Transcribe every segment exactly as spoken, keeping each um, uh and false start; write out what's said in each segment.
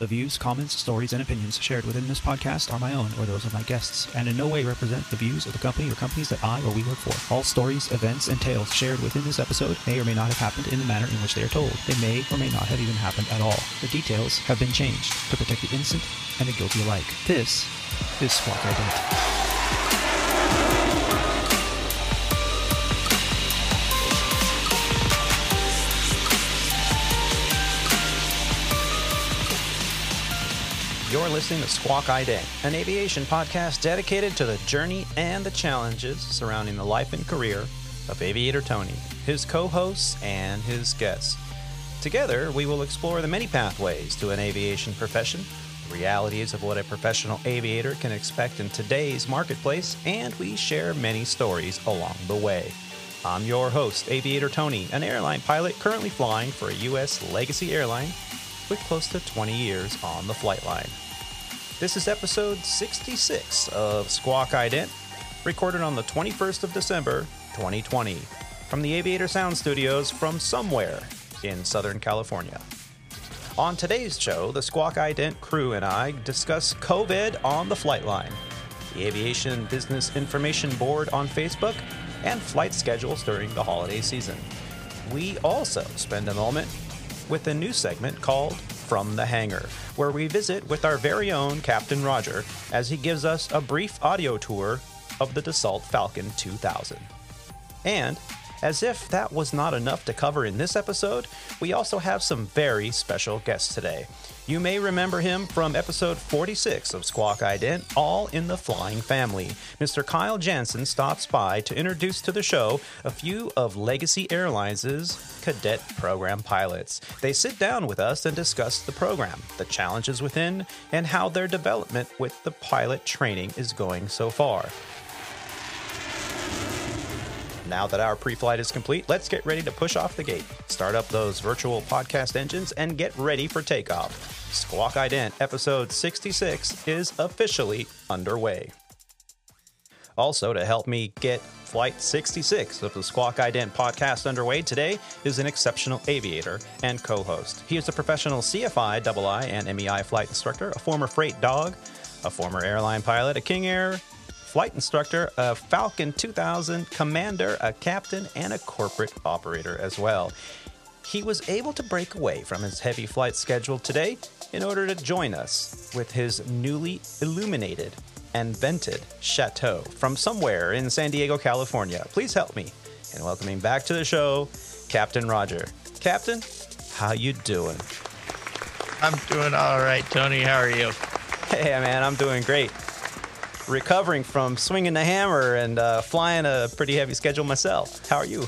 The views, comments, stories, and opinions shared within this podcast are my own or those of my guests, and in no way represent the views of the company or companies that I or we work for. All stories, events, and tales shared within this episode may or may not have happened in the manner in which they are told. They may or may not have even happened at all. The details have been changed to protect the innocent and the guilty alike. This is Squawk Ident. You're listening to Squawk Ident, an aviation podcast dedicated to the journey and the challenges surrounding the life and career of Aviator Tony, his co-hosts, and his guests. Together, we will explore the many pathways to an aviation profession, the realities of what a professional aviator can expect in today's marketplace, and we share many stories along the way. I'm your host, Aviator Tony, an airline pilot currently flying for a U S Legacy airline, with close to twenty years on the flight line. This is episode sixty-six of Squawk Ident, recorded on the twenty-first of December, twenty twenty, from the Aviator Sound Studios from somewhere in Southern California. On today's show, the Squawk Ident crew and I discuss COVID on the flight line, the Aviation Business Information Board on Facebook, and flight schedules during the holiday season. We also spend a moment with a new segment called From the Hangar, where we visit with our very own Captain Roger as he gives us a brief audio tour of the Dassault Falcon two thousand. And as if that was not enough to cover in this episode, we also have some very special guests today. You may remember him from episode forty-six of Squawk Ident, All in the Flying Family. Mister Kyle Jansen stops by to introduce to the show a few of Legacy Airlines' cadet program pilots. They sit down with us and discuss the program, the challenges within, and how their development with the pilot training is going so far. Now that our pre-flight is complete, let's get ready to push off the gate, start up those virtual podcast engines, and get ready for takeoff. Squawk Ident episode sixty-six is officially underway. Also, to help me get flight sixty-six of the Squawk Ident podcast underway today is an exceptional aviator and co-host. He is a professional C F I, double I, and M E I flight instructor, a former freight dog, a former airline pilot, a King Air flight instructor, a Falcon two thousand commander, a captain, and a corporate operator as well. He was able to break away from his heavy flight schedule today in order to join us with his newly illuminated and vented chateau from somewhere in San Diego, California. Please help me in welcoming back to the show, Captain Roger. Captain, how you doing? I'm doing all right, Tony. How are you? Hey, man, I'm doing great. Recovering from swinging the hammer and uh, flying a pretty heavy schedule myself. How are you?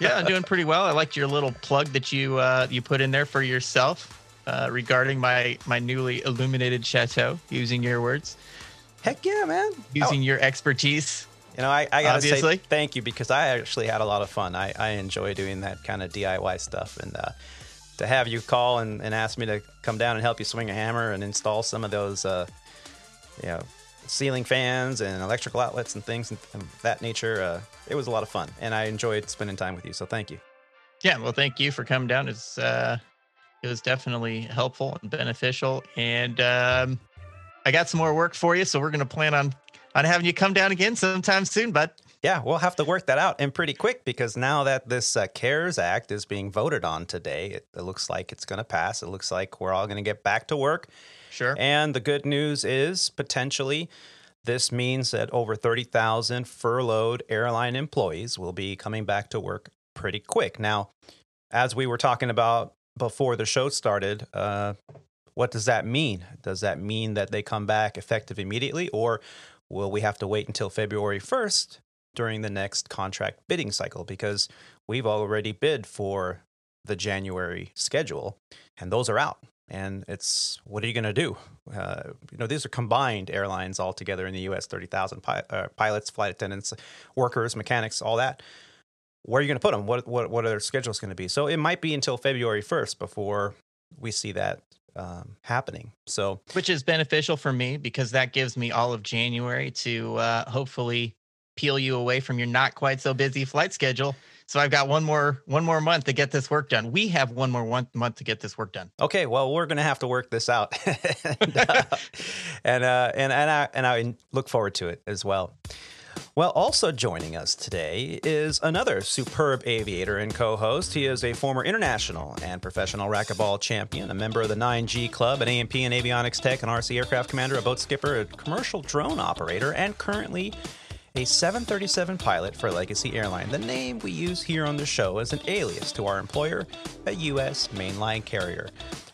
Yeah, I'm doing pretty well. I liked your little plug that you uh, you put in there for yourself uh, regarding my, my newly illuminated chateau, using your words. Heck yeah, man. Using oh. your expertise. You know, I, I got to say thank you, because I actually had a lot of fun. I, I enjoy doing that kind of D I Y stuff, and uh, to have you call and, and ask me to come down and help you swing a hammer and install some of those, uh, you know, ceiling fans and electrical outlets and things of that nature. Uh, it was a lot of fun, and I enjoyed spending time with you. So thank you. Yeah, well, thank you for coming down. It's uh, it was definitely helpful and beneficial. And um, I got some more work for you, so we're going to plan on on having you come down again sometime soon, bud. Yeah, we'll have to work that out, and pretty quick, because now that this uh, CARES Act is being voted on today, it, it looks like it's going to pass. It looks like we're all going to get back to work. Sure. And the good news is, potentially, this means that over thirty thousand furloughed airline employees will be coming back to work pretty quick. Now, as we were talking about before the show started, uh, what does that mean? Does that mean that they come back effective immediately, or will we have to wait until February first during the next contract bidding cycle? Because we've already bid for the January schedule, and those are out. And it's, what are you going to do? Uh, you know, these are combined airlines all together in the U S, thirty thousand pi- uh, pilots, flight attendants, workers, mechanics, all that. Where are you going to put them? What, what, what are their schedules going to be? So it might be until February first before we see that um, happening. So, which is beneficial for me, because that gives me all of January to uh, hopefully peel you away from your not quite so busy flight schedule So I've got one more one more month to get this work done. We have one more one month to get this work done. Okay, well, we're going to have to work this out, and uh, and, uh, and and I and I look forward to it as well. Well, also joining us today is another superb aviator and co-host. He is a former international and professional racquetball champion, a member of the nine G Club, an A M P and avionics tech, an R C aircraft commander, a boat skipper, a commercial drone operator, and currently a seven thirty-seven pilot for Legacy Airlines, the name we use here on the show as an alias to our employer, a U S mainline carrier.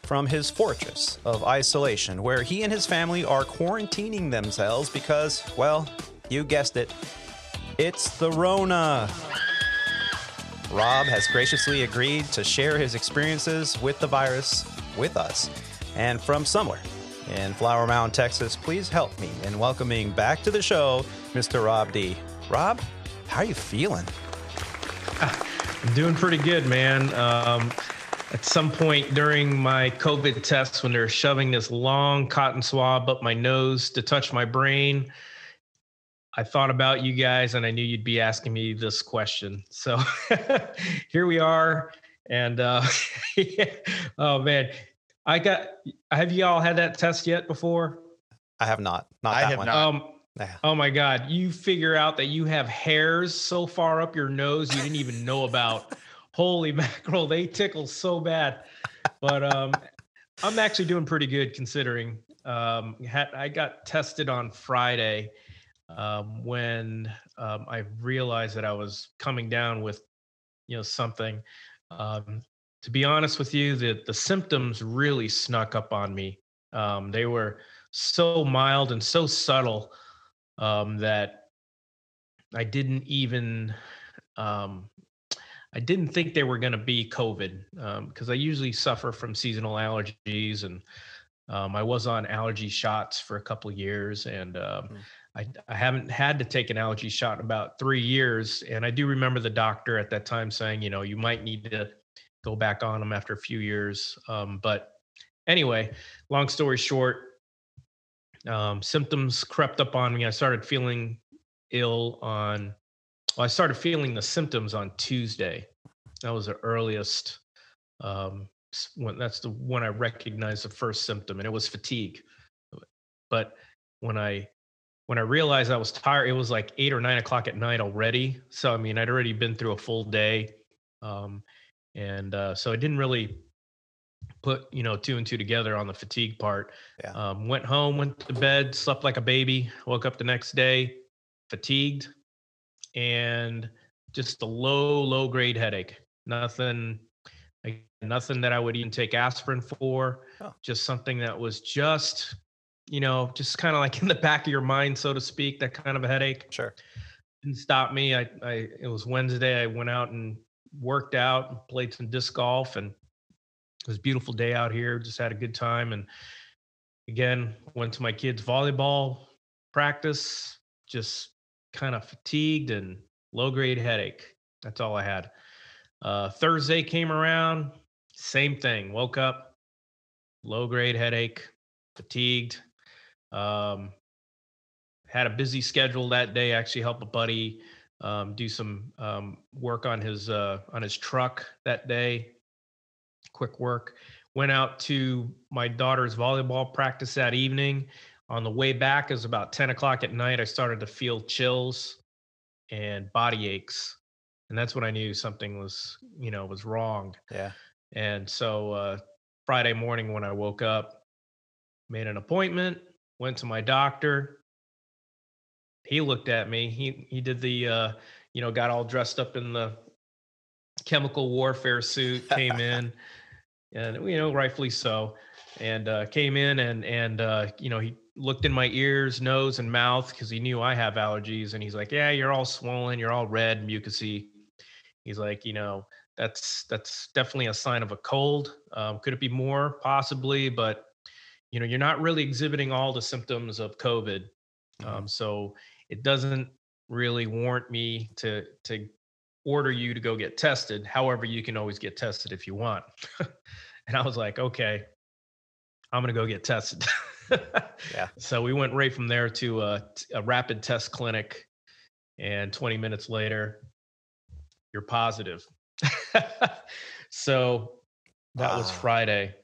From his fortress of isolation, where he and his family are quarantining themselves because, well, you guessed it, it's the Rona. Rob has graciously agreed to share his experiences with the virus with us. And from somewhere in Flower Mound, Texas, please help me in welcoming back to the show, Mister Rob D. Rob, how are you feeling? I'm doing pretty good, man. Um, at some point during my COVID tests, when they were shoving this long cotton swab up my nose to touch my brain, I thought about you guys, and I knew you'd be asking me this question. So here we are. And, uh, yeah. Oh man, I got, have you all had that test yet before? I have not. Not I that have one. Not. Um, yeah. Oh my God. You figure out that you have hairs so far up your nose you didn't even know about. Holy mackerel. They tickle so bad, but, um, I'm actually doing pretty good considering, um, had, I got tested on Friday. Um, when um, I realized that I was coming down with, you know, something. Um, to be honest with you, the, the symptoms really snuck up on me. Um, they were so mild and so subtle um, that I didn't even, um, I didn't think they were going to be COVID, because um, I usually suffer from seasonal allergies, and um, I was on allergy shots for a couple of years, and um, mm. I, I haven't had to take an allergy shot in about three years. And I do remember the doctor at that time saying, you know, you might need to go back on them after a few years. Um, but anyway, long story short, um, symptoms crept up on me. I started feeling ill on, well, I started feeling the symptoms on Tuesday. That was the earliest. Um, when, that's the when I recognized the first symptom, and it was fatigue. But when I, When I realized I was tired, it was like eight or nine o'clock at night already. So, I mean, I'd already been through a full day. Um, and uh, so I didn't really put, you know, two and two together on the fatigue part. Yeah. Um, went home, went to bed, slept like a baby, woke up the next day, fatigued, and just a low, low grade headache. Nothing, like, nothing that I would even take aspirin for, oh. just something that was just, you know, just kind of like in the back of your mind, so to speak, that kind of a headache. Sure. Didn't stop me. I, I, it was Wednesday. I went out and worked out, and played some disc golf, and it was a beautiful day out here. Just had a good time. And again, went to my kids' volleyball practice, just kind of fatigued and low grade headache. That's all I had. Uh, Thursday came around, same thing. Woke up, low grade headache, fatigued. Um, had a busy schedule that day, actually helped a buddy, um, do some, um, work on his, uh, on his truck that day, quick work, went out to my daughter's volleyball practice that evening. On the way back, it was about ten o'clock at night. I started to feel chills and body aches. And that's when I knew something was, you know, was wrong. Yeah. And so, uh, Friday morning when I woke up, made an appointment, went to my doctor. He looked at me. He he did the, uh, you know, got all dressed up in the chemical warfare suit, came in, and, you know, rightfully so, and uh, came in and, and uh, you know, he looked in my ears, nose, and mouth because he knew I have allergies. And he's like, yeah, you're all swollen. You're all red, mucousy. He's like, you know, that's, that's definitely a sign of a cold. Um, could it be more? Possibly, but you know, you're not really exhibiting all the symptoms of COVID. Um, so it doesn't really warrant me to, to order you to go get tested. However, you can always get tested if you want. And I was like, okay, I'm going to go get tested. Yeah. So we went right from there to a, a rapid test clinic. And twenty minutes later, you're positive. So that wow. was Friday.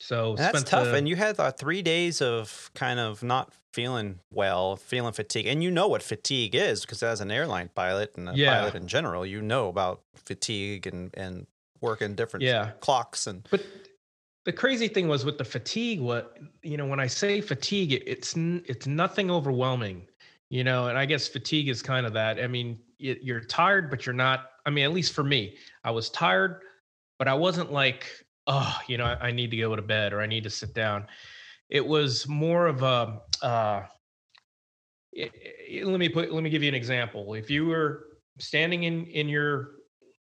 So that's spent tough. The, and you had uh, three days of kind of not feeling well, feeling fatigue. And you know what fatigue is, because as an airline pilot and a yeah. pilot in general, you know about fatigue and, and working different yeah. clocks. And But the crazy thing was with the fatigue, what, you know, when I say fatigue, it, it's it's nothing overwhelming, you know, and I guess fatigue is kind of that. I mean, it, you're tired, but you're not. I mean, at least for me, I was tired, but I wasn't like, oh, you know, I, I need to go to bed or I need to sit down. It was more of a, uh, it, it, let me put, let me give you an example. If you were standing in, in your,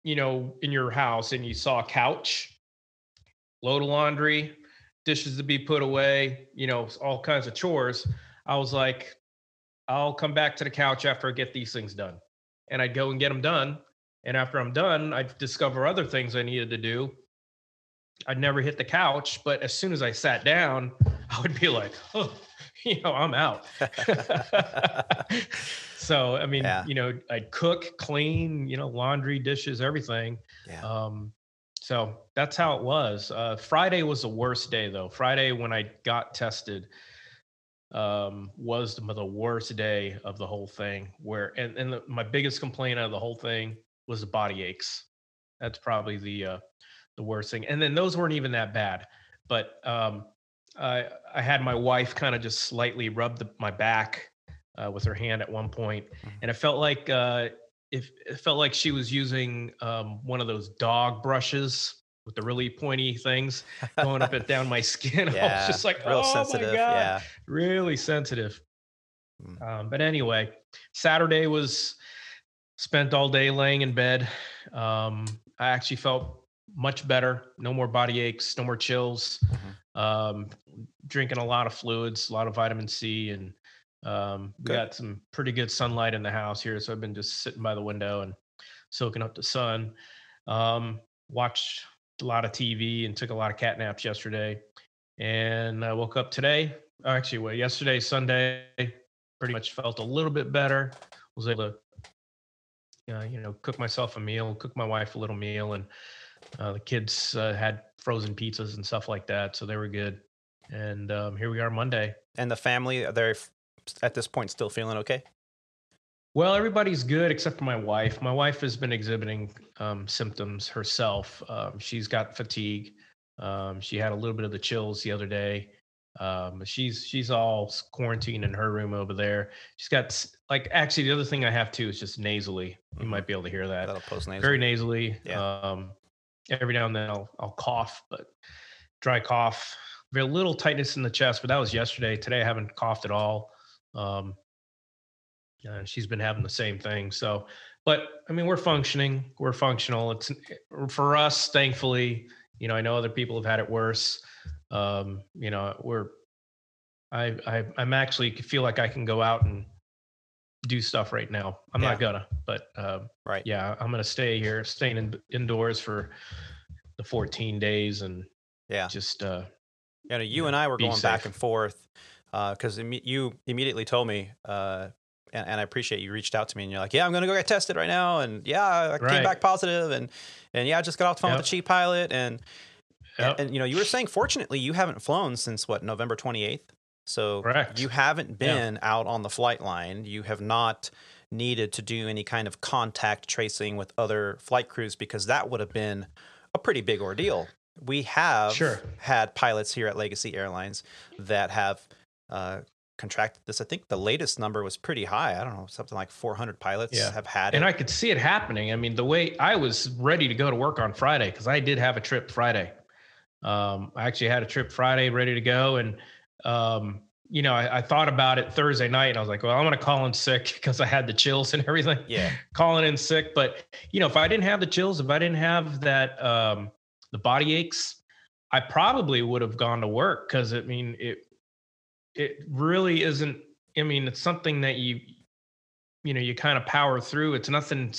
you know, in your house and you saw a couch, load of laundry, dishes to be put away, you know, all kinds of chores. I was like, I'll come back to the couch after I get these things done. And I'd go and get them done. And after I'm done, I'd discover other things I needed to do. I'd never hit the couch, but as soon as I sat down, I would be like, oh, you know, I'm out. So, I mean, yeah. you know, I'd cook, clean, you know, laundry, dishes, everything. Yeah. Um, so that's how it was. Uh, Friday was the worst day though. Friday when I got tested, um, was the, the worst day of the whole thing where, and, and the, my biggest complaint out of the whole thing was the body aches. That's probably the, uh, the worst thing. And then those weren't even that bad, but, um, I, I had my wife kind of just slightly rub the, my back, uh, with her hand at one point. And it felt like, uh, if it felt like she was using, um, one of those dog brushes with the really pointy things going up and down my skin. Yeah, I was just like, real oh sensitive. My God, yeah. really sensitive. Mm. Um, but anyway, Saturday was spent all day laying in bed. Um, I actually felt much better. No more body aches, no more chills, mm-hmm. um, drinking a lot of fluids, a lot of vitamin C, and um, we got some pretty good sunlight in the house here. So I've been just sitting by the window and soaking up the sun, um, watched a lot of T V and took a lot of cat naps yesterday. And I woke up today, actually, well, yesterday, Sunday, pretty much felt a little bit better. Was able to, uh, you know, cook myself a meal, cook my wife a little meal, and Uh, the kids uh, had frozen pizzas and stuff like that, so they were good. And um, here we are Monday. And the family, are they at this point still feeling okay? Well, everybody's good except for my wife. My wife has been exhibiting um, symptoms herself. Um, she's got fatigue. Um, she had a little bit of the chills the other day. Um, she's she's all quarantined in her room over there. She's got like actually the other thing I have too is just nasally. You might be able to hear that. That'll post nasally. Very nasally. Yeah. Um, Every now and then I'll, I'll cough, but dry cough, very little tightness in the chest, but that was yesterday. Today I haven't coughed at all. Um, and she's been having the same thing. So, but I mean, we're functioning, we're functional. It's for us, thankfully, you know, I know other people have had it worse. Um, you know, we're, I, I, I'm actually feel like I can go out and do stuff right now. I'm yeah. not gonna, but, uh, right. Yeah. I'm going to stay here, staying in, indoors for the fourteen days and yeah, just, uh, you know, you, you know, and I were going safe. back and forth, uh, cause Im- you immediately told me, uh, and, and I appreciate you reached out to me and you're like, yeah, I'm going to go get tested right now. And yeah, I right. came back positive and, and yeah, I just got off the phone yep. with the chief pilot and, yep. and, and, you know, you were saying, fortunately you haven't flown since what, November twenty-eighth. So Correct. you haven't been yeah. out on the flight line. You have not needed to do any kind of contact tracing with other flight crews because that would have been a pretty big ordeal. We have sure. had pilots here at Legacy Airlines that have uh, contracted this. I think the latest number was pretty high. I don't know, something like four hundred pilots yeah. have had it. And I could see it happening. I mean, the way I was ready to go to work on Friday because I did have a trip Friday. Um, I actually had a trip Friday ready to go and Um, you know, I, I thought about it Thursday night and I was like, well, I'm going to call in sick because I had the chills and everything. Yeah. Calling in sick. But, you know, if I didn't have the chills, if I didn't have that, um, the body aches, I probably would have gone to work. Cause I mean, it, it really isn't, I mean, it's something that you, you know, you kind of power through. It's nothing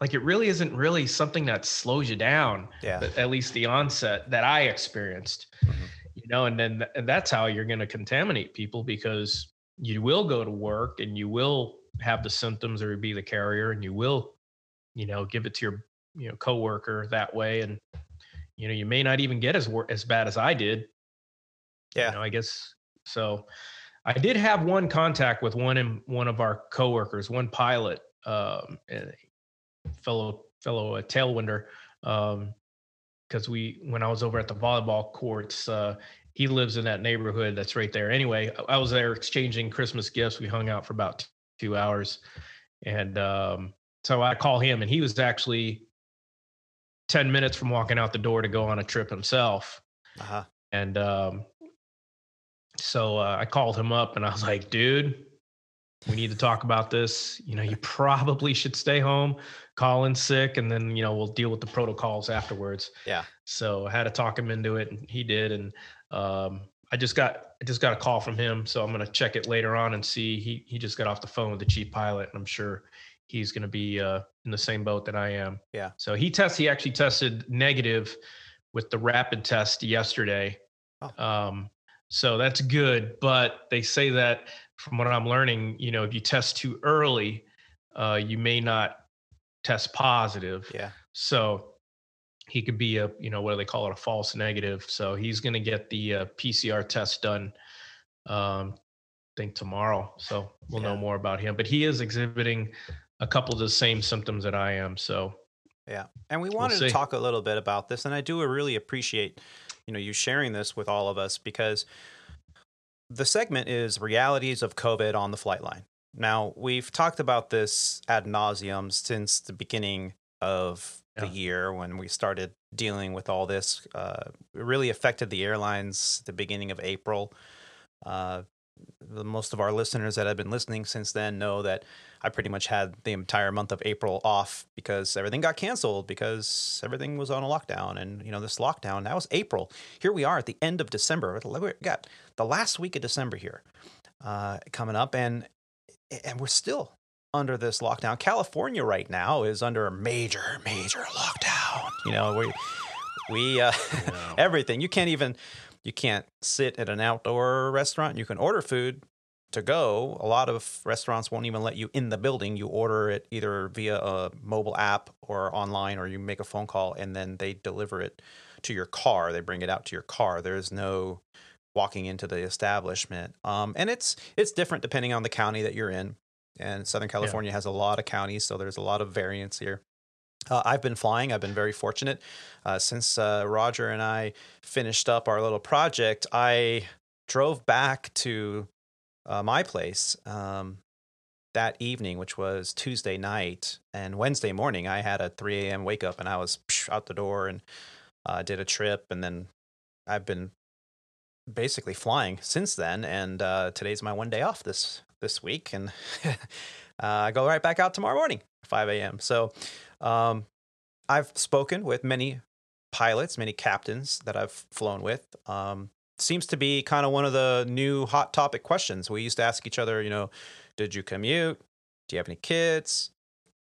like, it really isn't really something that slows you down. Yeah. At least the onset that I experienced. Mm-hmm. You know, and then th- and that's how you're going to contaminate people because you will go to work and you will have the symptoms or be the carrier and you will you know, give it to your, you know, coworker that way. And, you know, you may not even get as as bad as I did. Yeah, you know, I guess. So I did have one contact with one in one of our coworkers, one pilot, um, fellow, fellow uh, tailwinder. Um, cause we, when I was over at the volleyball courts, uh, he lives in that neighborhood that's right there. Anyway, I was there exchanging Christmas gifts. We hung out for about two hours. And, um, so I call him, and he was actually ten minutes from walking out the door to go on a trip himself. Uh-huh. And, um, so, uh, I called him up and I was like, dude, we need to talk about this. You know, you probably should stay home, call in sick, and then, you know, we'll deal with the protocols afterwards. Yeah. So I had to talk him into it, and he did. And, um, I just got, I just got a call from him. So I'm going to check it later on and see. He, he just got off the phone with the chief pilot, and I'm sure he's going to be, uh, in the same boat that I am. Yeah. So he tests, he actually tested negative with the rapid test yesterday. Oh. Um, So that's good, but they say that from what I'm learning, you know, if you test too early, uh, you may not test positive. Yeah. So he could be a, you know, what do they call it? A false negative. So he's going to get the uh, P C R test done, um, I think tomorrow. So we'll yeah. know more about him, but he is exhibiting a couple of the same symptoms that I am. So yeah. And we wanted we'll to talk a little bit about this, and I do really appreciate, you know, you sharing this with all of us, because the segment is realities of COVID on the flight line. Now, we've talked about this ad nauseum since the beginning of yeah. the year when we started dealing with all this. Uh, it really affected the airlines at the beginning of April. Uh, the, most of our listeners that have been listening since then know that I pretty much had the entire month of April off because everything got canceled, because everything was on a lockdown. And, you know, this lockdown, that was April. Here we are at the end of December. We got the last week of December here uh, coming up, and and we're still under this lockdown. California right now is under a major, major lockdown. You know, we, we uh, yeah. everything. You can't even, you can't sit at an outdoor restaurant. You can order food to go. A lot of restaurants won't even let you in the building. You order it either via a mobile app or online, or you make a phone call, and then they deliver it to your car. They bring it out to your car. There's no walking into the establishment. Um, and it's it's different depending on the county that you're in. And Southern California yeah. has a lot of counties, so there's a lot of variance here. Uh, I've been flying. I've been very fortunate. Uh, since uh, Roger and I finished up our little project, I drove back to Uh, my place um, that evening, which was Tuesday night, and Wednesday morning I had a three a.m. wake up, and I was psh, out the door, and uh, did a trip, and then I've been basically flying since then. And uh, today's my one day off this this week, and uh, I go right back out tomorrow morning, five a.m. So um, I've spoken with many pilots, many captains that I've flown with. Um, seems to be kind of one of the new hot topic questions. We used to ask each other, you know, did you commute? Do you have any kids?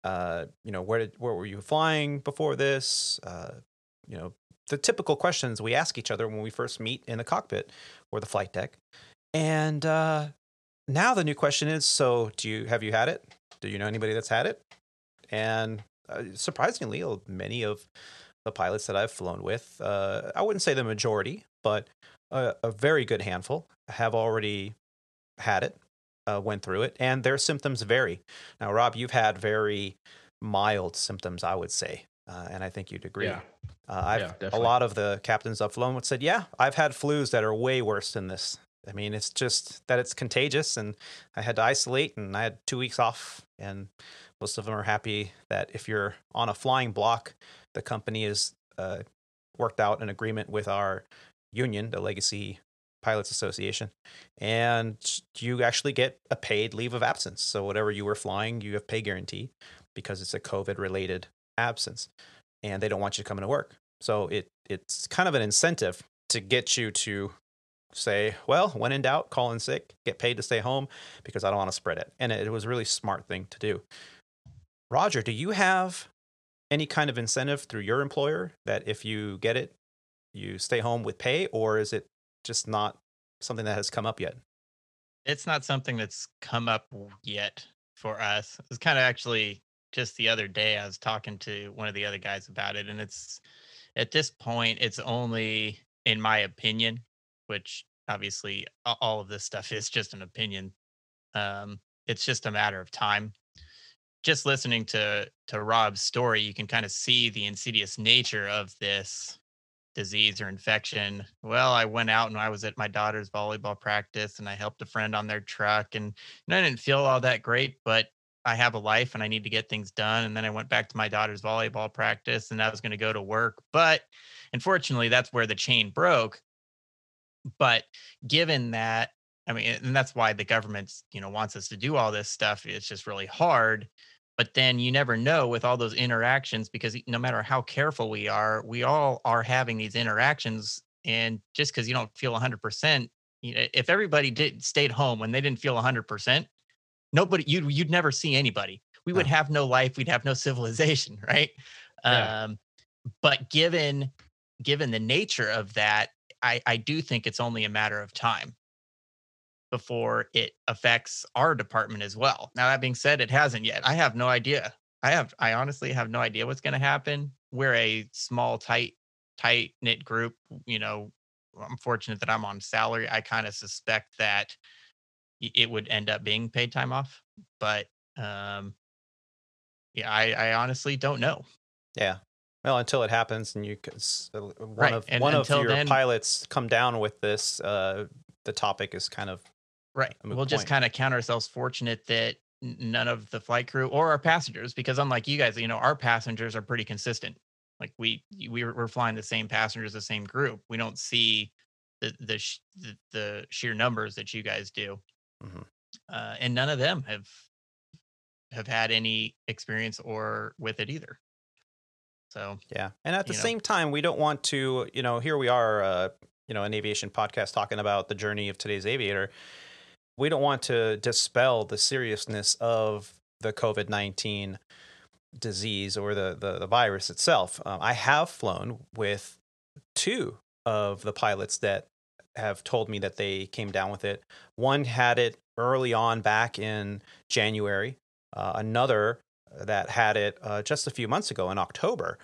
Uh, you know, where did, where were you flying before this? Uh, you know, the typical questions we ask each other when we first meet in the cockpit or the flight deck. And uh, now the new question is, so do you, have you had it? Do you know anybody that's had it? And uh, surprisingly, many of the pilots that I've flown with, uh, I wouldn't say the majority, but A, a very good handful have already had it, uh, went through it, and their symptoms vary. Now, Rob, you've had very mild symptoms, I would say, uh, and I think you'd agree. Yeah. Uh, I've yeah, a lot of the captains I've flown with said, yeah, I've had flus that are way worse than this. I mean, it's just that it's contagious, and I had to isolate, and I had two weeks off, and most of them are happy that if you're on a flying block, the company has uh, worked out an agreement with our union, the Legacy Pilots Association, and you actually get a paid leave of absence. So whatever you were flying, you have pay guarantee because it's a COVID-related absence, and they don't want you to come into work. So it it's kind of an incentive to get you to say, well, when in doubt, call in sick, get paid to stay home because I don't want to spread it. And it was a really smart thing to do. Roger, do you have any kind of incentive through your employer that if you get it, you stay home with pay, or is it just not something that has come up yet? It's not something that's come up yet for us. It's kind of actually just the other day, I was talking to one of the other guys about it, and it's at this point, it's only, in my opinion, which obviously all of this stuff is just an opinion. Um, it's just a matter of time. Just listening to, to Rob's story, you can kind of see the insidious nature of this disease or infection. Well, I went out and I was at my daughter's volleyball practice and I helped a friend on their truck, and, and I didn't feel all that great, but I have a life and I need to get things done. And then I went back to my daughter's volleyball practice and I was going to go to work. But unfortunately, that's where the chain broke. But given that, I mean, and that's why the government, you know, wants us to do all this stuff. It's just really hard. But then you never know with all those interactions, because no matter how careful we are, we all are having these interactions. And just because you don't feel one hundred percent, you know, if everybody did stayed home when they didn't feel one hundred percent, nobody, you'd, you'd never see anybody. We would have no life. We'd have no civilization, right? Yeah. Um, but given given the nature of that, I, I do think it's only a matter of time before it affects our department as well. Now, that being said, it hasn't yet. I have no idea. I have, I honestly have no idea what's going to happen. We're a small, tight, tight knit group. You know, I'm fortunate that I'm on salary. I kind of suspect that it would end up being paid time off, but um, yeah, I, I honestly don't know. Yeah. Well, until it happens, and you one right. of and one of your then, pilots come down with this, uh, the topic is kind of right. We'll point. Just kind of count ourselves fortunate that none of the flight crew or our passengers, because unlike you guys, you know, our passengers are pretty consistent. Like we we we're flying the same passengers, the same group. We don't see the the sh- the, the sheer numbers that you guys do, mm-hmm. uh, and none of them have have had any experience or with it either. So, yeah. And at the know. same time, we don't want to, you know, here we are, uh, you know, an aviation podcast talking about the journey of today's aviator. We don't want to dispel the seriousness of the COVID nineteen disease or the, the, the virus itself. Um, I have flown with two of the pilots that have told me that they came down with it. One had it early on back in January. Uh, another that had it uh, just a few months ago in October.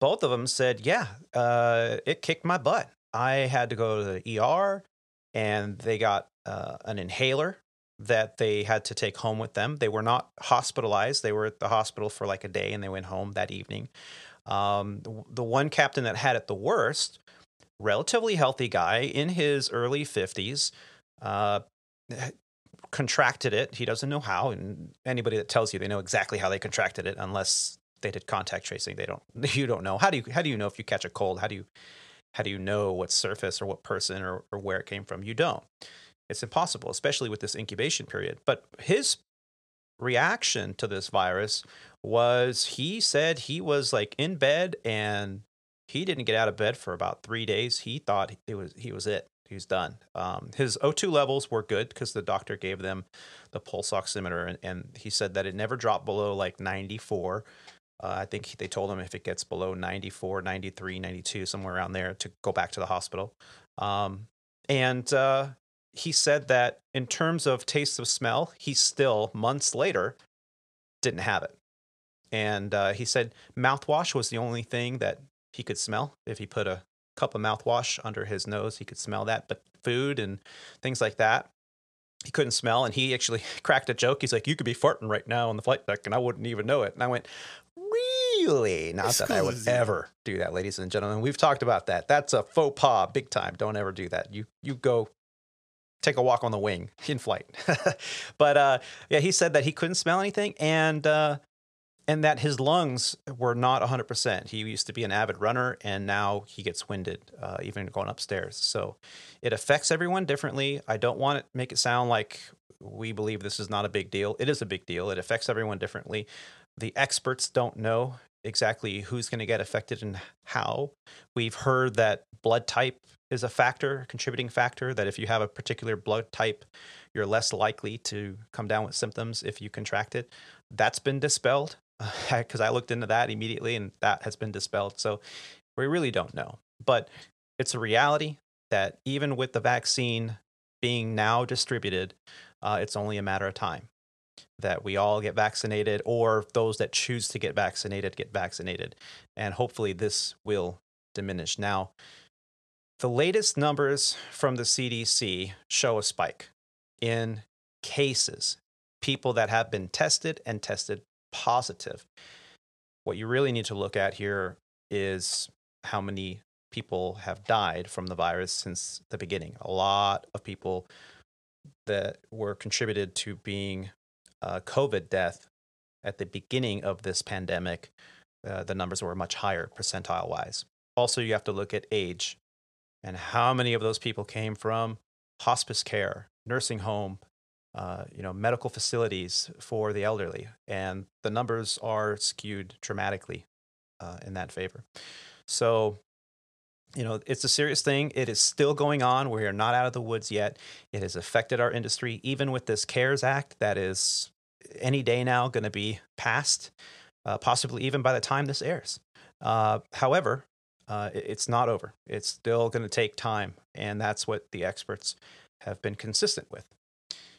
Both of them said, yeah, uh, it kicked my butt. I had to go to the E R, and they got uh, an inhaler that they had to take home with them. They were not hospitalized. They were at the hospital for like a day, and they went home that evening. Um, the, the one captain that had it the worst, relatively healthy guy in his early fifties, uh, contracted it. He doesn't know how, and anybody that tells you they know exactly how they contracted it, unless they did contact tracing, they don't. You don't know. How do you? How do you know if you catch a cold? How do you? How do you know what surface or what person or, or where it came from? You don't. It's impossible, especially with this incubation period. But his reaction to this virus was, he said he was like in bed and he didn't get out of bed for about three days. He thought it was he was it. He's done. Um, his O two levels were good because the doctor gave them the pulse oximeter, and, and he said that it never dropped below like ninety-four. Uh, I think they told him if it gets below ninety-four, ninety-three, ninety-two, somewhere around there, to go back to the hospital. Um, and uh, he said that in terms of taste of smell, he still, months later, didn't have it. And uh, he said mouthwash was the only thing that he could smell. If he put a cup of mouthwash under his nose, he could smell that, but food and things like that, he couldn't smell. And he actually cracked a joke. He's like, you could be farting right now on the flight deck and I wouldn't even know it. And I went, really? Not that I would ever do that, ladies and gentlemen. We've talked about that. That's a faux pas big time. Don't ever do that. You, you go take a walk on the wing in flight. But, uh, yeah, he said that he couldn't smell anything. And, uh, And that his lungs were not one hundred percent. He used to be an avid runner, and now he gets winded, uh, even going upstairs. So it affects everyone differently. I don't want to make it sound like we believe this is not a big deal. It is a big deal. It affects everyone differently. The experts don't know exactly who's going to get affected and how. We've heard that blood type is a factor, a contributing factor, that if you have a particular blood type, you're less likely to come down with symptoms if you contract it. That's been dispelled. Because I looked into that immediately, and that has been dispelled. So we really don't know. But it's a reality that even with the vaccine being now distributed, uh, it's only a matter of time. that we all get vaccinated, or those that choose to get vaccinated, get vaccinated. And hopefully this will diminish. Now, the latest numbers from the C D C show a spike in cases, people that have been tested and tested positive. What you really need to look at here is how many people have died from the virus since the beginning. A lot of people that were contributed to being uh, COVID death at the beginning of this pandemic, uh, the numbers were much higher percentile-wise. Also, you have to look at age and how many of those people came from hospice care, nursing home, uh, you know, medical facilities for the elderly. And the numbers are skewed dramatically uh, in that favor. So, you know, it's a serious thing. It is still going on. We are not out of the woods yet. It has affected our industry, even with this CARES Act that is any day now going to be passed, uh, possibly even by the time this airs. Uh, however, uh, it's not over. It's still going to take time, and that's what the experts have been consistent with.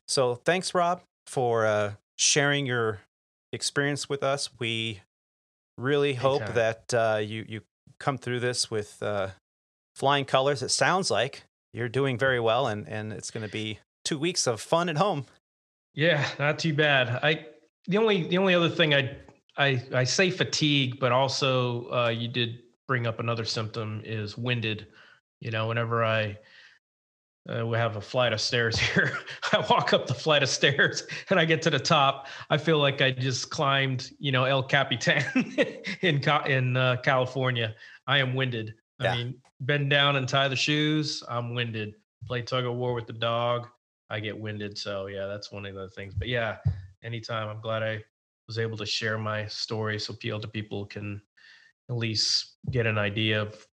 So thanks, Rob, for uh, sharing your experience with us. We really hope thanks, that uh, you you come through this with Uh, flying colors. It sounds like you're doing very well, and, and it's going to be two weeks of fun at home. Yeah, not too bad. I the only the only other thing I I, I say fatigue, but also uh, you did bring up another symptom is winded. You know, whenever I uh, we have a flight of stairs here, I walk up the flight of stairs and I get to the top. I feel like I just climbed, you know, El Capitan in in uh, California. I am winded. Yeah. I mean, bend down and tie the shoes, I'm winded. Play tug of war with the dog, I get winded. So yeah, that's one of the things. But yeah, anytime. I'm glad I was able to share my story so other people can at least get an idea of,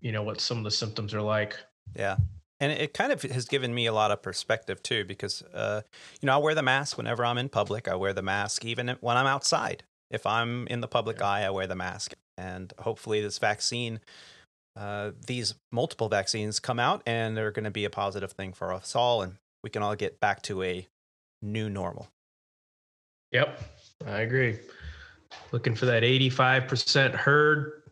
you know, what some of the symptoms are like. Yeah. And it kind of has given me a lot of perspective too, because, uh, you know, I wear the mask whenever I'm in public. I wear the mask even when I'm outside. If I'm in the public yeah. eye, I wear the mask. And hopefully this vaccine Uh, these multiple vaccines come out, and they're going to be a positive thing for us all, and we can all get back to a new normal. Yep, I agree. Looking for that eighty-five percent herd.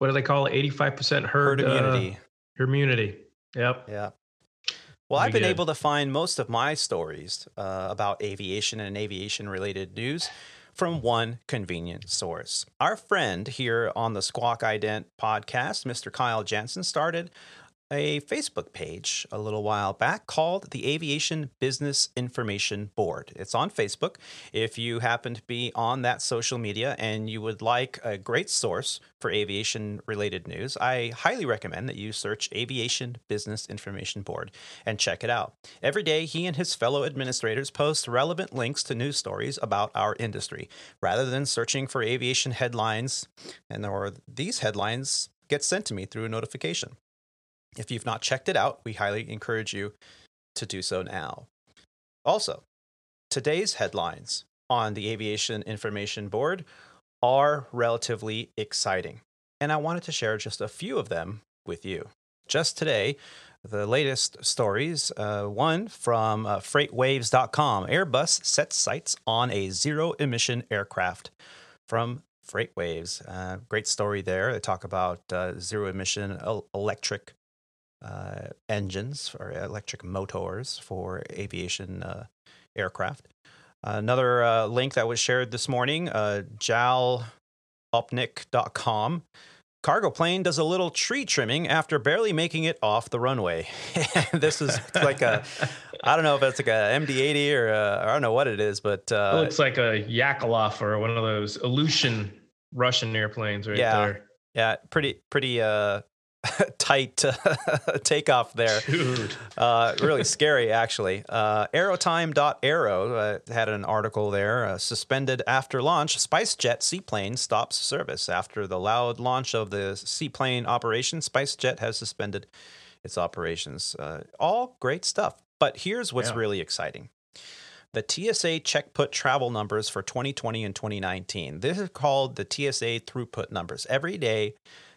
What do they call it? eighty-five percent herd, herd immunity. Uh, immunity. Yep. Yeah. Well, I've been good. able to find most of my stories uh, about aviation and aviation-related news from one convenient source. Our friend here on the Squawk Ident podcast, Mister Kyle Jansen, started a Facebook page a little while back called the Aviation Business Information Board. It's on Facebook. If you happen to be on that social media and you would like a great source for aviation-related news, I highly recommend that you search Aviation Business Information Board and check it out. Every day, he and his fellow administrators post relevant links to news stories about our industry. Rather than searching for aviation headlines, and or these headlines get sent to me through a notification. If you've not checked it out, we highly encourage you to do so now. Also, today's headlines on the Aviation Information Board are relatively exciting, and I wanted to share just a few of them with you. Just today, the latest stories, uh, one from uh, freight waves dot com, Airbus sets sights on a zero-emission aircraft from FreightWaves. Uh, great story there. They talk about uh, zero-emission el- electric Uh, engines or electric motors for aviation uh, aircraft. Uh, another uh, link that was shared this morning, uh, jalopnik dot com. Cargo plane does a little tree trimming after barely making it off the runway. This is like a, I don't know if it's like a M D eighty or a, I don't know what it is, but uh, it looks like a Yakolov or one of those Aleutian Russian airplanes right yeah, there. Yeah, pretty, pretty, uh, tight uh, takeoff there. Uh, really scary, actually. Uh, aerotime dot aero uh, had an article there. Uh, suspended after launch, SpiceJet seaplane stops service. After the loud launch of the seaplane operation, SpiceJet has suspended its operations. Uh, all great stuff. But here's what's yeah. really exciting. The T S A checkput travel numbers for twenty twenty and twenty nineteen. This is called the T S A throughput numbers. Every day,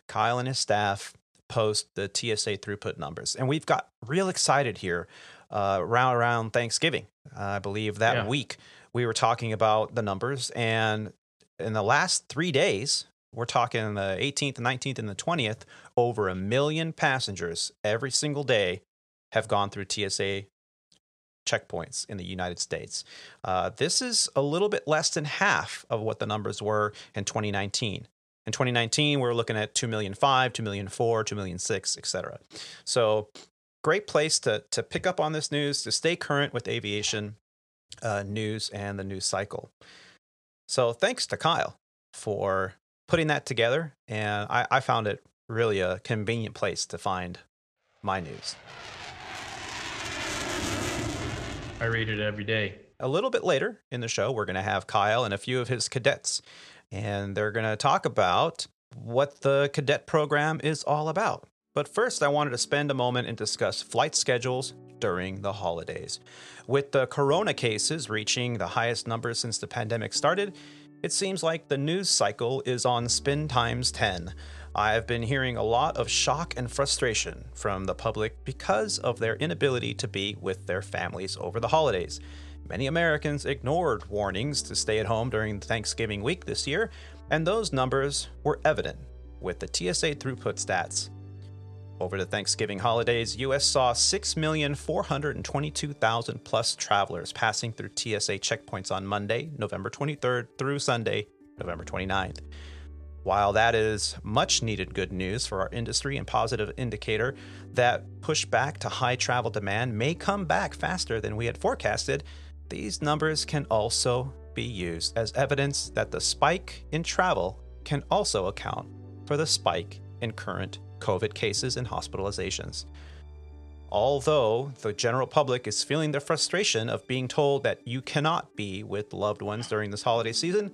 Kyle and his staff post the T S A throughput numbers. And we've got real excited here uh, around, around Thanksgiving, uh, I believe, that yeah. week. we were talking about the numbers, and in the last three days, we're talking the eighteenth, nineteenth, and the twentieth, over a million passengers every single day have gone through T S A checkpoints in the United States. Uh, this is a little bit less than half of what the numbers were in twenty nineteen. In twenty nineteen, we were looking at two million five, two million four, two million six, et cetera. So great place to to pick up on this news, to stay current with aviation uh, news and the news cycle. So thanks to Kyle for putting that together. And I, I found it really a convenient place to find my news. I read it every day. A little bit later in the show, we're going to have Kyle and a few of his cadets, and they're going to talk about what the cadet program is all about. But first, I wanted to spend a moment and discuss flight schedules during the holidays. With the corona cases reaching the highest numbers since the pandemic started, it seems like the news cycle is on spin times ten. I've been hearing a lot of shock and frustration from the public because of their inability to be with their families over the holidays. Many Americans ignored warnings to stay at home during Thanksgiving week this year, and those numbers were evident with the T S A throughput stats. Over the Thanksgiving holidays, U S saw six million four hundred twenty-two thousand plus travelers passing through T S A checkpoints on Monday, November twenty-third through Sunday, November twenty-ninth. While that is much needed good news for our industry and positive indicator that pushback to high travel demand may come back faster than we had forecasted, these numbers can also be used as evidence that the spike in travel can also account for the spike in current COVID cases and hospitalizations. Although the general public is feeling the frustration of being told that you cannot be with loved ones during this holiday season,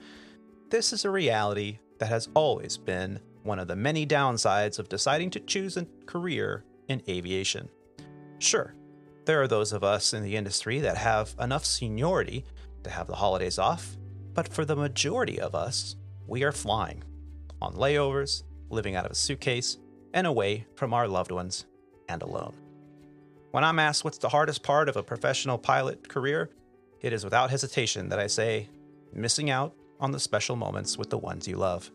this is a reality that has always been one of the many downsides of deciding to choose a career in aviation. Sure, there are those of us in the industry that have enough seniority to have the holidays off, but for the majority of us, we are flying on layovers, living out of a suitcase, and away from our loved ones and alone. When I'm asked what's the hardest part of a professional pilot career, it is without hesitation that I say missing out on the special moments with the ones you love.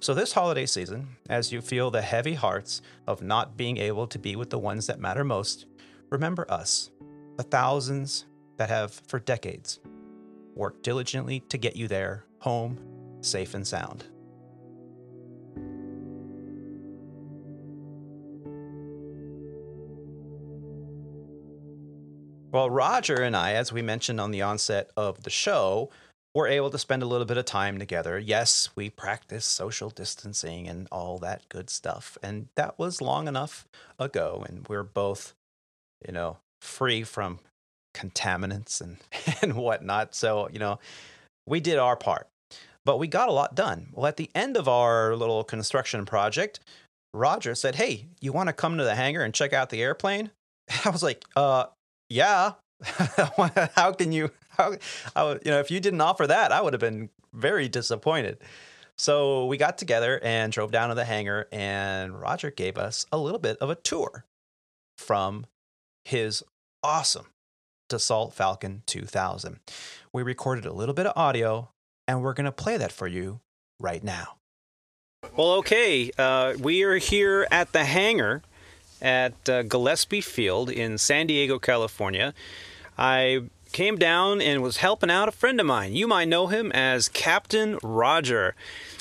So this holiday season, as you feel the heavy hearts of not being able to be with the ones that matter most, remember us, the thousands that have for decades worked diligently to get you there, home, safe and sound. Well, Roger and I, as we mentioned on the onset of the show, we're able to spend a little bit of time together. Yes, we practice social distancing and all that good stuff. And that was long enough ago. And we're both, you know, free from contaminants and, and whatnot. So, you know, we did our part, but we got a lot done. Well, at the end of our little construction project, Roger said, "Hey, you want to come to the hangar and check out the airplane?" I was like, uh, yeah. How can you, how, how, you know, if you didn't offer that, I would have been very disappointed. So we got together and drove down to the hangar, and Roger gave us a little bit of a tour from his awesome Dassault Falcon two thousand. We recorded a little bit of audio, and we're going to play that for you right now. Well, okay. Uh, we are here at the hangar at uh, Gillespie Field in San Diego, California. I came down and was helping out a friend of mine. You might know him as Captain Roger.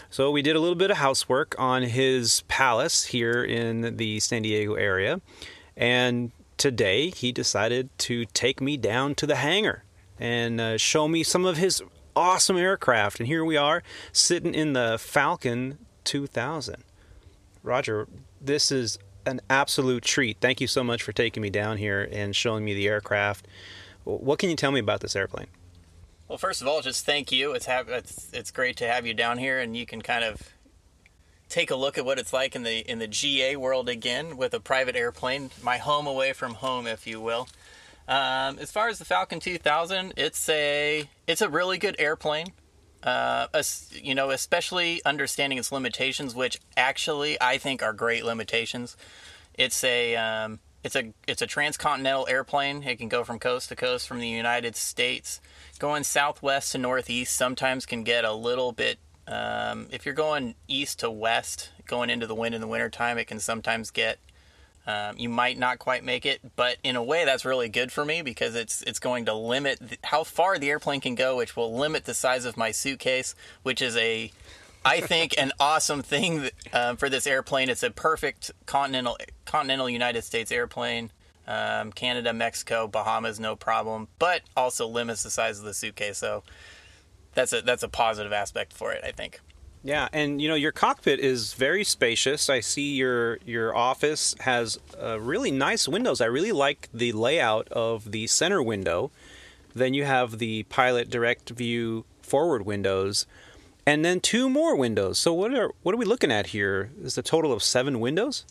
So we did a little bit of housework on his palace here in the San Diego area. And today he decided to take me down to the hangar and uh, show me some of his awesome aircraft. And here we are sitting in the Falcon two thousand. Roger, this is an absolute treat. Thank you so much for taking me down here and showing me the aircraft. What can you tell me about this airplane? Well, first of all, just thank you. It's ha- it's, it's great to have you down here, and you can kind of take a look at what it's like in the in the G A world again with a private airplane, my home away from home, if you will. Um, as far as the Falcon two thousand, it's a it's a really good airplane. Uh, you know, especially understanding its limitations, which actually I think are great limitations. It's a um, It's a it's a transcontinental airplane. It can go from coast to coast from the United States. Going southwest to northeast sometimes can get a little bit, um, if you're going east to west, going into the wind in the wintertime, it can sometimes get, um, you might not quite make it. But in a way, that's really good for me because it's it's going to limit the, how far the airplane can go, which will limit the size of my suitcase, which is a... I think an awesome thing that, um, for this airplane. It's a perfect continental continental United States airplane. Um, Canada, Mexico, Bahamas, no problem. But also limits the size of the suitcase. So that's a that's a positive aspect for it, I think. Yeah, and you know your cockpit is very spacious. I see your your office has uh, really nice windows. I really like the layout of the center window. Then you have the pilot direct view forward windows. And then two more windows. So what are what are we looking at here? Is a total of seven windows?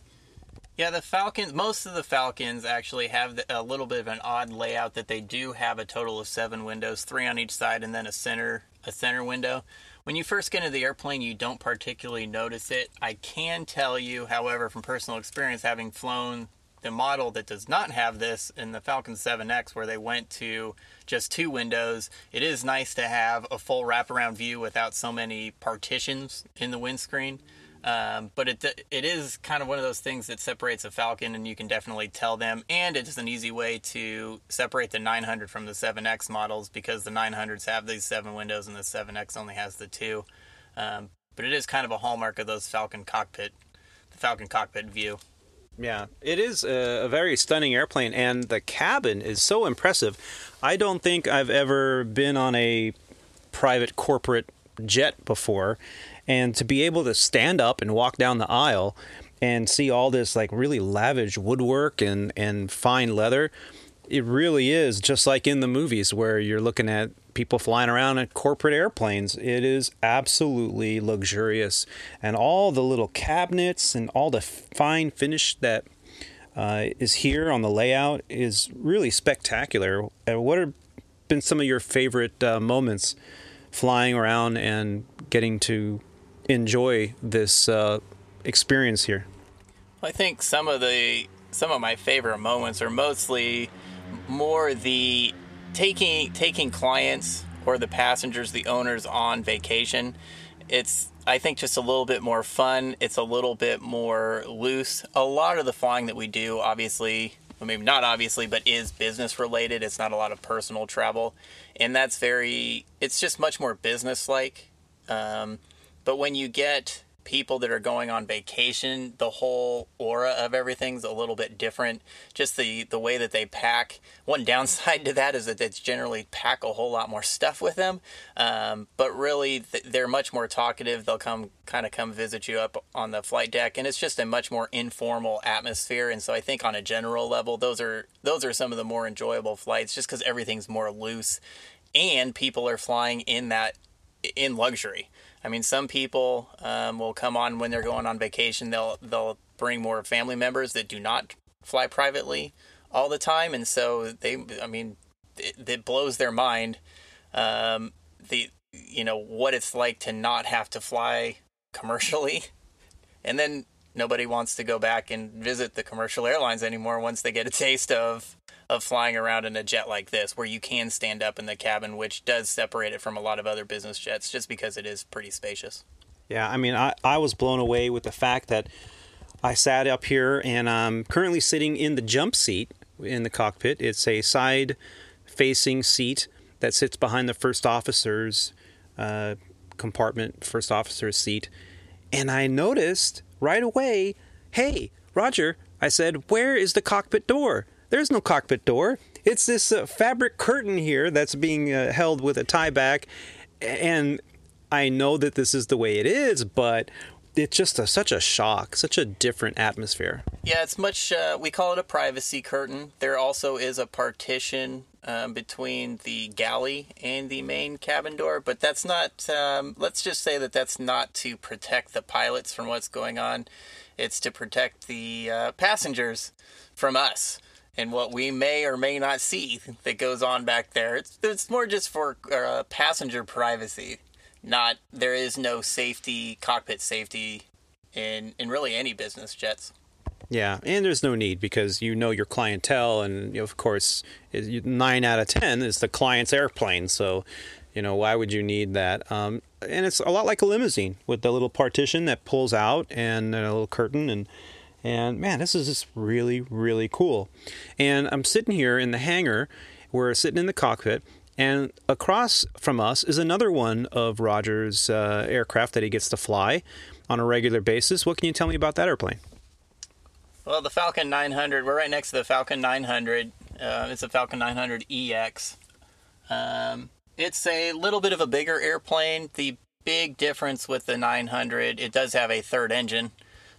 Yeah, the Falcons, most of the Falcons actually have a little bit of an odd layout that they do have a total of seven windows, three on each side, and then a center a center window. When you first get into the airplane, you don't particularly notice it. I can tell you, however, from personal experience, having flown the model that does not have this in the Falcon seven X, where they went to just two windows, it is nice to have a full wraparound view without so many partitions in the windscreen. Um, but it it is kind of one of those things that separates a Falcon, and you can definitely tell them. And it's an easy way to separate the nine hundred from the seven X models because the nine hundreds have these seven windows and the seven X only has the two. Um, but it is kind of a hallmark of those Falcon cockpit, the Falcon cockpit view. Yeah, it is a very stunning airplane, and the cabin is so impressive. I don't think I've ever been on a private corporate jet before, and to be able to stand up and walk down the aisle and see all this like really lavish woodwork and, and fine leather, it really is just like in the movies where you're looking at people flying around in corporate airplanes. It is absolutely luxurious, and all the little cabinets and all the fine finish that uh, is here on the layout is really spectacular. And what have been some of your favorite uh, moments flying around and getting to enjoy this uh, experience here? I think some of the some of my favorite moments are mostly more the Taking taking clients or the passengers, the owners, on vacation. It's, I think, just a little bit more fun. It's a little bit more loose. A lot of the flying that we do, obviously, well, maybe not obviously, but is business related. It's not a lot of personal travel. And that's very, it's just much more business-like. Um, but when you get people that are going on vacation, the whole aura of everything's a little bit different. Just the the way that they pack. One downside to that is that they generally pack a whole lot more stuff with them, um, but really th- they're much more talkative. They'll come kind of come visit you up on the flight deck, and it's just a much more informal atmosphere. And so I think on a general level, those are those are some of the more enjoyable flights, just because everything's more loose, and people are flying in that in luxury. I mean, some people um, will come on when they're going on vacation. They'll they'll bring more family members that do not fly privately all the time, and so they, I mean, it, it blows their mind. Um, the you know what it's like to not have to fly commercially, and then nobody wants to go back and visit the commercial airlines anymore once they get a taste of of flying around in a jet like this, where you can stand up in the cabin, which does separate it from a lot of other business jets, just because it is pretty spacious. Yeah, I mean, I, I was blown away with the fact that I sat up here, and I'm currently sitting in the jump seat in the cockpit. It's a side-facing seat that sits behind the first officer's uh, compartment, first officer's seat. And I noticed right away, hey, Roger, I said, where is the cockpit door? There's no cockpit door. It's this uh, fabric curtain here that's being uh, held with a tie back. And I know that this is the way it is, but it's just a, such a shock, such a different atmosphere. Yeah, it's much, uh, we call it a privacy curtain. There also is a partition um, between the galley and the main cabin door, but that's not, um, let's just say that that's not to protect the pilots from what's going on. It's to protect the uh, passengers from us and what we may or may not see that goes on back there. It's, it's more just for uh, passenger privacy. Not, there is no safety, cockpit safety in, in really any business jets. Yeah, and there's no need, because you know your clientele, and of course, nine out of ten is the client's airplane. So, you know, why would you need that? Um, and it's a lot like a limousine with the little partition that pulls out and a little curtain, and and man, this is just really, really cool. And I'm sitting here in the hangar. We're sitting in the cockpit. And across from us is another one of Roger's uh, aircraft that he gets to fly on a regular basis. What can you tell me about that airplane? Well, the Falcon nine hundred, we're right next to the Falcon nine hundred. Uh, it's a Falcon nine hundred E X. Um, it's a little bit of a bigger airplane. The big difference with the nine hundred, it does have a third engine,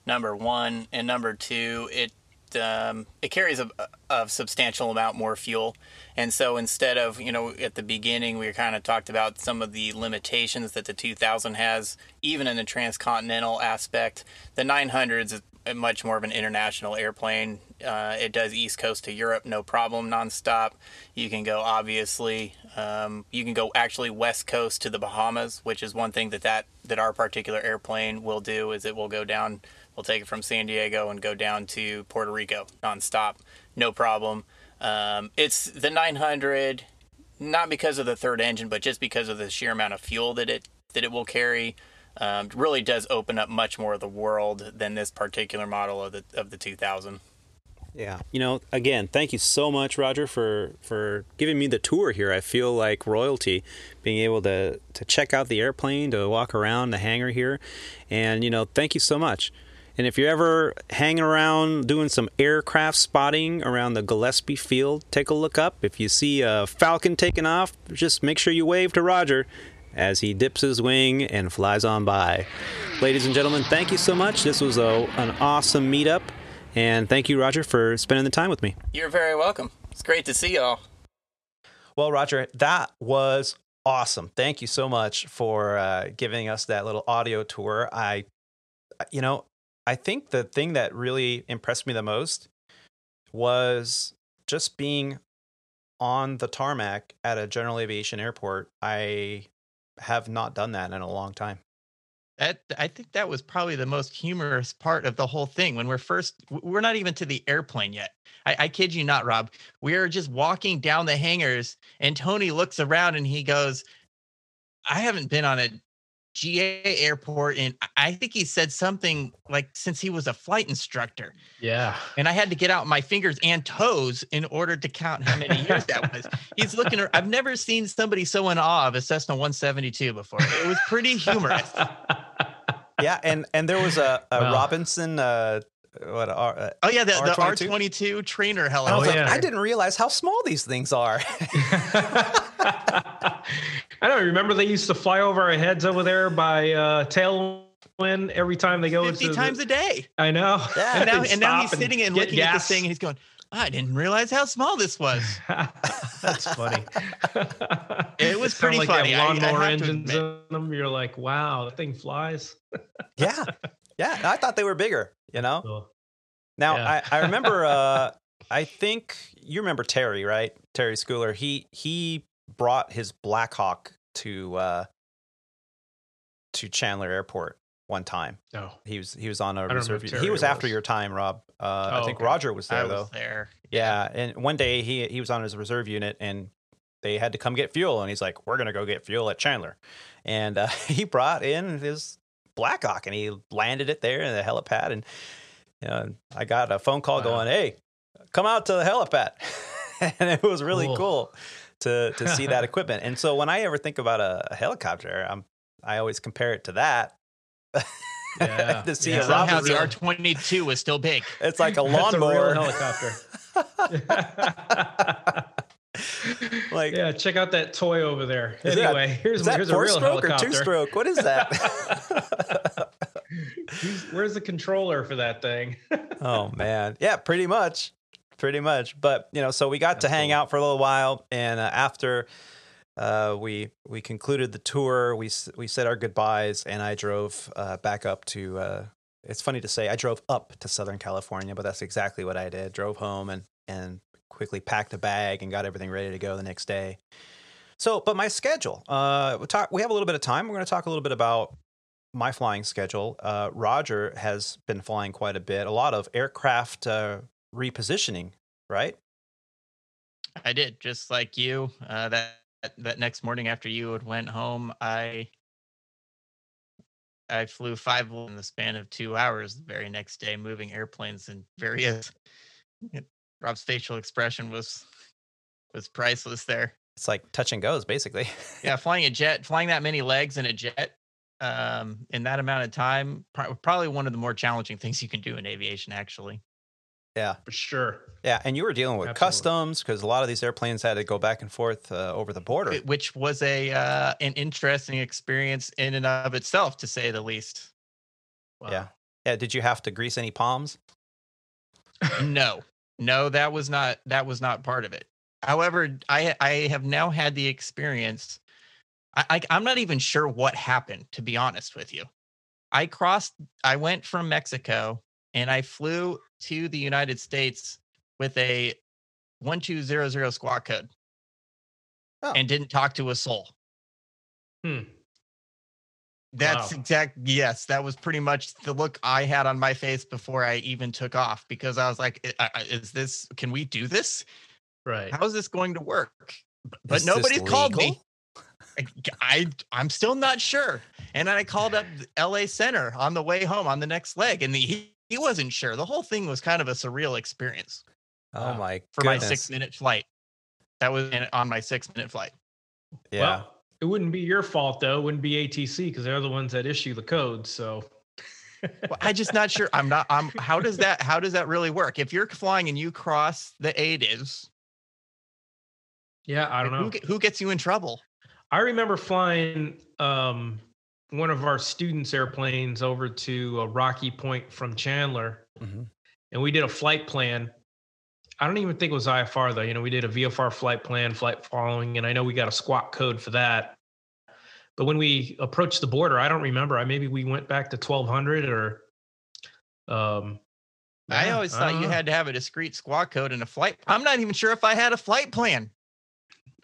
number one. And number two, it Um, it carries a, a substantial amount more fuel. And so instead of, you know, at the beginning, we kind of talked about some of the limitations that the two thousand has, even in the transcontinental aspect. The nine hundred is much more of an international airplane. Uh, it does East Coast to Europe, no problem, nonstop. You can go, obviously, um, you can go actually West Coast to the Bahamas, which is one thing that, that, that our particular airplane will do, is it will go down. We'll take it from San Diego and go down to Puerto Rico nonstop, no problem. Um, it's the nine hundred, not because of the third engine, but just because of the sheer amount of fuel that it that it will carry. Um, really does open up much more of the world than this particular model of the of the two thousand. Yeah, you know, again, thank you so much, Roger, for for giving me the tour here. I feel like royalty, being able to to check out the airplane, to walk around the hangar here, and you know, thank you so much. And if you're ever hanging around doing some aircraft spotting around the Gillespie Field, take a look up. If you see a Falcon taking off, just make sure you wave to Roger as he dips his wing and flies on by. Ladies and gentlemen, thank you so much. This was a, an awesome meetup. And thank you, Roger, for spending the time with me. You're very welcome. It's great to see y'all. Well, Roger, that was awesome. Thank you so much for uh, giving us that little audio tour. I, you know, I think the thing that really impressed me the most was just being on the tarmac at a general aviation airport. I have not done that in a long time. That, I think that was probably the most humorous part of the whole thing. When we're first, we're not even to the airplane yet. I, I kid you not, Rob. We are just walking down the hangars, and Tony looks around and he goes, I haven't been on a G A airport, and I think he said something like, since he was a flight instructor. Yeah. And I had to get out my fingers and toes in order to count how many years that was. He's looking around. I've never seen somebody so in awe of a Cessna one seventy-two before. It was pretty humorous. Yeah, and and there was a, a wow. Robinson uh What, R, uh, oh yeah, the R twenty-two, the R twenty-two trainer helicopter. Oh, yeah. I didn't realize how small these things are. I don't remember they used to fly over our heads over there by uh, tailwind every time they go. Fifty into times the, a day. I know. Yeah. And now, and now he's and sitting and looking gas. at this thing, and he's going, I didn't realize how small this was. That's funny. It was pretty like funny. Lawnmower engines in them. You're like, wow, that thing flies. Yeah. Yeah, I thought they were bigger, you know? Cool. Now, yeah. I, I remember, uh, I think you remember Terry, right? Terry Schooler. He he brought his Blackhawk to uh, to Chandler Airport one time. Oh. He was he was on a reserve. He was after was. your time, Rob. Uh, oh, I think okay. Roger was there, I though. was there. Yeah. yeah, and one day he he was on his reserve unit, and they had to come get fuel, and he's like, we're going to go get fuel at Chandler. And uh, he brought in his Blackhawk, and he landed it there in the helipad, and you know, I got a phone call wow. going, hey, come out to the helipad. And it was really cool, cool to to see that equipment. And so when I ever think about a, a helicopter, I'm I always compare it to that. Yeah. To see yeah. somehow the R twenty-two was still big. It's like a lawnmower. That's a real helicopter. Like, yeah, check out that toy over there. Anyway, that, here's, here's a real helicopter. Or two-stroke? What is that? Where's the controller for that thing? Oh man, yeah, pretty much, pretty much. But you know, so we got That's to hang cool. out for a little while, and uh, after uh, we we concluded the tour, we we said our goodbyes, and I drove uh, back up to. Uh, it's funny to say I drove up to Southern California, but that's exactly what I did. Drove home and and. quickly packed a bag and got everything ready to go the next day. So, but my schedule, uh, we we'll talk, we have a little bit of time. We're going to talk a little bit about my flying schedule, uh, Roger has been flying quite a bit, a lot of aircraft uh, repositioning, right? I did, just like you. Uh, that that next morning after you had went home, I I flew five in the span of two hours the very next day, moving airplanes in various. Rob's facial expression was was priceless there. It's like touch and goes, basically. Yeah, flying a jet, flying that many legs in a jet um, in that amount of time, pro- probably one of the more challenging things you can do in aviation, actually. Yeah, for sure. Yeah, and you were dealing with Absolutely. customs, because a lot of these airplanes had to go back and forth uh, over the border, it, which was a uh, an interesting experience in and of itself, to say the least. Wow. Yeah. Yeah. Did you have to grease any palms? No, no, that was not that was not part of it. However, I I have now had the experience. I, I I'm not even sure what happened, to be honest with you. I crossed. I went from Mexico. And I flew to the United States with a one two zero zero squawk code oh. and didn't talk to a soul. Hmm. That's wow. exact. Yes, that was pretty much the look I had on my face before I even took off, because I was like, is this, can we do this? Right. How is this going to work? But is nobody called me. I, I, I'm still not sure. And then I called up L A Center on the way home on the next leg, and the, he, he wasn't sure. The whole thing was kind of a surreal experience. Oh, uh, my For goodness. my six-minute flight. That was in, on my six-minute flight. Yeah. Well, it wouldn't be your fault, though. It wouldn't be A T C, because they're the ones that issue the code, so... Well, I'm just not sure. I'm not... I'm. How does that How does that really work? If you're flying and you cross the A D I Vs... Yeah, I don't know. Who, who gets you in trouble? I remember flying um, one of our students' airplanes over to uh, Rocky Point from Chandler, mm-hmm. and we did a flight plan. I don't even think it was I F R, though. You know, we did a V F R flight plan, flight following, and I know we got a squawk code for that. But when we approached the border, I don't remember. I maybe we went back to twelve hundred or... Um, I yeah, always thought I you know. had to have a discrete squawk code and a flight. I'm not even sure if I had a flight plan.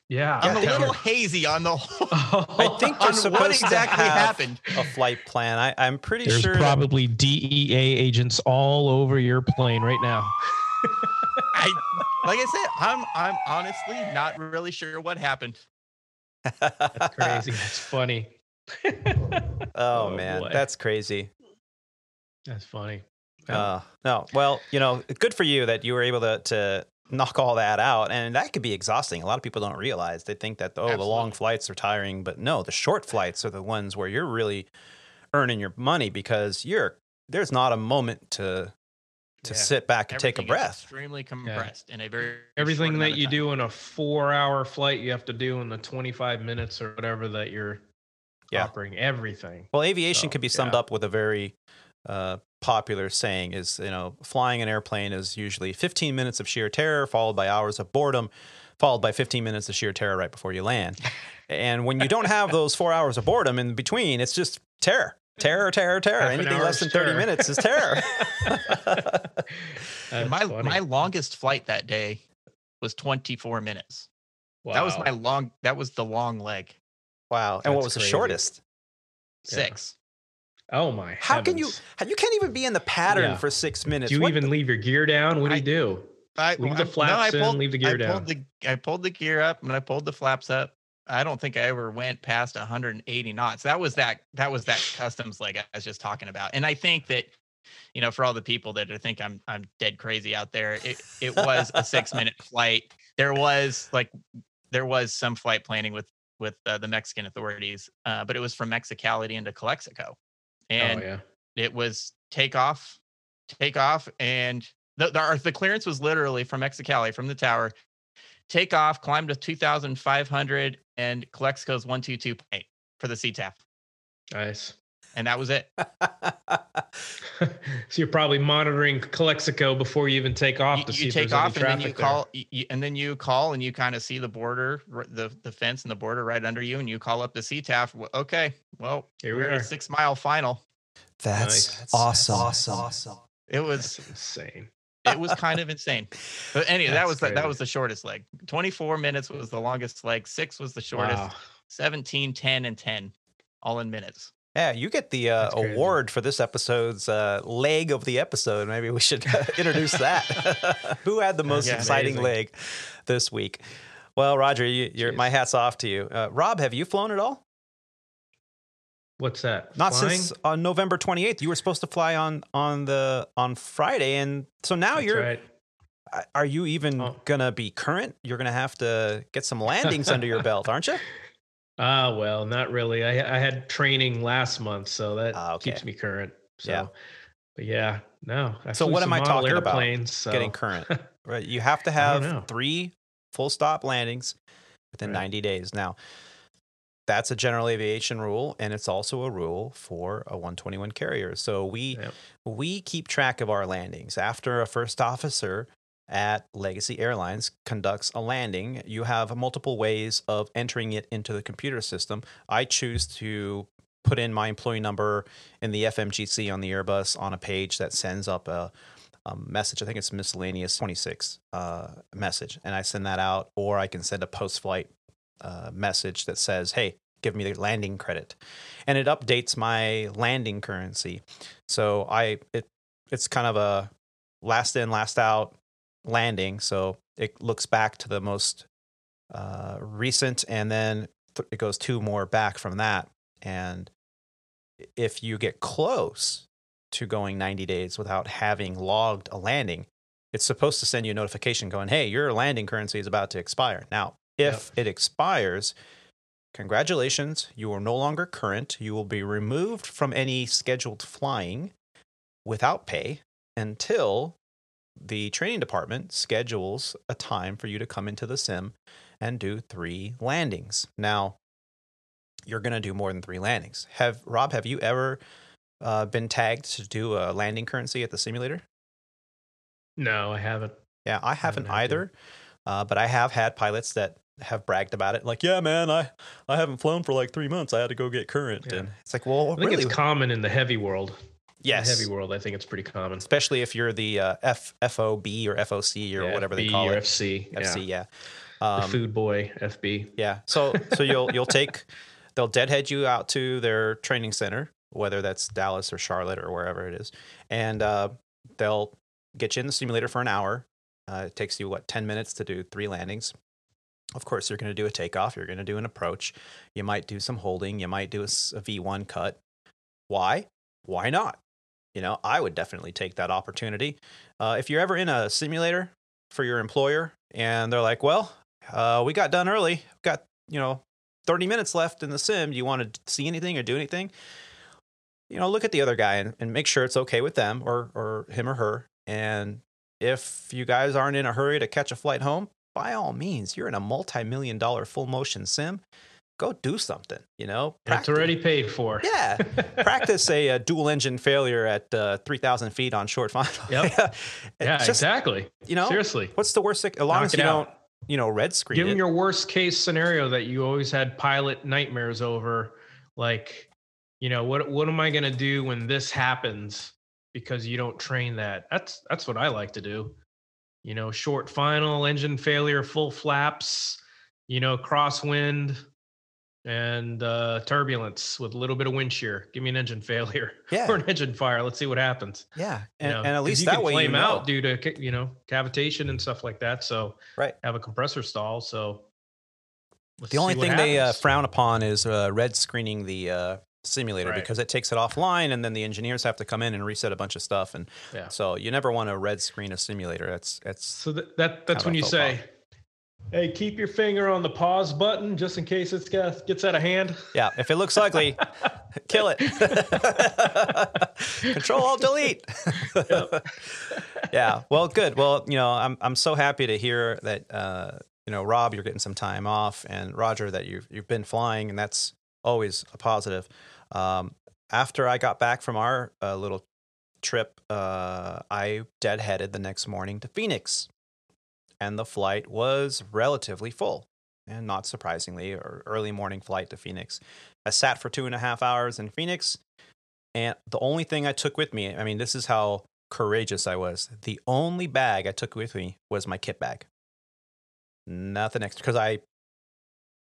Yeah, I'm yeah, a little hazy on the whole. I think they're supposed exactly to have happened. a flight plan. I, I'm pretty There's sure. There's probably that... D E A agents all over your plane right now. I, like I said, I'm I'm honestly not really sure what happened. That's crazy. That's funny. oh, oh man, boy. That's crazy. That's funny. Yeah. Uh, no, well, you know, good for you that you were able to. to knock all that out, and that could be exhausting. A lot of people don't realize, they think that oh Absolutely. the long flights are tiring, but no, the short flights are the ones where you're really earning your money, because you're there's not a moment to to yeah. sit back and everything take a breath. Extremely compressed, and yeah. a very everything that you do in a four-hour flight, you have to do in the twenty-five minutes or whatever that you're yeah. operating. Everything. Well, aviation so, could be summed yeah. up with a very uh, popular saying is, you know, flying an airplane is usually fifteen minutes of sheer terror, followed by hours of boredom, followed by fifteen minutes of sheer terror right before you land. And when you don't have those four hours of boredom in between, it's just terror, terror, terror, terror. Half Anything less than terror. thirty minutes is terror. my funny. my longest flight that day was twenty-four minutes. Wow. That was my long. That was the long leg. Wow. That's and what was crazy. the shortest? Six. Yeah. Oh my! How heavens. can you? You can't even be in the pattern yeah. for six minutes. Do you what even the, leave your gear down? What do you do? I, leave I, the flaps no, I pulled, in. Leave the gear I down. The, I pulled the gear up and I pulled the flaps up. I don't think I ever went past one hundred eighty knots. That was that. That was that customs leg I was just talking about. And I think that, you know, for all the people that think I'm I'm dead crazy out there, it it was a six minute flight. There was like there was some flight planning with with uh, the Mexican authorities, uh, but it was from Mexicali into Calexico. And oh, yeah. it was take off, take off. And the, the the clearance was literally from Mexicali, from the tower, take off, climb to two thousand five hundred and Calexico's one two two point eight for the C TAF. Nice. And that was it. So you're probably monitoring Calexico before you even take off you, to see you if take there's off any and traffic then you call, you, and then you call and you kind of see the border, the, the fence and the border right under you, and you call up the C TAF. Okay, well, here we are. Six mile final. That's nice. awesome. That's awesome. It was That's insane. It was kind of insane. But anyway, That's that was the, that was the shortest leg. twenty-four minutes was the longest leg. Six was the shortest. Wow. seventeen, ten, and ten, all in minutes. Yeah, you get the uh, award for this episode's uh, leg of the episode. Maybe we should introduce that. Who had the most yeah, exciting amazing. leg this week? Well, Roger, you, you're, my hat's off to you. Uh, Rob, have you flown at all? What's that? Not flying? Since uh, November twenty-eighth. You were supposed to fly on on the on Friday, and so now That's you're. Right. Are you even oh. gonna be current? You're gonna have to get some landings under your belt, aren't you? Ah, uh, well, not really. I, I had training last month, so that uh, okay. keeps me current. So, yeah. But yeah, no. I so what am I talking about? So. Getting current. Right. You have to have three full stop landings within right. ninety days. Now, that's a general aviation rule, and it's also a rule for a one twenty-one carrier. So we yep. we keep track of our landings. After a first officer at Legacy Airlines conducts a landing, you have multiple ways of entering it into the computer system. I choose to put in my employee number in the F M G C on the Airbus on a page that sends up a, a message. I think it's miscellaneous twenty-six uh, message, and I send that out, or I can send a post-flight uh, message that says, hey, give me the landing credit. And it updates my landing currency. So I it it's kind of a last in, last out landing, so it looks back to the most uh recent, and then th- it goes two more back from that. And if you get close to going ninety days without having logged a landing, it's supposed to send you a notification going, hey, your landing currency is about to expire. Now if yep. it expires, congratulations, you are no longer current. You will be removed from any scheduled flying without pay until the training department schedules a time for you to come into the sim and do three landings. Now, you're going to do more than three landings. Have Rob, have you ever uh, been tagged to do a landing currency at the simulator? No, I haven't. Yeah, I haven't, I haven't either. Uh, but I have had pilots that have bragged about it. Like, yeah, man, I, I haven't flown for like three months. I had to go get current. Yeah. And it's like, well, I think really? it's common in the heavy world. Yes. In the heavy world, I think it's pretty common. Especially if you're the uh, F, F O B or F O C or yeah, whatever they call it. F B or F C. F C, yeah. yeah. Um, the food boy, F B. Yeah. So so you'll you'll take, they'll deadhead you out to their training center, whether that's Dallas or Charlotte or wherever it is. And uh, they'll get you in the simulator for an hour. Uh, it takes you, what, ten minutes to do three landings. Of course, you're going to do a takeoff. You're going to do an approach. You might do some holding. You might do a, a V one cut. Why? Why not? You know, I would definitely take that opportunity. Uh, if you're ever in a simulator for your employer and they're like, well, uh, we got done early, we've got, you know, thirty minutes left in the sim. Do you want to see anything or do anything? You know, look at the other guy and, and make sure it's okay with them or, or him or her. And if you guys aren't in a hurry to catch a flight home, by all means, you're in a multi-million dollar full motion sim. Go do something, you know. Practice. It's already paid for. Yeah. Practice a, a dual engine failure at uh, three thousand feet on short final. Yep. yeah, yeah just, exactly. You know, seriously. What's the worst? As long Knock as you don't, you know, red screen. Give them your worst case scenario that you always had pilot nightmares over. Like, you know, what what am I going to do when this happens? Because you don't train that. That's that's what I like to do. You know, short final, engine failure, full flaps, you know, crosswind. And uh, turbulence with a little bit of wind shear. Give me an engine failure yeah. or an engine fire. Let's see what happens. Yeah, and, you know, and at least that way you can flame out due to you know cavitation and stuff like that. So right, have a compressor stall. So the only thing they uh, frown upon is uh, red screening the uh, simulator right. because it takes it offline, and then the engineers have to come in and reset a bunch of stuff. And yeah. so you never want to red screen a simulator. That's that's so th- that that's when you say. Off. Hey, keep your finger on the pause button just in case it gets out of hand. Yeah, if it looks ugly, kill it. Control Alt Delete. Yep. Yeah. Well, good. Well, you know, I'm I'm so happy to hear that. Uh, you know, Rob, you're getting some time off, and Roger, that you've you've been flying, and that's always a positive. Um, after I got back from our uh, little trip, uh, I deadheaded the next morning to Phoenix. And the flight was relatively full, and not surprisingly, or early morning flight to Phoenix. I sat for two and a half hours in Phoenix, and the only thing I took with me, I mean, this is how courageous I was. The only bag I took with me was my kit bag. Nothing extra, because I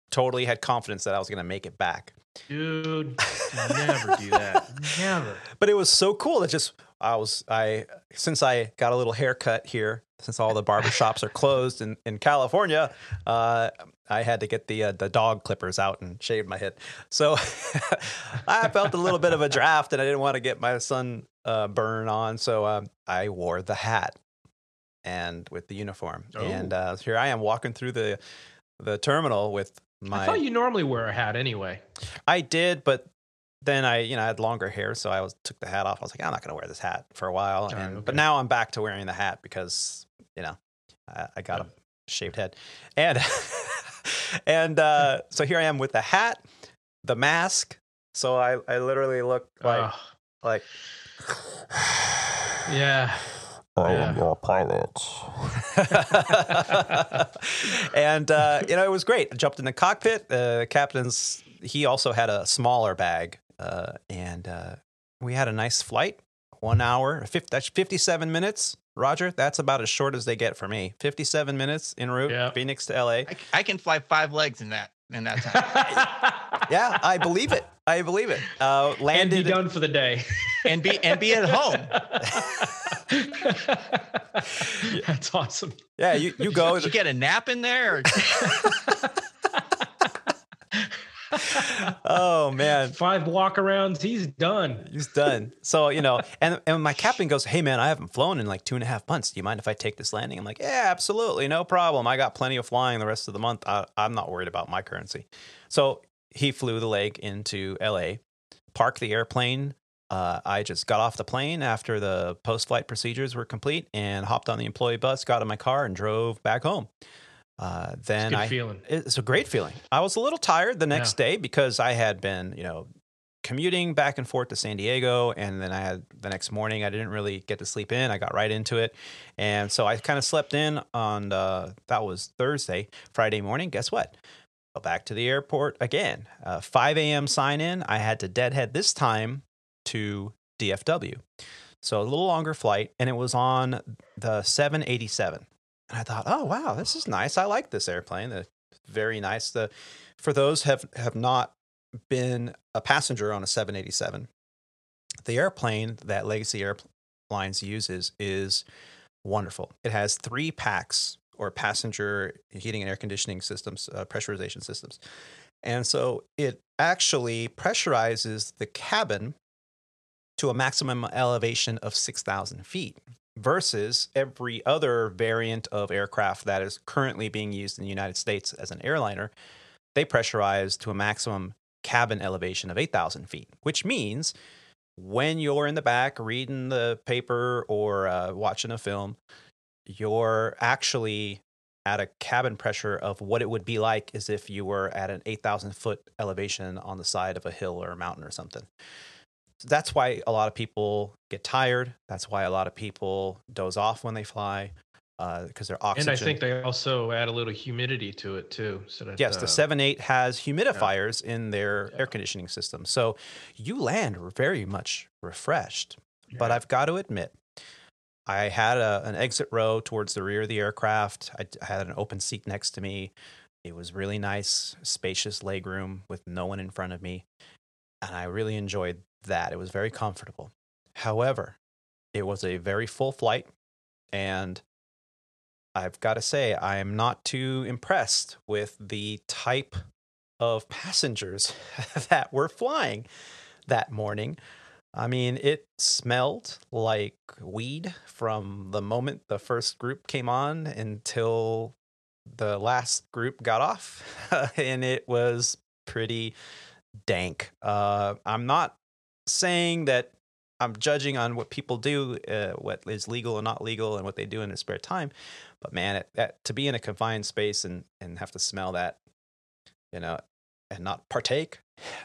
totally had confidence that I was going to make it back. Dude, never do that. Never. But it was so cool that just I was I since I got a little haircut here, since all the barbershops are closed in, in California, uh, I had to get the uh, the dog clippers out and shave my head. So I felt a little bit of a draft, and I didn't want to get my sun uh, burn on. So um, I wore the hat and with the uniform, oh. and uh, here I am walking through the the terminal with my. I thought you normally wear a hat anyway. I did, but then I, you know, I had longer hair, so I was took the hat off. I was like, I'm not going to wear this hat for a while, and, right, okay. but now I'm back to wearing the hat because you know I, I got yeah. a shaved head, and and uh, so here I am with the hat, the mask. So I, I literally look like uh, like yeah. I am your pilot. And, uh, you know, it was great. I jumped in the cockpit. Uh, the captain's, he also had a smaller bag. Uh, and uh, we had a nice flight. One hour, fifty, that's fifty-seven minutes. Roger, that's about as short as they get for me. fifty-seven minutes en route, yeah. Phoenix to L A. I, I can fly five legs in that. In that time. Yeah, I believe it. I believe it. Uh, landed and be done for the day, and be and be at home. That's awesome. Yeah, you you go. Did you get a nap in there? Or... Oh man, five walkarounds. He's done. He's done. So you know, and and my captain goes, "Hey man, I haven't flown in like two and a half months. Do you mind if I take this landing?" I'm like, "Yeah, absolutely, no problem. I got plenty of flying the rest of the month. I, I'm not worried about my currency." So he flew the leg into L A, parked the airplane. Uh, I just got off the plane after the post-flight procedures were complete and hopped on the employee bus, got in my car, and drove back home. Uh, then it's a good feeling. It's a great feeling. I was a little tired the next yeah. day because I had been, you know, commuting back and forth to San Diego, and then I had the next morning. I didn't really get to sleep in. I got right into it, and so I kind of slept in on uh, that was Thursday, Friday morning. Guess what? Back to the airport again. Uh, five a.m. sign in. I had to deadhead this time to D F W. So a little longer flight, and it was on the seven eighty-seven. And I thought, oh, wow, this is nice. I like this airplane. It's very nice. The, for those have have not been a passenger on a seven eighty-seven, the airplane that Legacy Airlines uses is wonderful. It has three packs or passenger heating and air conditioning systems, uh, pressurization systems. And so it actually pressurizes the cabin to a maximum elevation of six thousand feet versus every other variant of aircraft that is currently being used in the United States as an airliner. They pressurize to a maximum cabin elevation of eight thousand feet, which means when you're in the back reading the paper or uh, watching a film, you're actually at a cabin pressure of what it would be like as if you were at an eight thousand foot elevation on the side of a hill or a mountain or something. That's why a lot of people get tired. That's why a lot of people doze off when they fly, because uh, they're oxygen. And I think they also add a little humidity to it too. So that, yes, the seven eight has humidifiers yeah. in their yeah. air conditioning system. So you land very much refreshed. Yeah. But I've got to admit, I had a, an exit row towards the rear of the aircraft. I, I had an open seat next to me. It was really nice, spacious legroom with no one in front of me. And I really enjoyed that. It was very comfortable. However, it was a very full flight, and I've got to say, I am not too impressed with the type of passengers that were flying that morning. I mean, it smelled like weed from the moment the first group came on until the last group got off, and it was pretty dank. Uh, I'm not saying that I'm judging on what people do, uh, what is legal and not legal and what they do in their spare time. But man, it, that, to be in a confined space and, and have to smell that, you know, and not partake.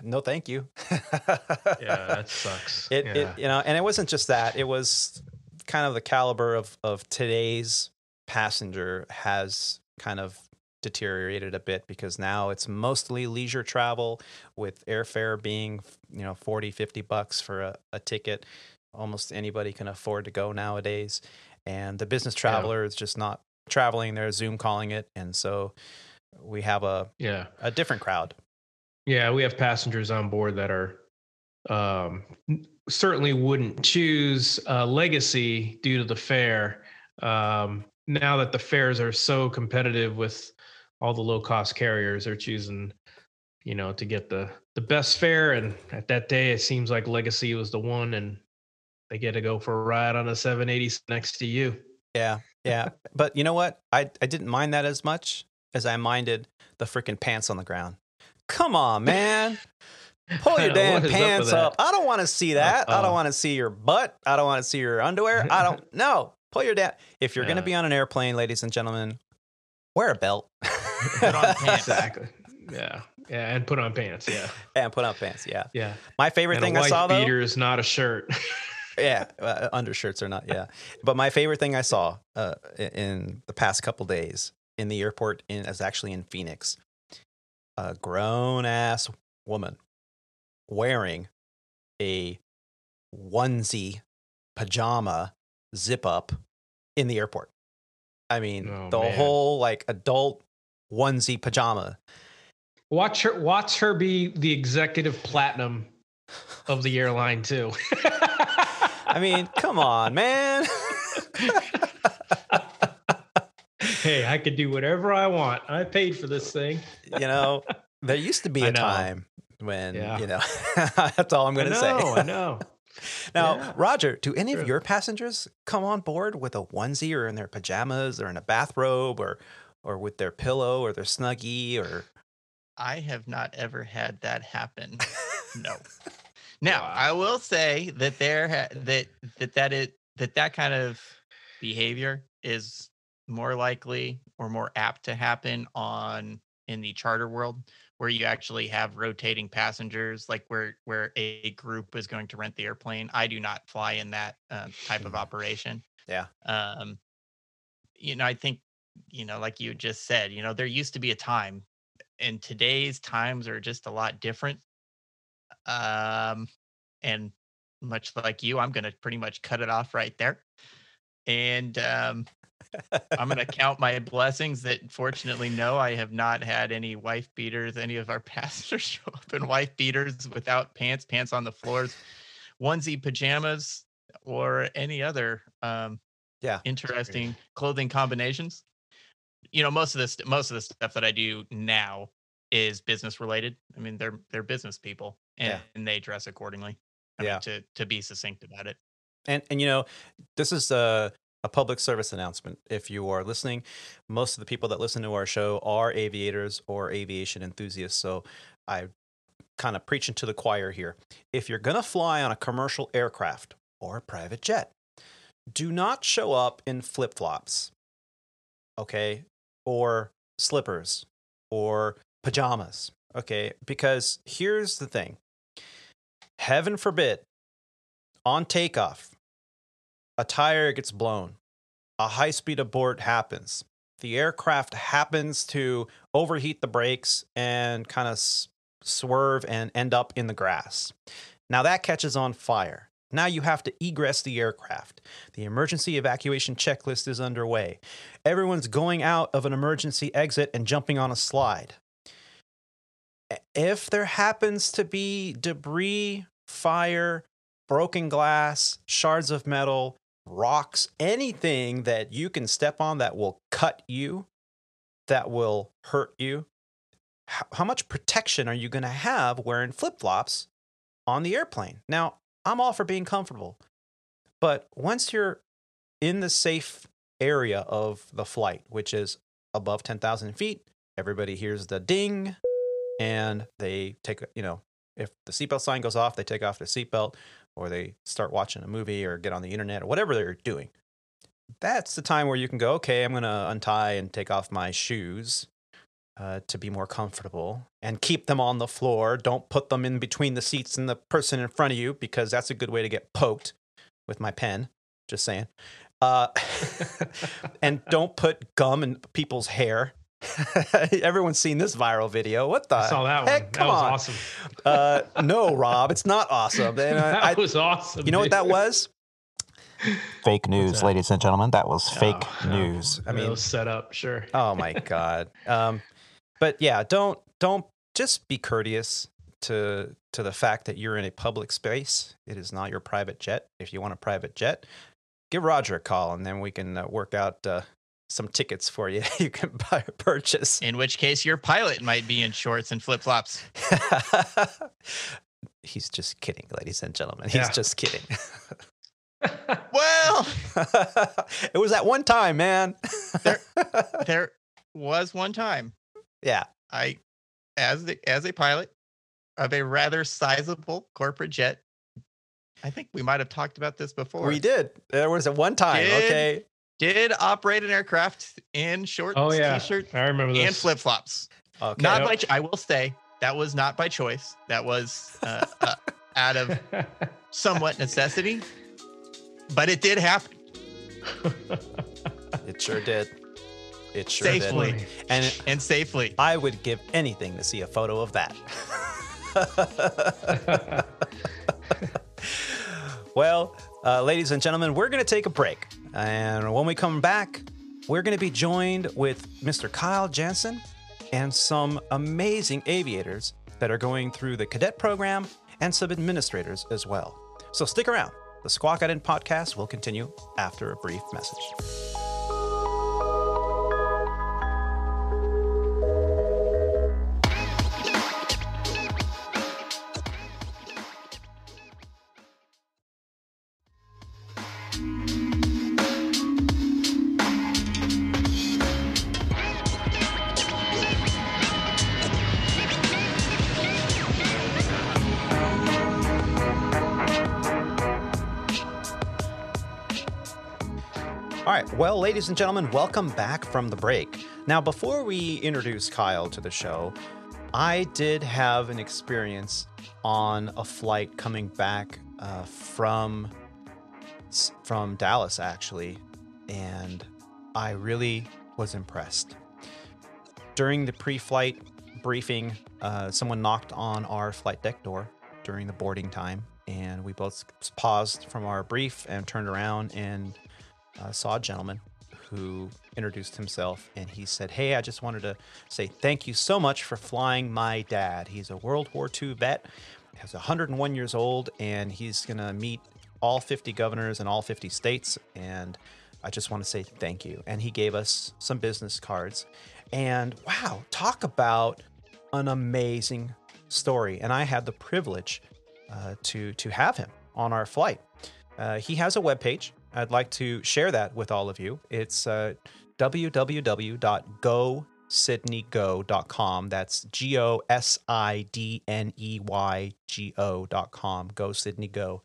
No, thank you. Yeah, that sucks. It, yeah. it, you know, and it wasn't just that. It was kind of the caliber of, of today's passenger has kind of deteriorated a bit, because now it's mostly leisure travel, with airfare being, you know, forty, fifty bucks for a, a ticket. Almost anybody can afford to go nowadays. And the business traveler yeah. is just not traveling. They're Zoom calling it. And so we have a, yeah. a different crowd. Yeah, we have passengers on board that are um, certainly wouldn't choose uh, Legacy due to the fare. Um, now that the fares are so competitive with all the low-cost carriers, they're choosing, you know, to get the, the best fare. And at that day, it seems like Legacy was the one, and they get to go for a ride on a seven eighty next to you. Yeah, yeah. But you know what? I, I didn't mind that as much as I minded the freaking pants on the ground. Come on, man. Pull your damn pants up, up. I don't want to see that. Uh-oh. I don't want to see your butt. I don't want to see your underwear. I don't know. Pull your damn. If you're yeah. going to be on an airplane, ladies and gentlemen, wear a belt. Put on pants. Exactly. Yeah. Yeah. And put on pants. Yeah. And put on pants. Yeah. Yeah. My favorite and thing a white I saw, though. Beater is not a shirt. Yeah. Uh, undershirts are not. Yeah. But my favorite thing I saw uh, in the past couple days in the airport in is actually in Phoenix. A grown-ass woman wearing a onesie, pajama, zip-up in the airport. I mean, oh, the man. whole, like, adult onesie, pajama. Watch her, watch her be the executive platinum of the airline, too. I mean, come on, man. Hey, I could do whatever I want. I paid for this thing. You know, there used to be a time when, yeah. you know, that's all I'm going to say. I know. Now, yeah. Roger, do any True. of your passengers come on board with a onesie or in their pajamas or in a bathrobe or or with their pillow or their Snuggie? Or? I have not ever had that happen. No. Now, wow. I will say that there ha- that that that, it, that that kind of behavior is more likely or more apt to happen on in the charter world, where you actually have rotating passengers, like where where a group is going to rent the airplane. I do not fly in that uh, type of operation. Yeah. Um, you know, I think, you know, like you just said, you know, there used to be a time, and today's times are just a lot different. Um, and much like you, I'm going to pretty much cut it off right there. And, um, I'm going to count my blessings that, fortunately, no, I have not had any wife beaters. Any of our passengers show up in wife beaters without pants, pants on the floors, onesie pajamas, or any other um, yeah, interesting clothing combinations. You know, most of this, most of the stuff that I do now is business related. I mean, they're they're business people, and, yeah. and they dress accordingly. I yeah. mean, to to be succinct about it. And and you know, this is uh. a public service announcement. If you are listening, most of the people that listen to our show are aviators or aviation enthusiasts. So I kind of preaching to the choir here. If you're going to fly on a commercial aircraft or a private jet, do not show up in flip-flops, okay, or slippers or pajamas, okay? Because here's the thing. Heaven forbid, on takeoff, a tire gets blown, a high-speed abort happens, the aircraft happens to overheat the brakes and kind of s- swerve and end up in the grass. Now that catches on fire. Now you have to egress the aircraft. The emergency evacuation checklist is underway. Everyone's going out of an emergency exit and jumping on a slide. If there happens to be debris, fire, broken glass, shards of metal, rocks, anything that you can step on that will cut you, that will hurt you. How much protection are you going to have wearing flip-flops on the airplane? Now, I'm all for being comfortable, but once you're in the safe area of the flight, which is above ten thousand feet, everybody hears the ding, and they take, you know, if the seatbelt sign goes off, they take off their seatbelt, or they start watching a movie or get on the internet or whatever they're doing. That's the time where you can go, okay, I'm going to untie and take off my shoes uh, to be more comfortable and keep them on the floor. Don't put them in between the seats and the person in front of you, because that's a good way to get poked with my pen. Just saying. Uh, and don't put gum in people's hair. Everyone's seen this viral video. What the I saw that heck? One. That Come was on. Awesome. uh, no, Rob, it's not awesome. And I, that I, was awesome. You know dude. What that was? Fake news, ladies and gentlemen. That was oh, fake oh. news. I mean, it was set up, sure. Oh my God. Um, but yeah, don't don't just be courteous to to the fact that you're in a public space. It is not your private jet. If you want a private jet, give Roger a call, and then we can uh, work out uh, some tickets for you. You can buy or purchase. In which case, your pilot might be in shorts and flip-flops. He's just kidding, ladies and gentlemen. He's yeah. just kidding. Well, it was that one time, man. there, there was one time. Yeah. I, as the, as a pilot of a rather sizable corporate jet, I think we might have talked about this before. We did. There was a one time. Did, okay. Did operate an aircraft in shorts, oh, yeah. t-shirt, I remember this. And flip-flops. Okay. Not nope. by ch- I will say that was not by choice. That was uh, uh, out of somewhat necessity. But it did happen. It sure did. It sure safely. did. And, and safely. I would give anything to see a photo of that. Well, uh, ladies and gentlemen, we're going to take a break. And when we come back, we're going to be joined with Mister Kyle Jansen and some amazing aviators that are going through the cadet program and some administrators as well. So stick around. The Squawk Ident podcast will continue after a brief message. Well, ladies and gentlemen, welcome back from the break. Now, before we introduce Kyle to the show, I did have an experience on a flight coming back uh, from from Dallas, actually, and I really was impressed. During the pre-flight briefing, uh, someone knocked on our flight deck door during the boarding time, and we both paused from our brief and turned around and Uh, saw a gentleman who introduced himself, and he said, "Hey, I just wanted to say thank you so much for flying my dad. He's a World War Two vet, he's one hundred one years old, and he's going to meet all fifty governors in all fifty states, and I just want to say thank you." And he gave us some business cards, and wow, talk about an amazing story. And I had the privilege uh, to, to have him on our flight. Uh, he has a webpage. I'd like to share that with all of you. It's uh, w w w dot go sydney go dot com. That's G O S I D N E Y G O dot com, Go Sydney Go.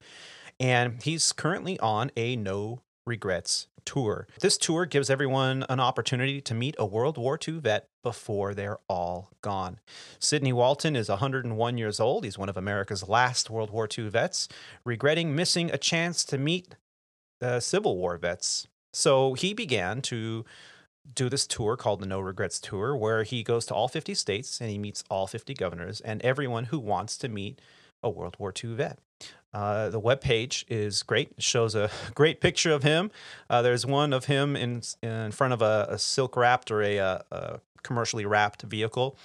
And he's currently on a no regrets tour. This tour gives everyone an opportunity to meet a World War Two vet before they're all gone. Sidney Walton is one hundred one years old. He's one of America's last World War Two vets, regretting missing a chance to meet Uh, Civil War vets. So he began to do this tour called the No Regrets Tour, where he goes to all fifty states and he meets all fifty governors and everyone who wants to meet a World War Two vet. Uh, the webpage is great. It shows a great picture of him. Uh, there's one of him in in front of a, a silk-wrapped or a, a commercially wrapped vehicle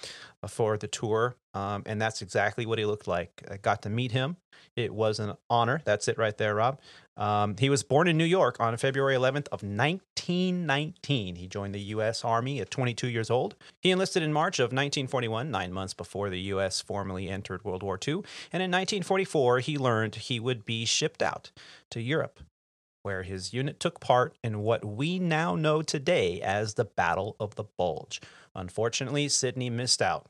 for the tour, um, and that's exactly what he looked like. I got to meet him. It was an honor. That's it right there, Rob. Um, he was born in New York on February eleventh of nineteen nineteen. He joined the U S Army at twenty-two years old. He enlisted in March of nineteen forty-one, nine months before the U S formally entered World War Two. And in nineteen forty-four, he learned he would be shipped out to Europe, where his unit took part in what we now know today as the Battle of the Bulge. Unfortunately, Sidney missed out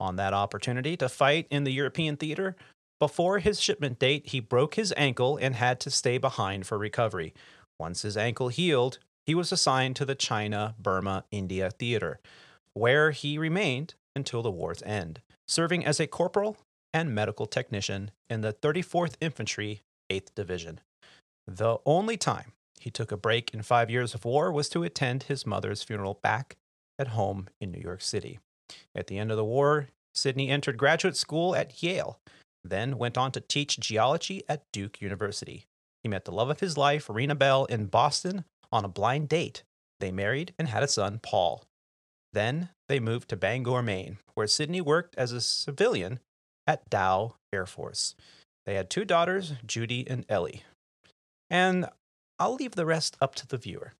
on that opportunity to fight in the European theater. Before his shipment date, he broke his ankle and had to stay behind for recovery. Once his ankle healed, he was assigned to the China, Burma, India Theater, where he remained until the war's end, serving as a corporal and medical technician in the thirty-fourth Infantry, eighth Division. The only time he took a break in five years of war was to attend his mother's funeral back at home in New York City. At the end of the war, Sidney entered graduate school at Yale, then went on to teach geology at Duke University. He met the love of his life, Rena Bell, in Boston on a blind date. They married and had a son, Paul. Then they moved to Bangor, Maine, where Sidney worked as a civilian at Dow Air Force. They had two daughters, Judy and Ellie. And I'll leave the rest up to the viewer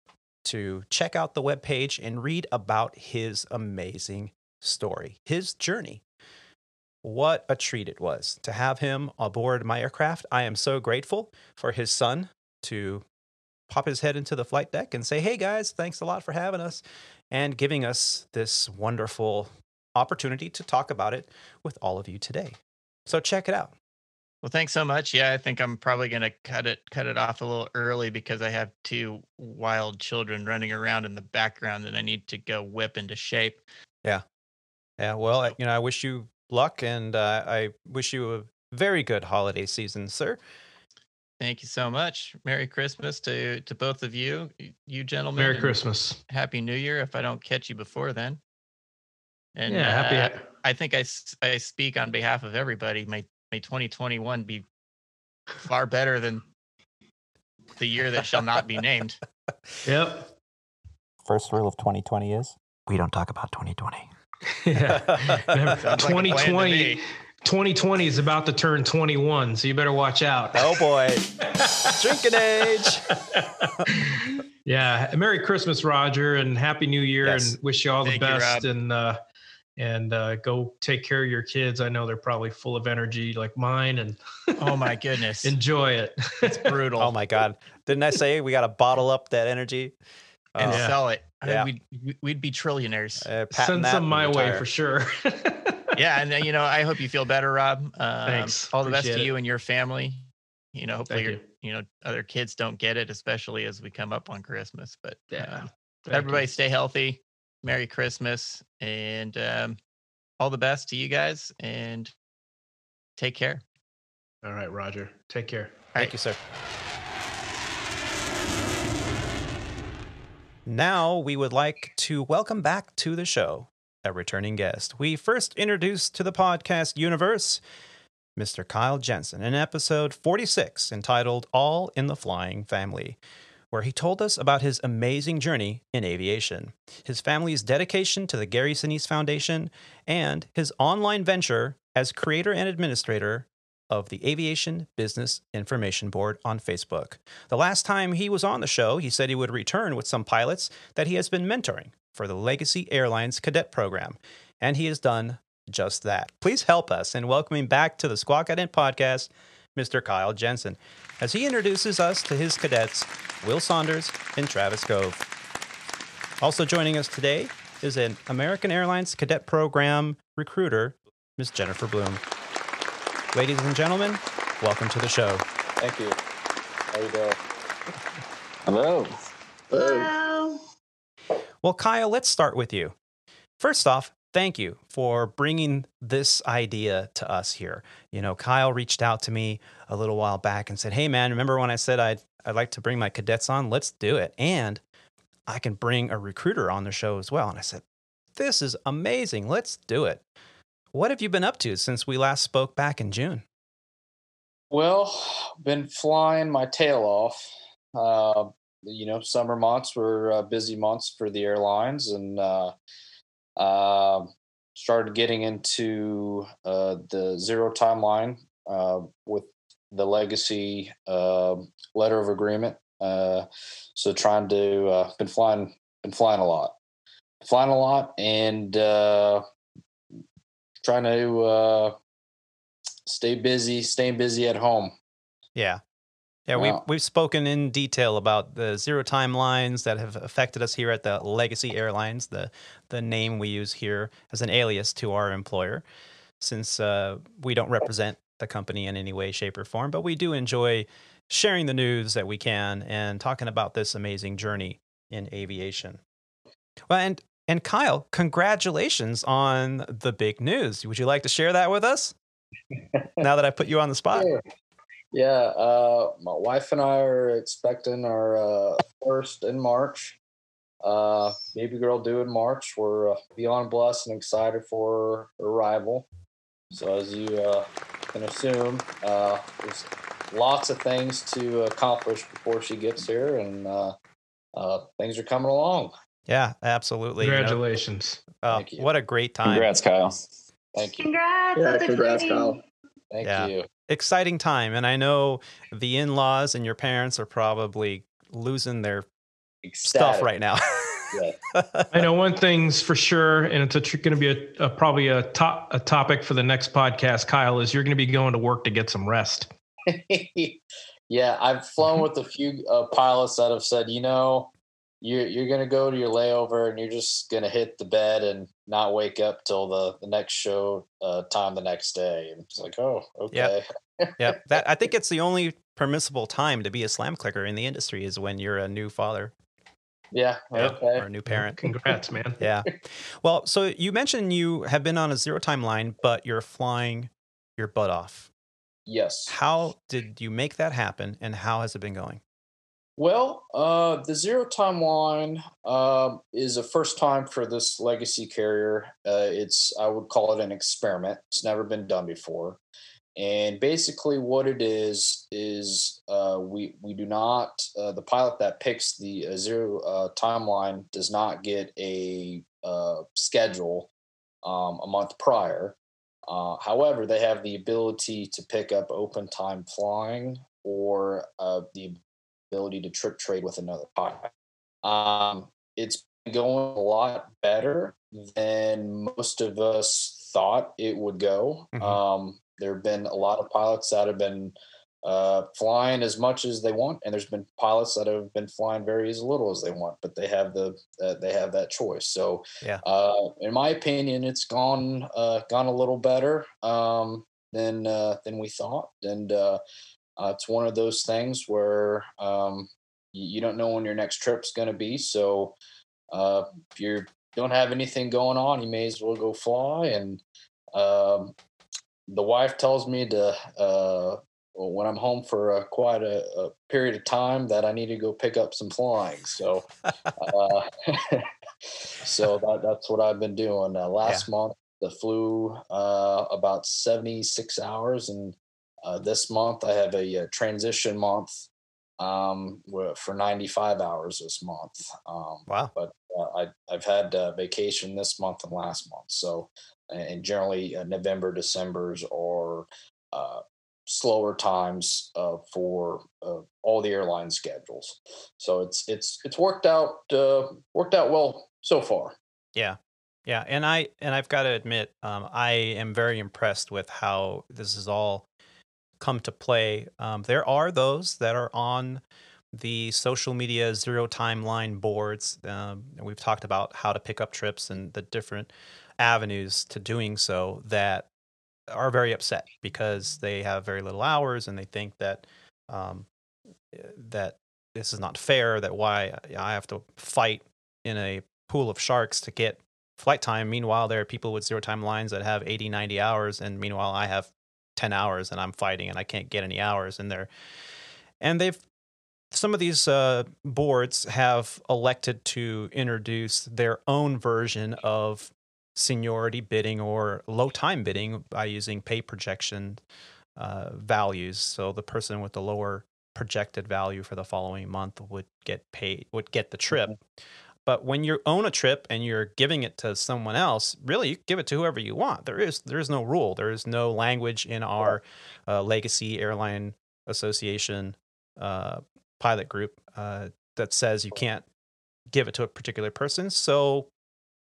to check out the webpage and read about his amazing story, his journey. What a treat it was to have him aboard my aircraft. I am so grateful for his son to pop his head into the flight deck and say, hey guys, thanks a lot for having us and giving us this wonderful opportunity to talk about it with all of you today. So check it out. Well, thanks so much. Yeah, I think I'm probably going to cut it cut it off a little early because I have two wild children running around in the background that I need to go whip into shape. Yeah. Yeah, well, you know, I wish you luck and uh, I wish you a very good holiday season, sir. Thank you so much. Merry Christmas to, to both of you, you gentlemen. Merry Christmas. Happy New Year if I don't catch you before then. And yeah, happy. Uh, I think I, I speak on behalf of everybody. May, may twenty twenty-one be far better than the year that shall not be named. Yep. First rule of twenty twenty is we don't talk about twenty twenty. Yeah. twenty twenty, like twenty twenty is about to turn twenty-one, so you better watch out. Oh boy. Drinking age. Yeah. Merry Christmas, Roger, and Happy New Year, yes. And wish you all Thank the best. You, and uh and uh go take care of your kids. I know they're probably full of energy like mine, and oh my goodness. Enjoy it. It's brutal. Oh my God. Didn't I say we gotta bottle up that energy? And oh, sell it. Yeah. I mean, we'd, we'd be trillionaires. Uh, Send some my way for sure. Yeah. And, you know, I hope you feel better, Rob. Um, Thanks. All the Appreciate best to it. You and your family. You know, hopefully, your, you. you know, other kids don't get it, especially as we come up on Christmas. But yeah, uh, everybody you. Stay healthy. Merry Christmas. And um, all the best to you guys. And take care. All right, Roger. Take care. All Thank right. you, sir. Now we would like to welcome back to the show a returning guest we first introduced to the podcast universe, Mister Kyle Jansen, in episode forty-six entitled All in the Flying Family, where he told us about his amazing journey in aviation, his family's dedication to the Gary Sinise Foundation, and his online venture as creator and administrator of the Aviation Business Information Board on Facebook. The last time he was on the show, he said he would return with some pilots that he has been mentoring for the Legacy Airlines Cadet Program, and he has done just that. Please help us in welcoming back to the Squawk Ident podcast, Mister Kyle Jansen, as he introduces us to his cadets, Will Saunders and Travis Gove. Also joining us today is an American Airlines Cadet Program recruiter, Miz Jennifer Bloom. Ladies and gentlemen, welcome to the show. Thank you. How you doing? Hello. Hello. Hello. Well, Kyle, let's start with you. First off, thank you for bringing this idea to us here. You know, Kyle reached out to me a little while back and said, hey, man, remember when I said I'd, I'd like to bring my cadets on? Let's do it. And I can bring a recruiter on the show as well. And I said, this is amazing. Let's do it. What have you been up to since we last spoke back in June? Well, been flying my tail off. Uh, you know, summer months were uh, busy months for the airlines, and uh, uh, started getting into uh, the zero timeline uh, with the Legacy uh, letter of agreement. Uh, so trying to uh, been flying, been flying a lot, flying a lot, and. Uh, Trying to uh, stay busy, staying busy at home. Yeah. Yeah, wow. we've, we've spoken in detail about the zero timelines that have affected us here at the Legacy Airlines, the, the name we use here as an alias to our employer, since uh, we don't represent the company in any way, shape, or form. But we do enjoy sharing the news that we can and talking about this amazing journey in aviation. Well, and... And Kyle, congratulations on the big news. Would you like to share that with us now that I put you on the spot? Sure. Yeah. Uh, my wife and I are expecting our uh, first in March. Uh, baby girl due in March. We're uh, beyond blessed and excited for her arrival. So as you uh, can assume, uh, there's lots of things to accomplish before she gets here, and uh, uh, things are coming along. Yeah, absolutely. Congratulations. You know, uh, what a great time. Congrats, Kyle. Thank you. Congrats. Yeah, that's congrats, Kyle. Thank yeah. you. Exciting time. And I know the in-laws and your parents are probably losing their Ecstatic. stuff right now. Yeah. I know one thing's for sure, and it's going to be a, a probably a top a topic for the next podcast, Kyle, is you're going to be going to work to get some rest. Yeah, I've flown with a few uh, pilots that have said, you know, you're, you're going to go to your layover and you're just going to hit the bed and not wake up till the, the next show uh, time the next day. And it's like, oh, okay. Yeah, yep. That I think it's the only permissible time to be a slam clicker in the industry is when you're a new father. Yeah. Yep. Okay. Or a new parent. Congrats, man. Yeah. Well, so you mentioned you have been on a zero time line, but you're flying your butt off. Yes. How did you make that happen and how has it been going? Well, uh, the zero time line uh, is a first time for this legacy carrier. Uh, it's, I would call it an experiment. It's never been done before. And basically what it is, is uh, we we do not, uh, the pilot that picks the uh, zero uh, timeline does not get a uh, schedule um, a month prior. Uh, however, they have the ability to pick up open time flying or uh, the ability to trip trade with another pilot. Um, it's going a lot better than most of us thought it would go. Mm-hmm. Um, There have been a lot of pilots that have been uh, flying as much as they want, and there's been pilots that have been flying very as little as they want, but they have the uh, they have that choice. So, yeah. uh, in my opinion, it's gone uh, gone a little better um, than uh, than we thought, and uh, uh, it's one of those things where um, you, you don't know when your next trip's going to be. So, uh, if you don't have anything going on, you may as well go fly and. Um, The wife tells me to, uh, when I'm home for uh, quite a, a period of time, that I need to go pick up some flying. So, uh, so that, that's what I've been doing. Uh, last yeah. month, I flew uh, about seventy-six hours, and uh, this month I have a, a transition month um, for ninety-five hours this month. Um, wow! But uh, I, I've had uh, vacation this month and last month, so. And generally uh, November, Decembers are uh, slower times uh, for uh, all the airline schedules. So it's it's it's worked out uh, worked out well so far. Yeah, yeah, and I and I've got to admit, um, I am very impressed with how this has all come to play. Um, there are those that are on the social media zero timeline boards. Um, and we've talked about how to pick up trips and the different avenues to doing so that are very upset because they have very little hours and they think that um, that this is not fair, that why I have to fight in a pool of sharks to get flight time. Meanwhile, there are people with zero time lines that have eighty, ninety hours, and meanwhile I have ten hours and I'm fighting and I can't get any hours in there. And they've Some of these uh, boards have elected to introduce their own version of seniority bidding or low time bidding by using pay projection uh, values. So the person with the lower projected value for the following month would get paid, would get the trip. Mm-hmm. But when you own a trip and you're giving it to someone else, really, you give it to whoever you want. There is there is no rule. There is no language in our uh, Legacy Airline Association uh pilot group uh, that says you can't give it to a particular person. So,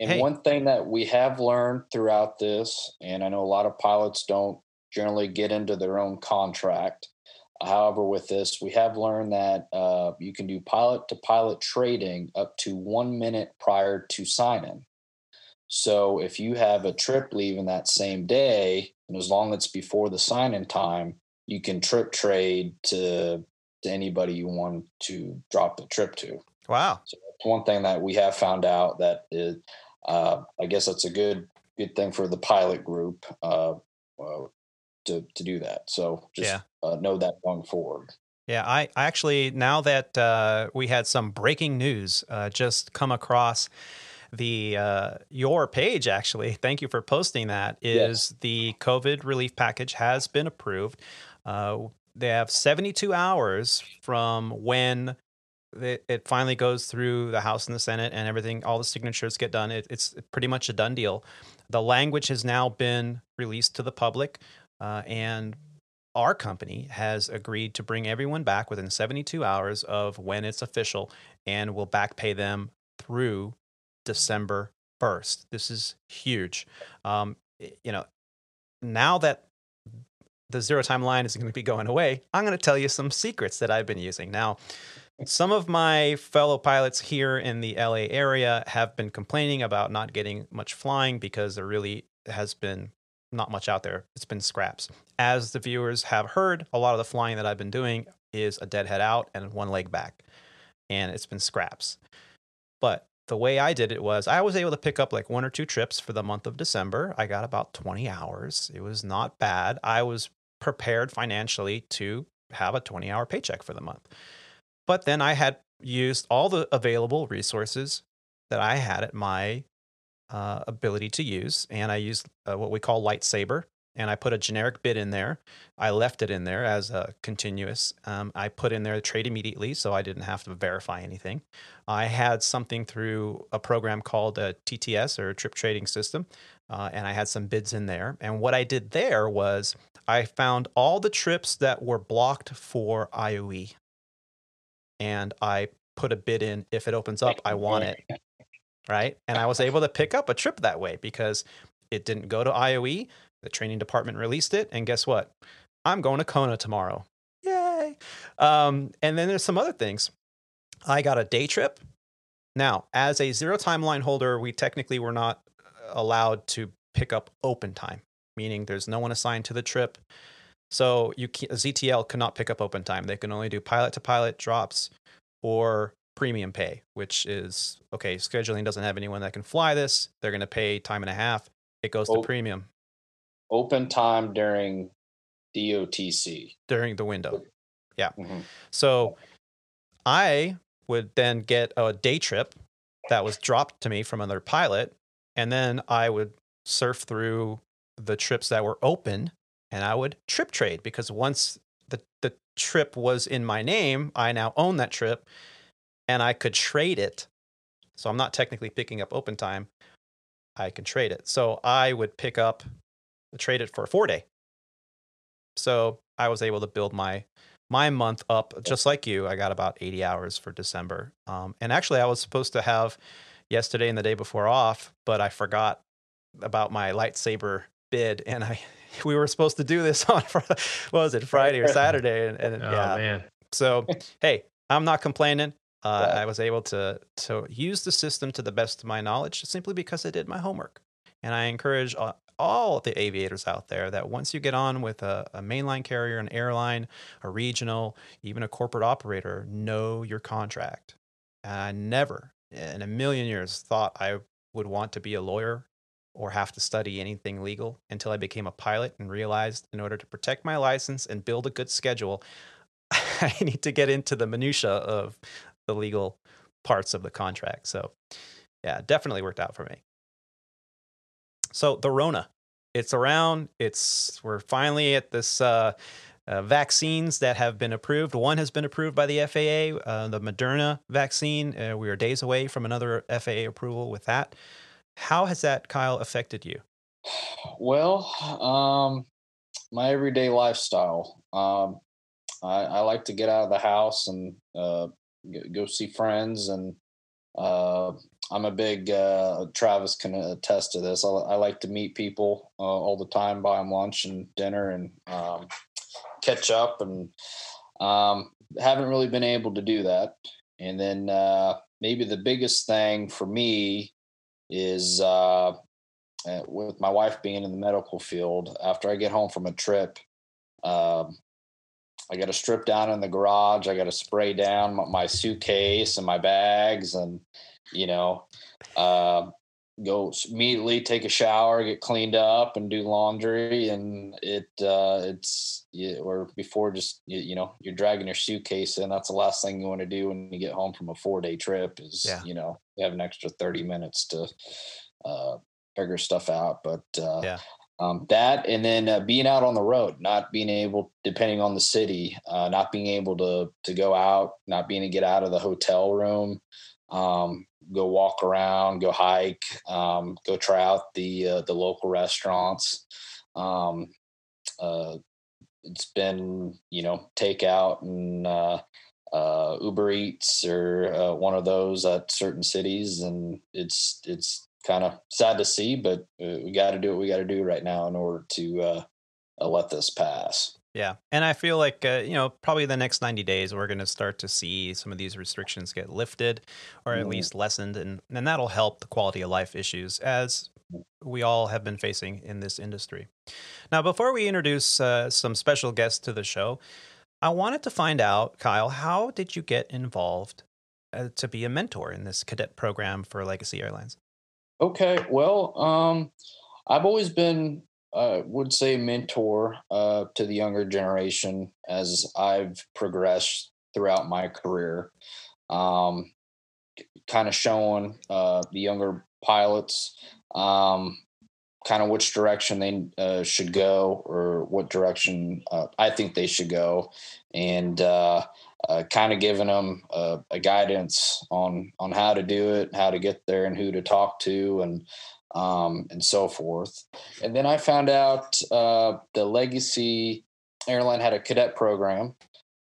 and hey. One thing that we have learned throughout this, and I know a lot of pilots don't generally get into their own contract. However, with this, we have learned that uh, you can do pilot to pilot trading up to one minute prior to sign-in. So if you have a trip leaving that same day, and as long as it's before the sign-in time, you can trip trade to to anybody you want to drop the trip to. Wow. So that's one thing that we have found out that is, uh, I guess that's a good, good thing for the pilot group, uh, uh to, to do that. So just yeah. uh, know that going forward. Yeah. I, I actually, now that, uh, we had some breaking news, uh, just come across the, uh, your page, actually, thank you for posting that, is yes. the COVID relief package has been approved. Uh, They have seventy-two hours from when it, it finally goes through the House and the Senate and everything. All the signatures get done. It, it's pretty much a done deal. The language has now been released to the public, uh, and our company has agreed to bring everyone back within seventy-two hours of when it's official, and will back pay them through December first. This is huge. Um, you know, now that the zero timeline is going to be going away, I'm going to tell you some secrets that I've been using. Now, some of my fellow pilots here in the L A area have been complaining about not getting much flying because there really has been not much out there. It's been scraps. As the viewers have heard, a lot of the flying that I've been doing is a deadhead out and one leg back, and it's been scraps. But the way I did it was I was able to pick up like one or two trips for the month of December. I got about twenty hours. It was not bad. I was prepared financially to have a twenty-hour paycheck for the month. But then I had used all the available resources that I had at my uh, ability to use, and I used uh, what we call Lightsaber, and I put a generic bid in there. I left it in there as a continuous. Um, I put in there trade immediately, so I didn't have to verify anything. I had something through a program called a T T S, or a Trip Trading System, uh, and I had some bids in there. And what I did there was I found all the trips that were blocked for I O E, and I put a bid in, if it opens up, I want it, right? And I was able to pick up a trip that way because it didn't go to I O E. The training department released it, and guess what? I'm going to Kona tomorrow. Yay! Um, and then there's some other things. I got a day trip. Now, as a zero timeline holder, we technically were not allowed to pick up open time, meaning there's no one assigned to the trip. So you can, Z T L could not pick up open time. They can only do pilot-to-pilot drops or premium pay, which is, okay, scheduling doesn't have anyone that can fly this. They're going to pay time and a half. It goes oh. to premium. Open time during D O T C. During the window. Yeah. Mm-hmm. So I would then get a day trip that was dropped to me from another pilot, and then I would surf through the trips that were open, and I would trip trade, because once the, the trip was in my name, I now own that trip, and I could trade it. So I'm not technically picking up open time. I can trade it. So I would pick up... trade it for a four day. So I was able to build my, my month up just like you. I got about eighty hours for December. Um, and actually I was supposed to have yesterday and the day before off, but I forgot about my Lightsaber bid. And I, we were supposed to do this on, what was it, Friday or Saturday? And, and oh, yeah, man. So, hey, I'm not complaining. Uh, yeah. I was able to, to use the system to the best of my knowledge simply because I did my homework. And I encourage uh, all of the aviators out there that once you get on with a, a mainline carrier, an airline, a regional, even a corporate operator, know your contract. And I never in a million years thought I would want to be a lawyer or have to study anything legal until I became a pilot and realized in order to protect my license and build a good schedule, I need to get into the minutia of the legal parts of the contract. So yeah, it definitely worked out for me. So the Rona, it's around. It's we're finally at this uh, uh, vaccines that have been approved. One has been approved by the F A A, uh, the Moderna vaccine. Uh, we are days away from another F A A approval with that. How has that, Kyle, affected you? Well, um, my everyday lifestyle. Um, I, I like to get out of the house and uh, go see friends and. Uh, I'm a big, uh, Travis can attest to this. I, I like to meet people uh, all the time, buy them lunch and dinner and um, catch up, and um, haven't really been able to do that. And then uh, maybe the biggest thing for me is uh, with my wife being in the medical field, after I get home from a trip, um, I got to strip down in the garage. I got to spray down my, my suitcase and my bags, and, you know, uh, go immediately take a shower, get cleaned up, and do laundry. And it, uh, it's, you, or before just, you, you know, you're dragging your suitcase in. That's the last thing you want to do when you get home from a four day trip is, yeah. you know, you have an extra thirty minutes to, uh, figure stuff out. But, uh, yeah. Um, that, and then uh, being out on the road, not being able, depending on the city, uh, not being able to to go out, not being able to get out of the hotel room, um, go walk around, go hike, um, go try out the uh, the local restaurants. Um, uh, it's been, you know, takeout and uh, uh, Uber Eats or uh, one of those at certain cities, and it's it's. kind of sad to see, but we got to do what we got to do right now in order to uh, uh, let this pass. Yeah. And I feel like, uh, you know, probably the next ninety days, we're going to start to see some of these restrictions get lifted or at mm. least lessened. And, and that'll help the quality of life issues as we all have been facing in this industry. Now, before we introduce uh, some special guests to the show, I wanted to find out, Kyle, how did you get involved uh, to be a mentor in this cadet program for Legacy Airlines? Okay. Well, um, I've always been, I uh, would say, mentor uh, to the younger generation as I've progressed throughout my career, um, kind of showing uh, the younger pilots um, kind of which direction they uh, should go or what direction uh, I think they should go, and uh, uh, kind of giving them uh, a guidance on, on how to do it, how to get there and who to talk to, and, um, and so forth. And then I found out uh, the Legacy Airline had a cadet program,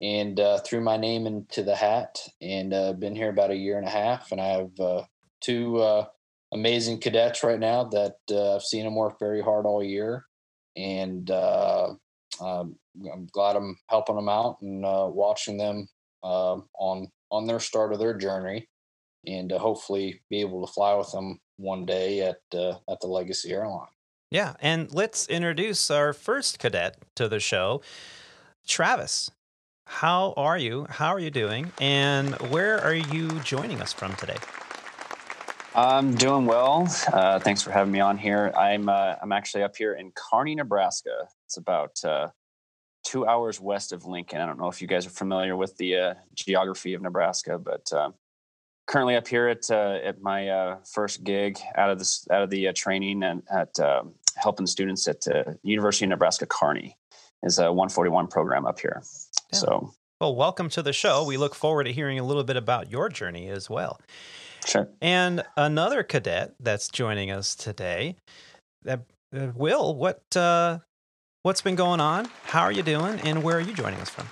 and uh, threw my name into the hat, and uh, been here about a year and a half. And I have uh, two uh, amazing cadets right now that uh, I've seen them work very hard all year. And, uh, Um, I'm glad I'm helping them out and uh, watching them uh, on on their start of their journey, and uh, hopefully be able to fly with them one day at uh, at the Legacy Airline. Yeah, and let's introduce our first cadet to the show, Travis. How are you? How are you doing? And where are you joining us from today? I'm doing well. Uh, thanks for having me on here. I'm uh, I'm actually up here in Kearney, Nebraska. It's about uh, two hours west of Lincoln. I don't know if you guys are familiar with the uh, geography of Nebraska, but uh, currently up here at uh, at my uh, first gig out of this out of the uh, training and at um, helping students at uh, University of Nebraska Kearney is a one forty-one program up here. Yeah. So, well, welcome to the show. We look forward to hearing a little bit about your journey as well. Sure. And another cadet that's joining us today, uh, Will, what, uh, what's been going on? How are you doing? And where are you joining us from?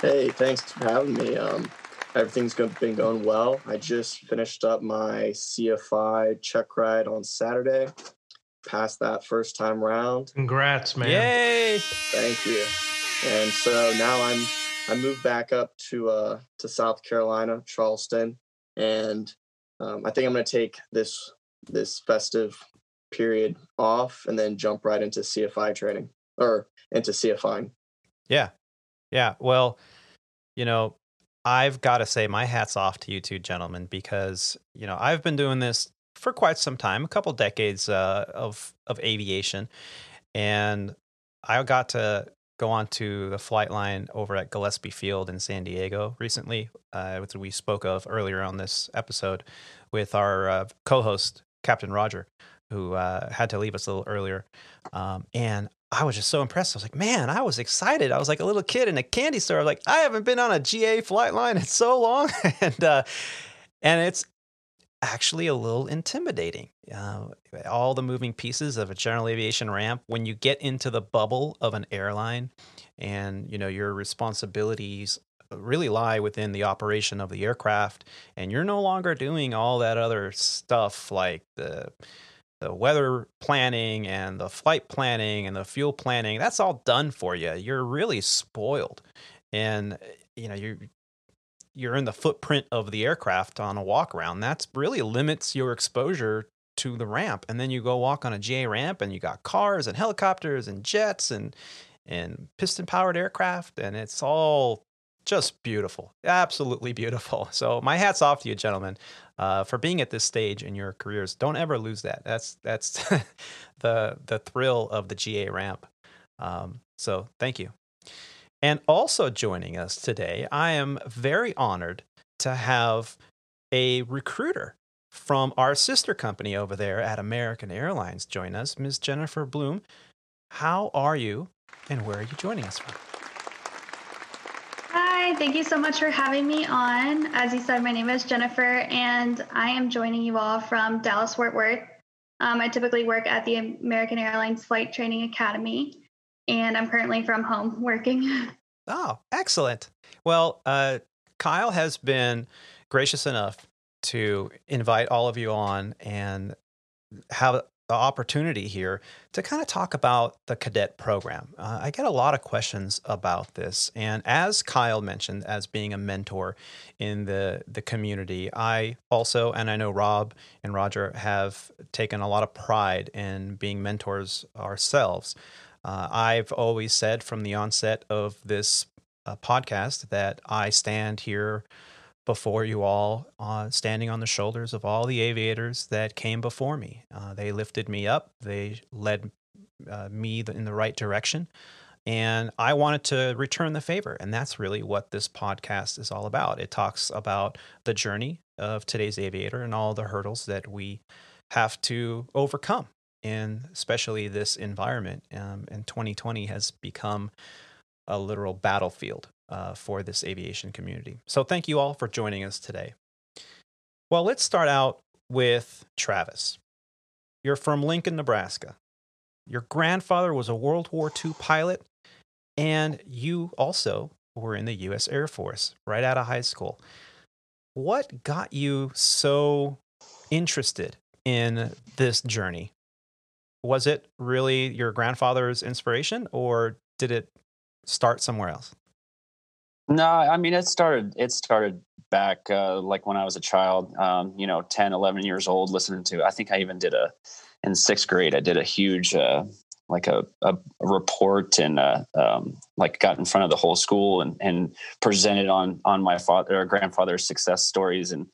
Hey, thanks for having me. Um, everything's been going well. I just finished up my C F I check ride on Saturday. Passed that first time round. Congrats, man. Yay! Thank you. And so now I'm, I moved back up to, uh, to South Carolina, Charleston. And um, I think I'm going to take this this festive period off and then jump right into C F I training or into C F I. Yeah. Yeah. Well, you know, I've got to say my hat's off to you two gentlemen because, you know, I've been doing this for quite some time, a couple decades uh, of, of aviation. And I got to go on to the flight line over at Gillespie Field in San Diego recently, uh, which we spoke of earlier on this episode with our uh, co-host, Captain Roger, who uh, had to leave us a little earlier. Um, and I was just so impressed. I was like, man, I was excited. I was like a little kid in a candy store. I was like, I haven't been on a G A flight line in so long. and uh, and it's actually a little intimidating. Uh, all the moving pieces of a general aviation ramp, when you get into the bubble of an airline and, you know, your responsibilities really lie within the operation of the aircraft, and you're no longer doing all that other stuff like the the weather planning and the flight planning and the fuel planning. That's all done for you. You're really spoiled. And, you know, you're you're in the footprint of the aircraft on a walk around. That's really limits your exposure to the ramp. And then you go walk on a G A ramp and you got cars and helicopters and jets and, and piston powered aircraft. And it's all just beautiful, absolutely beautiful. So my hat's off to you gentlemen, uh, for being at this stage in your careers. Don't ever lose that. That's, that's the, the thrill of the G A ramp. Um, so thank you. And also joining us today, I am very honored to have a recruiter from our sister company over there at American Airlines join us, Miz Jennifer Bloom. How are you and where are you joining us from? Hi, thank you so much for having me on. As you said, my name is Jennifer and I am joining you all from Dallas-Fort Worth. Um, I typically work at the American Airlines Flight Training Academy, and I'm currently from home working. Oh, excellent. Well, uh, Kyle has been gracious enough to invite all of you on and have the opportunity here to kind of talk about the cadet program. Uh, I get a lot of questions about this. And as Kyle mentioned, as being a mentor in the, the community, I also, and I know Rob and Roger have taken a lot of pride in being mentors ourselves. Uh, I've always said from the onset of this uh, podcast that I stand here before you all, uh, standing on the shoulders of all the aviators that came before me. Uh, they lifted me up. They led uh, me in the right direction. And I wanted to return the favor. And that's really what this podcast is all about. It talks about the journey of today's aviator and all the hurdles that we have to overcome. And especially this environment, um, and twenty twenty has become a literal battlefield uh, for this aviation community. So thank you all for joining us today. Well, let's start out with Travis. You're from Lincoln, Nebraska. Your grandfather was a World War Two pilot, and you also were in the U S Air Force right out of high school. What got you so interested in this journey? Was it really your grandfather's inspiration, or did it start somewhere else? No, I mean, it started, it started back, uh, like when I was a child, um, you know, ten, eleven years old, listening to, I think I even did a, in sixth grade, I did a huge, uh, like a, a, a report and, uh, um, like got in front of the whole school and, and presented on, on my father or grandfather's success stories. And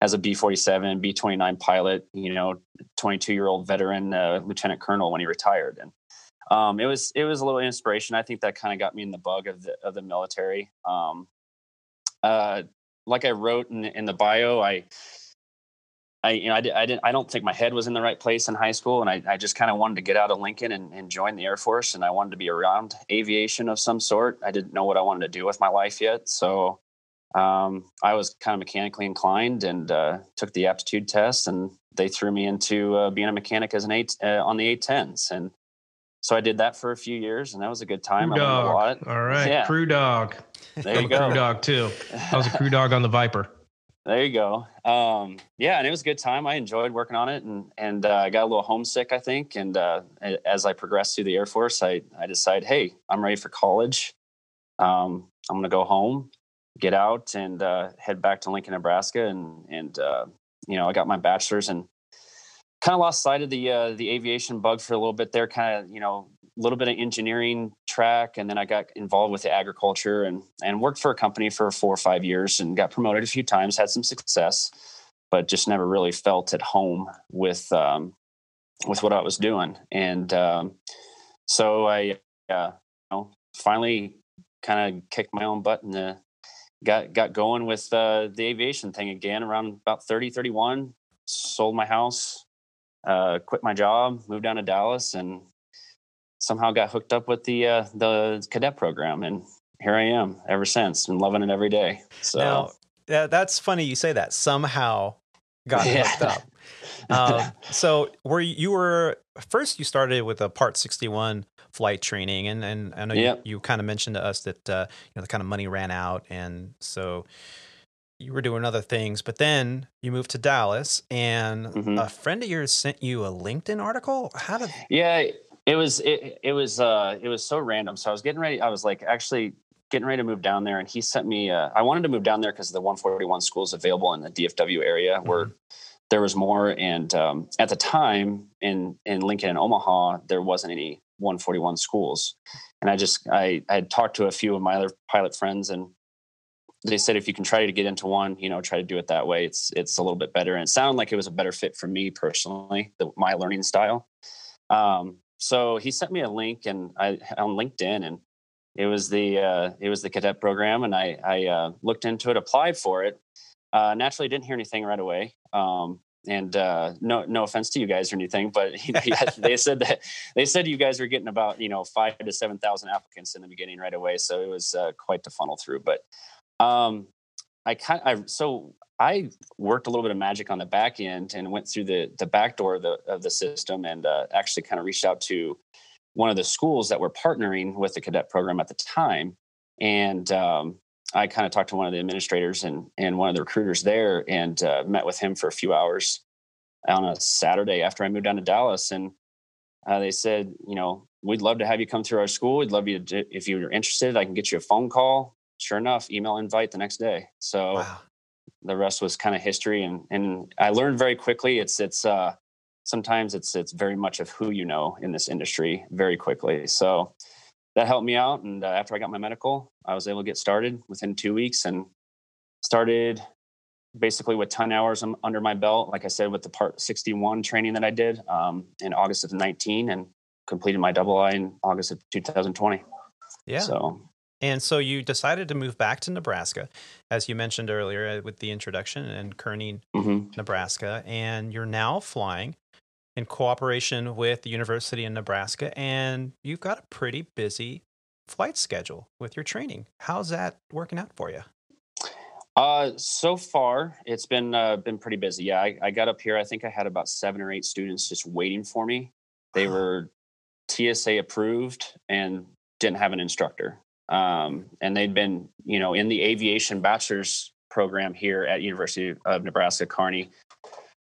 as a B forty-seven, B twenty-nine pilot, you know, twenty-two-year-old veteran, uh, lieutenant colonel when he retired, and um, it was it was a little inspiration. I think that kind of got me in the bug of the of the military. Um, uh, like I wrote in, in the bio, I, I you know I, I didn't I don't think my head was in the right place in high school, and I, I just kind of wanted to get out of Lincoln and, and join the Air Force, and I wanted to be around aviation of some sort. I didn't know what I wanted to do with my life yet, so. Um, I was kind of mechanically inclined and, uh, took the aptitude test and they threw me into, uh, being a mechanic as an eight, uh, on the A tens. And so I did that for a few years and that was a good time. Crew I learned a lot. All right. Yeah. Crew dog. There you I'm go. Crew dog too. I was a crew dog on the Viper. There you go. Um, yeah, and it was a good time. I enjoyed working on it and, and, uh, I got a little homesick, I think. And, uh, as I progressed through the Air Force, I, I decided, hey, I'm ready for college. Um, I'm going to go home. Get out and uh, head back to Lincoln, Nebraska, and and uh, you know I got my bachelor's and kind of lost sight of the uh, the aviation bug for a little bit there. Kind of you know a little bit of engineering track, and then I got involved with the agriculture and and worked for a company for four or five years and got promoted a few times, had some success, but just never really felt at home with um, with what I was doing. And um, so I uh, you know, finally kind of kicked my own butt in the Got got going with uh, the aviation thing again around about thirty, thirty-one, sold my house, uh, quit my job, moved down to Dallas, and somehow got hooked up with the uh, the cadet program. And here I am ever since and loving it every day. So now, that, that's funny you say that. Somehow got yeah. hooked up. Uh, so were you, you were first you started with a Part sixty-one flight training, and and I know yep. you, you kind of mentioned to us that uh, you know the kind of money ran out, and so you were doing other things. But then you moved to Dallas, and mm-hmm. a friend of yours sent you a LinkedIn article. How did? Yeah, it was it it was uh, it was so random. So I was getting ready. I was like actually getting ready to move down there, and he sent me. Uh, I wanted to move down there because the one forty-one school is available in the D F W area mm-hmm. where. There was more, and um, at the time in, in Lincoln and Omaha, there wasn't any one forty-one schools. And I just I, I had talked to a few of my other pilot friends, and they said if you can try to get into one, you know, try to do it that way. It's it's a little bit better, and it sounded like it was a better fit for me personally, the, my learning style. Um, so he sent me a link, and I on LinkedIn, and it was the uh, it was the cadet program, and I I uh, looked into it, applied for it. Uh, naturally didn't hear anything right away. Um, And uh, no, no offense to you guys or anything, but they said that they said you guys were getting about, you know, five to seven thousand applicants in the beginning right away. So it was uh, quite to funnel through. But um, I kind I so I worked a little bit of magic on the back end and went through the the back door of the of the system and uh, actually kind of reached out to one of the schools that were partnering with the cadet program at the time, and um, I kind of talked to one of the administrators and, and one of the recruiters there and uh, met with him for a few hours on a Saturday after I moved down to Dallas. And uh, they said, you know, we'd love to have you come through our school. We'd love you to, if you're interested, I can get you a phone call. Sure enough, email invite the next day. So wow. The rest was kind of history. And, and I learned very quickly. It's, it's uh, sometimes it's, it's very much of who you know in this industry very quickly. So that helped me out. And uh, after I got my medical, I was able to get started within two weeks and started basically with ten hours under my belt. Like I said, with the Part sixty-one training that I did um, in August of nineteen and completed my double I in August of two thousand twenty. Yeah. So, and so you decided to move back to Nebraska, as you mentioned earlier with the introduction and Kearney, mm-hmm. Nebraska, and you're now flying in cooperation with the University in Nebraska, and you've got a pretty busy flight schedule with your training. How's that working out for you? Uh, so far, it's been uh, been pretty busy. Yeah, I, I got up here. I think I had about seven or eight students just waiting for me. They oh. were T S A approved and didn't have an instructor. Um, and they'd been, you know, in the aviation bachelor's program here at University of Nebraska, Kearney,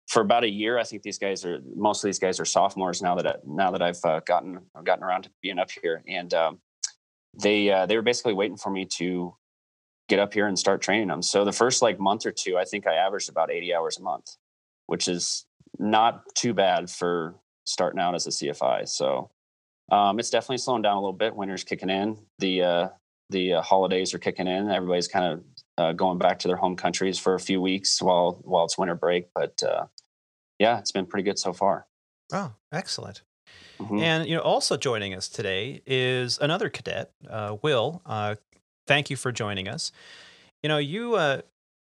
for about a year. I think these guys are, most of these guys are sophomores now that I, now that I've uh, gotten I've gotten around to being up here, and um, they uh, they were basically waiting for me to get up here and start training them. So the first like month or two, I think I averaged about eighty hours a month, which is not too bad for starting out as a C F I. So um, it's definitely slowing down a little bit. Winter's kicking in. The uh, the uh, holidays are kicking in. Everybody's kind of uh, going back to their home countries for a few weeks while while it's winter break, but. Uh, Yeah, it's been pretty good so far. Oh, excellent. Mm-hmm. And, you know, also joining us today is another cadet, uh, Will. Uh, thank you for joining us. You know, you uh,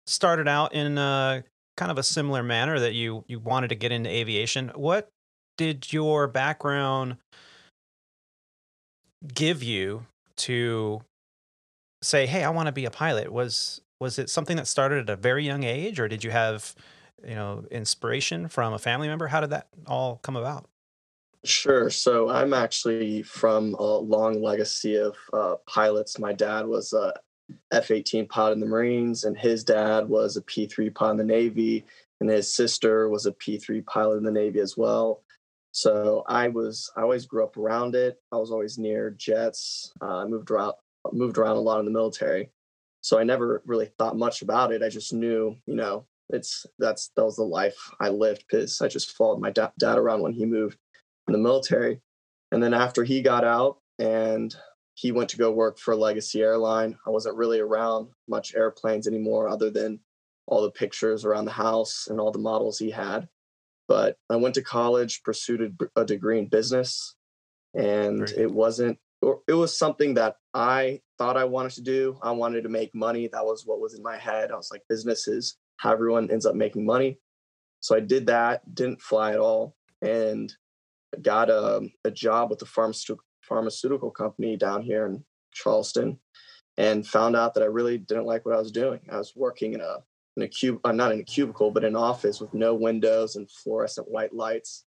started out in uh, kind of a similar manner that you, you wanted to get into aviation. What did your background give you to say, hey, I want to be a pilot? Was, was it something that started at a very young age, or did you have... you know, inspiration from a family member? How did that all come about? Sure. So I'm actually from a long legacy of uh, pilots. My dad was a F eighteen pilot in the Marines, and his dad was a P three pilot in the Navy, and his sister was a P three pilot in the Navy as well. So I was, I always grew up around it. I was always near jets. Uh, I moved around, moved around a lot in the military. So I never really thought much about it. I just knew, you know, It's that's that was the life I lived because I just followed my da- dad around when he moved in the military. And then after he got out and he went to go work for Legacy Airlines, I wasn't really around much airplanes anymore other than all the pictures around the house and all the models he had. But I went to college, pursued a degree in business, and Great. it wasn't, or it was something that I thought I wanted to do. I wanted to make money. That was what was in my head. I was like, businesses, how everyone ends up making money. So I did that, didn't fly at all, and got a, a job with the pharmaceutical pharmaceutical company down here in Charleston, and found out that I really didn't like what I was doing. I was working in a in a cube, uh, not in a cubicle, but in an office with no windows and fluorescent white lights,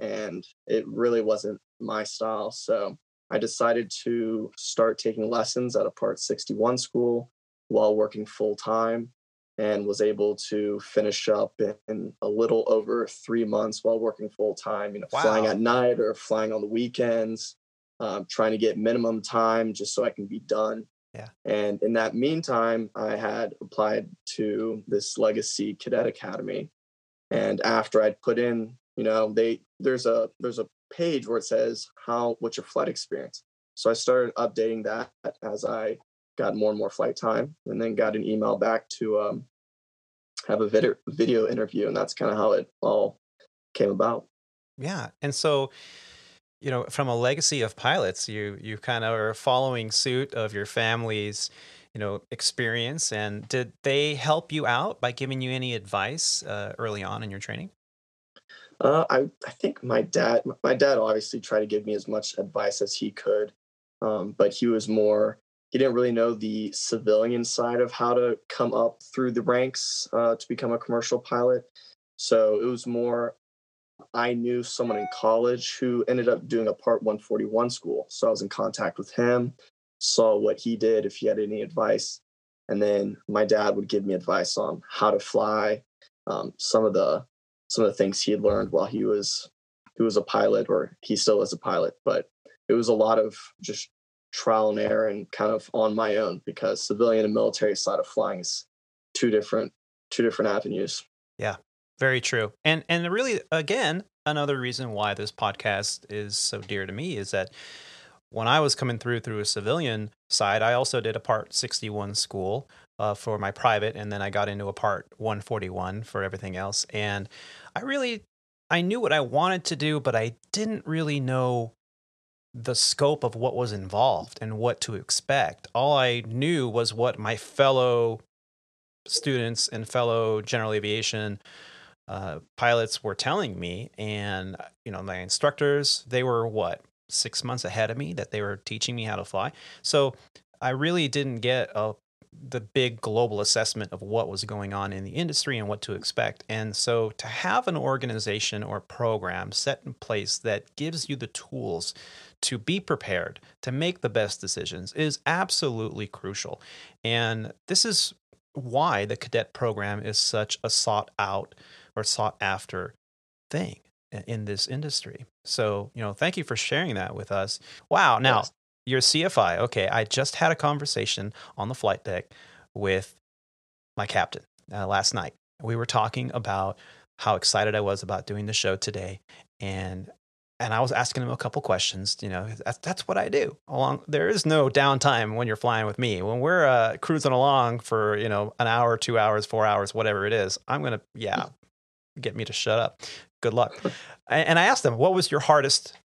and it really wasn't my style. So I decided to start taking lessons at a Part sixty-one school while working full time, and was able to finish up in a little over three months while working full time, you know, wow. flying at night or flying on the weekends, um, trying to get minimum time just so I can be done. Yeah. And in that meantime, I had applied to this Legacy Cadet Academy. And after I'd put in, you know, they, there's a, there's a page where it says how, what's your flight experience? So I started updating that as I got more and more flight time, and then got an email back to um, have a vid- video interview. And that's kind of how it all came about. Yeah. And so, you know, from a legacy of pilots, you, you kind of are following suit of your family's you know, experience. And did they help you out by giving you any advice uh, early on in your training? Uh, I, I think my dad, my dad obviously tried to give me as much advice as he could, um, but he was more, he didn't really know the civilian side of how to come up through the ranks uh, to become a commercial pilot. So it was more, I knew someone in college who ended up doing a Part one forty-one school. So I was in contact with him, saw what he did, if he had any advice. And then my dad would give me advice on how to fly, um, some of the some of the things he had learned while he was he was a pilot, or he still is a pilot. But it was a lot of just trial and error and kind of on my own, because civilian and military side of flying is two different two different avenues. Yeah. Very true. And and really, again, another reason why this podcast is so dear to me is that when I was coming through through a civilian side, I also did a Part sixty-one school uh, for my private, and then I got into a Part one forty-one for everything else. And I really, I knew what I wanted to do, but I didn't really know the scope of what was involved and what to expect. All I knew was what my fellow students and fellow general aviation Uh, pilots were telling me, and, you know, my instructors, they were what, six months ahead of me that they were teaching me how to fly. So I really didn't get a, the big global assessment of what was going on in the industry and what to expect. And so to have an organization or program set in place that gives you the tools to be prepared, to make the best decisions, is absolutely crucial. And this is why the cadet program is such a sought out or sought after thing in this industry. So, you know, thank you for sharing that with us. Wow. Now, yes. You're C F I. Okay. I just had a conversation on the flight deck with my captain uh, last night. We were talking about how excited I was about doing the show today. And And I was asking him a couple questions. You know, that's, that's what I do. Along, there is no downtime when you're flying with me. When we're uh, cruising along for, you know, an hour, two hours, four hours, whatever it is, I'm going to, yeah, get me to shut up. Good luck. And I asked him, what was your hardest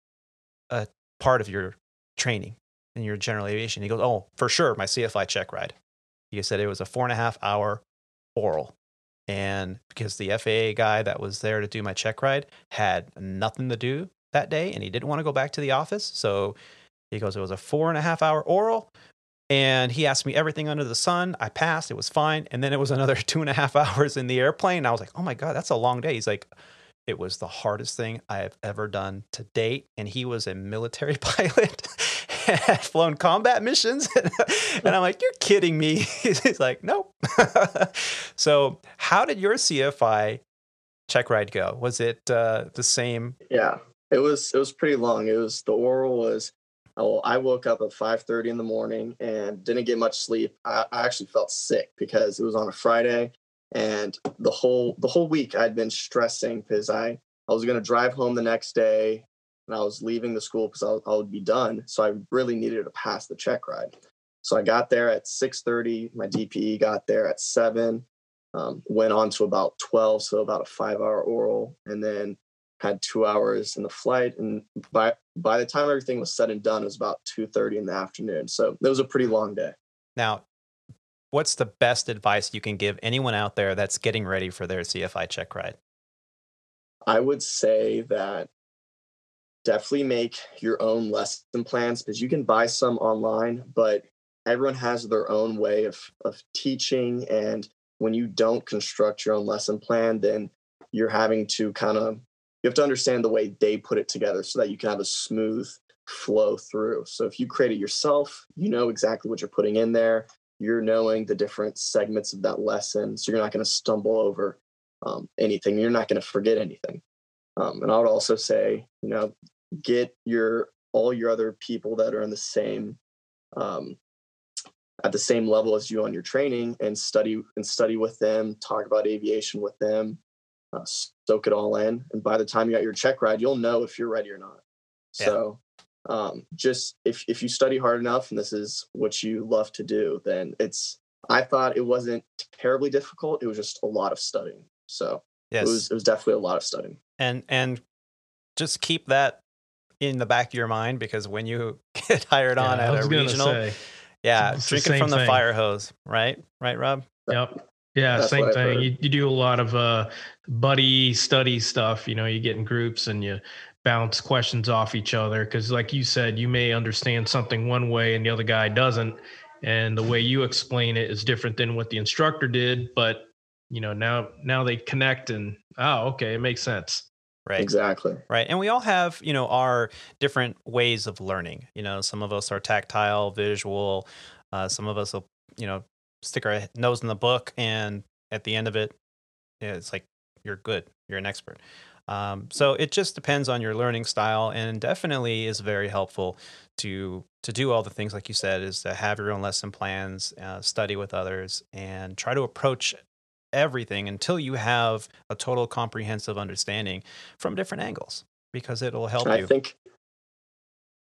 uh, part of your training in your general aviation? He goes, oh, for sure, my C F I check ride. He said it was a four and a half hour oral. And because the F A A guy that was there to do my check ride had nothing to do that day, and he didn't want to go back to the office. So he goes, it was a four and a half hour oral. And he asked me everything under the sun. I passed. It was fine. And then it was another two and a half hours in the airplane. I was like, oh my God, that's a long day. He's like, it was the hardest thing I have ever done to date. And he was a military pilot, had flown combat missions. And I'm like, you're kidding me. He's like, nope. So how did your C F I check ride go? Was it uh, the same? Yeah. It was it was pretty long. It was the oral was, oh, I woke up at five thirty in the morning and didn't get much sleep. I, I actually felt sick because it was on a Friday, and the whole the whole week I'd been stressing because I, I was going to drive home the next day, and I was leaving the school because I, I would be done. So I really needed to pass the check ride. So I got there at six thirty. My D P E got there at seven, um, went on to about twelve, so about a five-hour oral, and then had two hours in the flight. And by by the time everything was said and done, it was about two thirty in the afternoon. So it was a pretty long day. Now, what's the best advice you can give anyone out there that's getting ready for their C F I check ride? I would say that definitely make your own lesson plans, because you can buy some online, but everyone has their own way of, of teaching. And when you don't construct your own lesson plan, then you're having to kind of you have to understand the way they put it together so that you can have a smooth flow through. So if you create it yourself, you know exactly what you're putting in there. You're knowing the different segments of that lesson. So you're not going to stumble over um, anything. You're not going to forget anything. Um, and I would also say, you know, get your, all your other people that are in the same, um, at the same level as you on your training, and study and study with them, talk about aviation with them. Uh, soak it all in, and by the time you got your check ride, you'll know if you're ready or not. Yeah. So um, just if if you study hard enough and this is what you love to do, then it's I thought it wasn't terribly difficult. It was just a lot of studying. So yes. it was it was definitely a lot of studying. And and just keep that in the back of your mind, because when you get hired yeah, on at a regional, say. Yeah, it's drinking from the thing. fire hose, right? Right, Rob? Yep. Yeah, That's same thing. You, you do a lot of uh, buddy study stuff. You know, you get in groups and you bounce questions off each other because, like you said, you may understand something one way and the other guy doesn't. And the way you explain it is different than what the instructor did. But, you know, now now they connect and, oh, okay, it makes sense. Right. Exactly. Right. And we all have, you know, our different ways of learning. You know, some of us are tactile, visual. Uh, some of us will, you know, stick our nose in the book. And at the end of it, it's like, you're good. You're an expert. Um, so it just depends on your learning style, and definitely is very helpful to to do all the things, like you said, is to have your own lesson plans, uh, study with others, and try to approach everything until you have a total comprehensive understanding from different angles, because it'll help I you. I think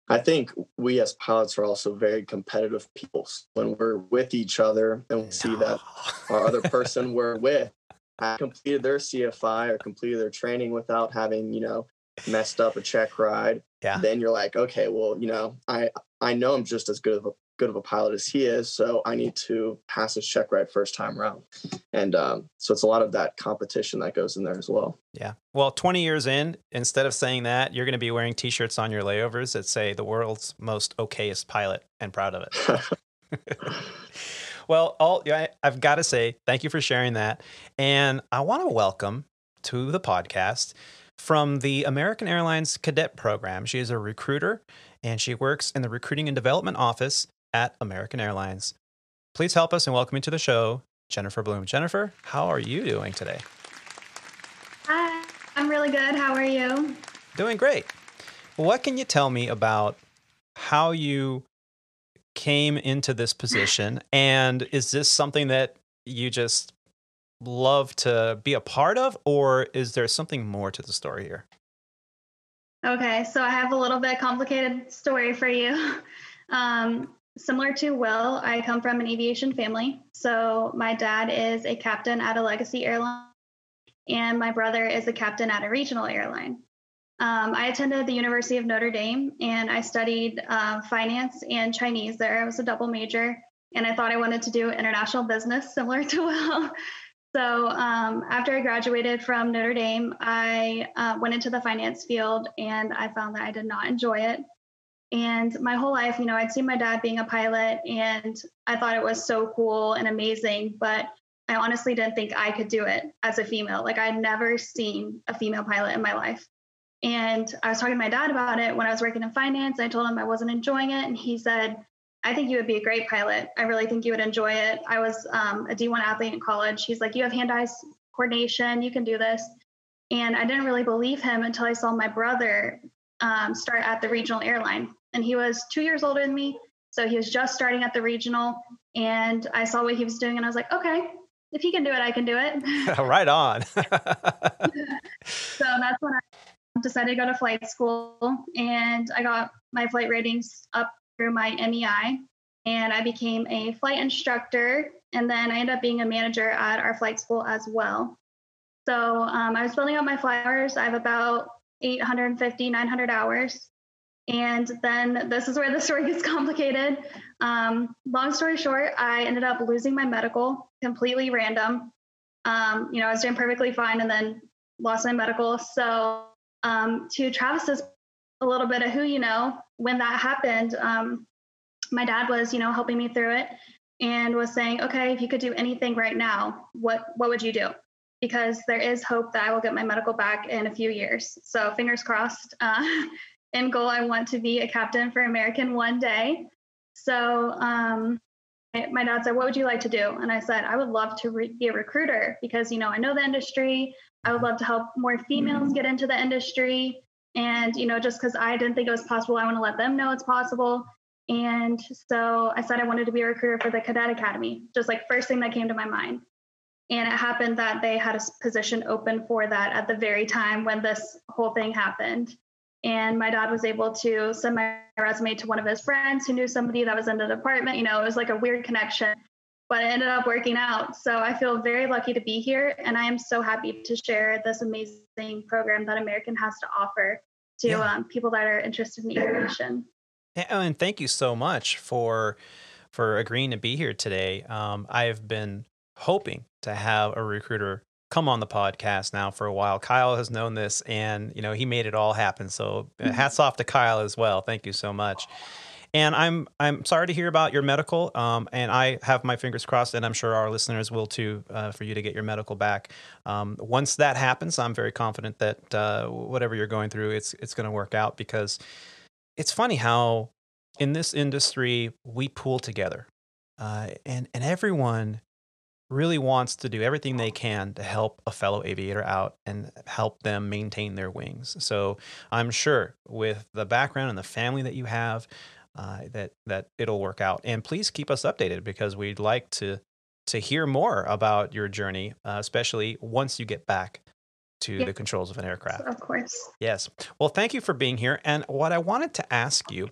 I think we as pilots are also very competitive people. When we're with each other and we see that our other person we're with I completed their C F I or completed their training without having, you know, messed up a check ride. Yeah. Then you're like, okay, well, you know, I, I know I'm just as good of a good of a pilot as he is. So I need to pass his check ride first time around. And um, so it's a lot of that competition that goes in there as well. Yeah. Well, twenty years in, instead of saying that, you're going to be wearing t-shirts on your layovers that say the world's most okayest pilot and proud of it. Well, all, I've got to say, thank you for sharing that. And I want to welcome to the podcast from the American Airlines Cadet Program. She is a recruiter, and she works in the Recruiting and Development Office at American Airlines. Please help us in welcoming to the show, Jennifer Bloom. Jennifer, how are you doing today? Hi, I'm really good. How are you? Doing great. What can you tell me about how you came into this position, and is this something that you just love to be a part of, or is there something more to the story here? Okay, so I have a little bit complicated story for you. Um, similar to Will, I come from an aviation family. So my dad is a captain at a Legacy airline, and my brother is a captain at a regional airline. Um, I attended the University of Notre Dame, and I studied uh, finance and Chinese there. I was a double major, and I thought I wanted to do international business similar to Will. So um, after I graduated from Notre Dame, I uh, went into the finance field, and I found that I did not enjoy it. And my whole life, you know, I'd seen my dad being a pilot, and I thought it was so cool and amazing, but I honestly didn't think I could do it as a female. Like, I'd never seen a female pilot in my life. And I was talking to my dad about it when I was working in finance. I told him I wasn't enjoying it. And he said, I think you would be a great pilot. I really think you would enjoy it. I was um, a D one athlete in college. He's like, you have hand-eye coordination. You can do this. And I didn't really believe him until I saw my brother um, start at the regional airline. And he was two years older than me. So he was just starting at the regional. And I saw what he was doing. And I was like, okay, if he can do it, I can do it. Right on. So that's when I decided to go to flight school, and I got my flight ratings up through my M E I, and I became a flight instructor, and then I ended up being a manager at our flight school as well. So um, I was building up my flight hours. I have about eight hundred fifty, nine hundred hours, and then this is where the story gets complicated. Um, long story short, I ended up losing my medical, completely random. Um, you know, I was doing perfectly fine, and then lost my medical. So Um, to Travis's a little bit of who, you know, when that happened, um, my dad was, you know, helping me through it and was saying, okay, if you could do anything right now, what, what would you do? Because there is hope that I will get my medical back in a few years. So fingers crossed, uh, end goal. I want to be a captain for American one day. So, um, my dad said, what would you like to do? And I said, I would love to re- be a recruiter because, you know, I know the industry. I would love to help more females get into the industry. And, you know, just because I didn't think it was possible, I want to let them know it's possible. And so I said I wanted to be a recruiter for the Cadet Academy, just like first thing that came to my mind. And it happened that they had a position open for that at the very time when this whole thing happened. And my dad was able to send my resume to one of his friends who knew somebody that was in the department. You know, it was like a weird connection, but it ended up working out. So I feel very lucky to be here. And I am so happy to share this amazing program that American has to offer to yeah. um, people that are interested in aviation. And thank you so much for for agreeing to be here today. Um, I've been hoping to have a recruiter come on the podcast now for a while. Kyle has known this, and you know, he made it all happen. So hats off to Kyle as well. Thank you so much. And I'm I'm sorry to hear about your medical, um, and I have my fingers crossed, and I'm sure our listeners will too, uh, for you to get your medical back. Um, once that happens, I'm very confident that uh, whatever you're going through, it's it's going to work out, because it's funny how in this industry we pool together, uh, and and everyone really wants to do everything they can to help a fellow aviator out and help them maintain their wings. So I'm sure with the background and the family that you have, Uh, that that it'll work out. And please keep us updated, because we'd like to to hear more about your journey, uh, especially once you get back to yeah. the controls of an aircraft. Of course. Yes. Well, thank you for being here. And what I wanted to ask you,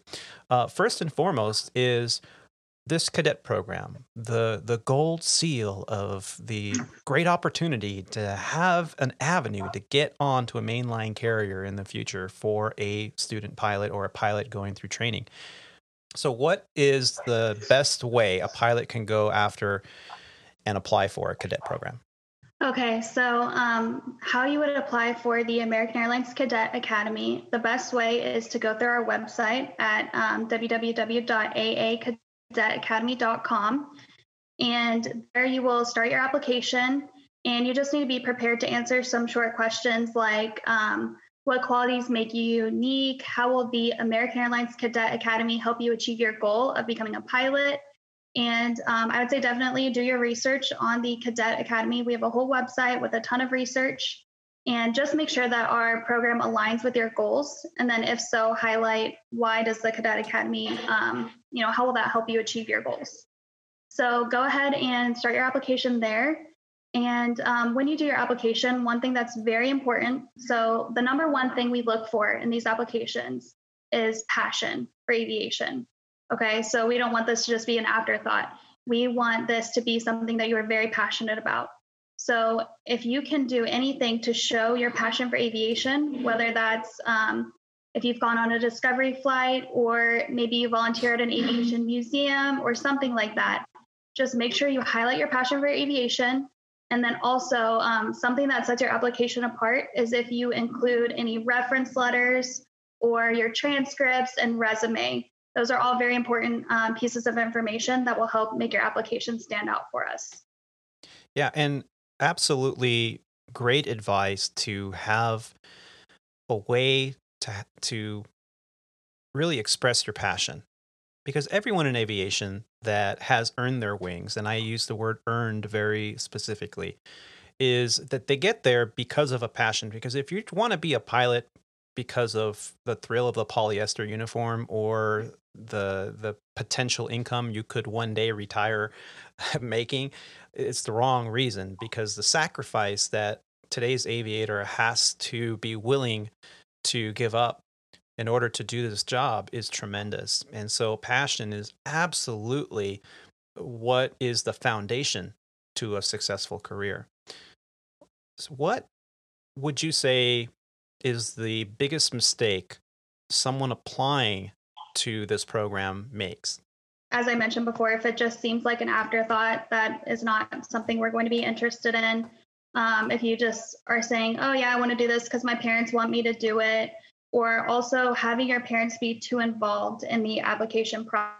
uh, first and foremost, is this cadet program, the the gold seal of the great opportunity to have an avenue to get onto a mainline carrier in the future for a student pilot or a pilot going through training. So what is the best way a pilot can go after and apply for a cadet program? Okay, so um, how you would apply for the American Airlines Cadet Academy, the best way is to go through our website at um, w w w dot a a cadet academy dot com. And there you will start your application, and you just need to be prepared to answer some short questions like, um, what qualities make you unique? How will the American Airlines Cadet Academy help you achieve your goal of becoming a pilot? And um, I would say definitely do your research on the Cadet Academy. We have a whole website with a ton of research. And just make sure that our program aligns with your goals. And then if so, highlight why does the Cadet Academy, um, you know, how will that help you achieve your goals? So go ahead and start your application there. And um, when you do your application, one thing that's very important, so the number one thing we look for in these applications is passion for aviation. Okay, so we don't want this to just be an afterthought. We want this to be something that you are very passionate about. So if you can do anything to show your passion for aviation, whether that's um, if you've gone on a discovery flight, or maybe you volunteer at an aviation museum or something like that, just make sure you highlight your passion for aviation. And then also um, something that sets your application apart is if you include any reference letters or your transcripts and resume. Those are all very important um, pieces of information that will help make your application stand out for us. Yeah, and absolutely great advice to have a way to, to really express your passion. Because everyone in aviation that has earned their wings, and I use the word earned very specifically, is that they get there because of a passion. Because if you want to be a pilot because of the thrill of the polyester uniform or the the potential income you could one day retire making, it's the wrong reason. Because the sacrifice that today's aviator has to be willing to give up in order to do this job is tremendous. And so passion is absolutely what is the foundation to a successful career. So what would you say is the biggest mistake someone applying to this program makes? As I mentioned before, if it just seems like an afterthought, that is not something we're going to be interested in. Um, if you just are saying, oh yeah, I want to do this because my parents want me to do it, or also having your parents be too involved in the application process.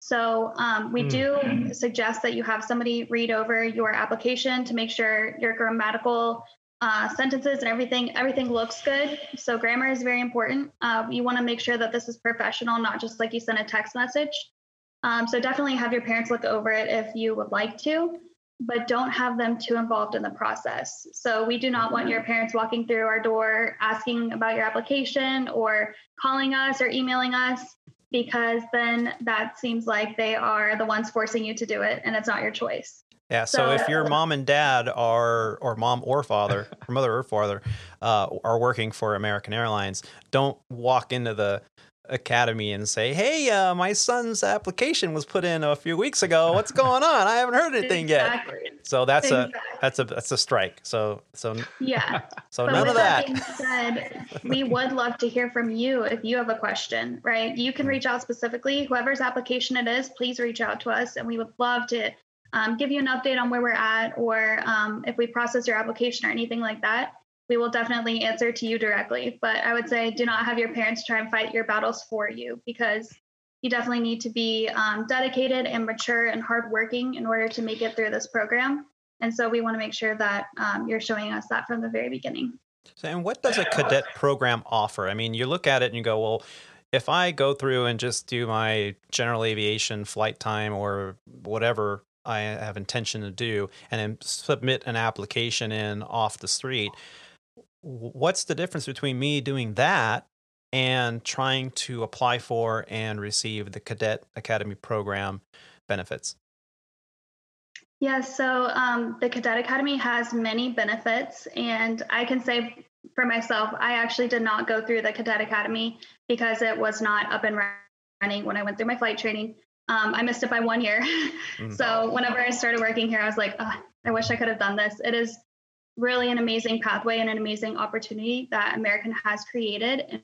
So um, we mm-hmm. do suggest that you have somebody read over your application to make sure your grammatical uh, sentences and everything, everything looks good. So grammar is very important. Uh, you wanna make sure that this is professional, not just like you sent a text message. Um, so definitely have your parents look over it if you would like to, but don't have them too involved in the process. So we do not want your parents walking through our door asking about your application or calling us or emailing us, because then that seems like they are the ones forcing you to do it and it's not your choice. Yeah, so, so if your mom and dad are, or mom or father, or mother or father, uh, are working for American Airlines, don't walk into the academy and say, hey, uh, my son's application was put in a few weeks ago. What's going on? I haven't heard anything exactly. yet. So that's exactly. a that's a that's a strike. So so yeah. So but none of that. that said, we would love to hear from you if you have a question, right? You can reach out specifically. Whoever's application it is, please reach out to us, and we would love to um, give you an update on where we're at, or um, if we process your application or anything like that. We will definitely answer to you directly. But I would say do not have your parents try and fight your battles for you, because you definitely need to be um, dedicated and mature and hardworking in order to make it through this program. And so we want to make sure that um, you're showing us that from the very beginning. So, and what does a cadet program offer? I mean, you look at it and you go, well, if I go through and just do my general aviation flight time or whatever I have intention to do, and then submit an application in off the street, what's the difference between me doing that and trying to apply for and receive the Cadet Academy program benefits? Yeah, so um, the Cadet Academy has many benefits. And I can say for myself, I actually did not go through the Cadet Academy because it was not up and running when I went through my flight training. Um, I missed it by one year. Mm-hmm. So whenever I started working here, I was like, oh, I wish I could have done this. It is really an amazing pathway and an amazing opportunity that American has created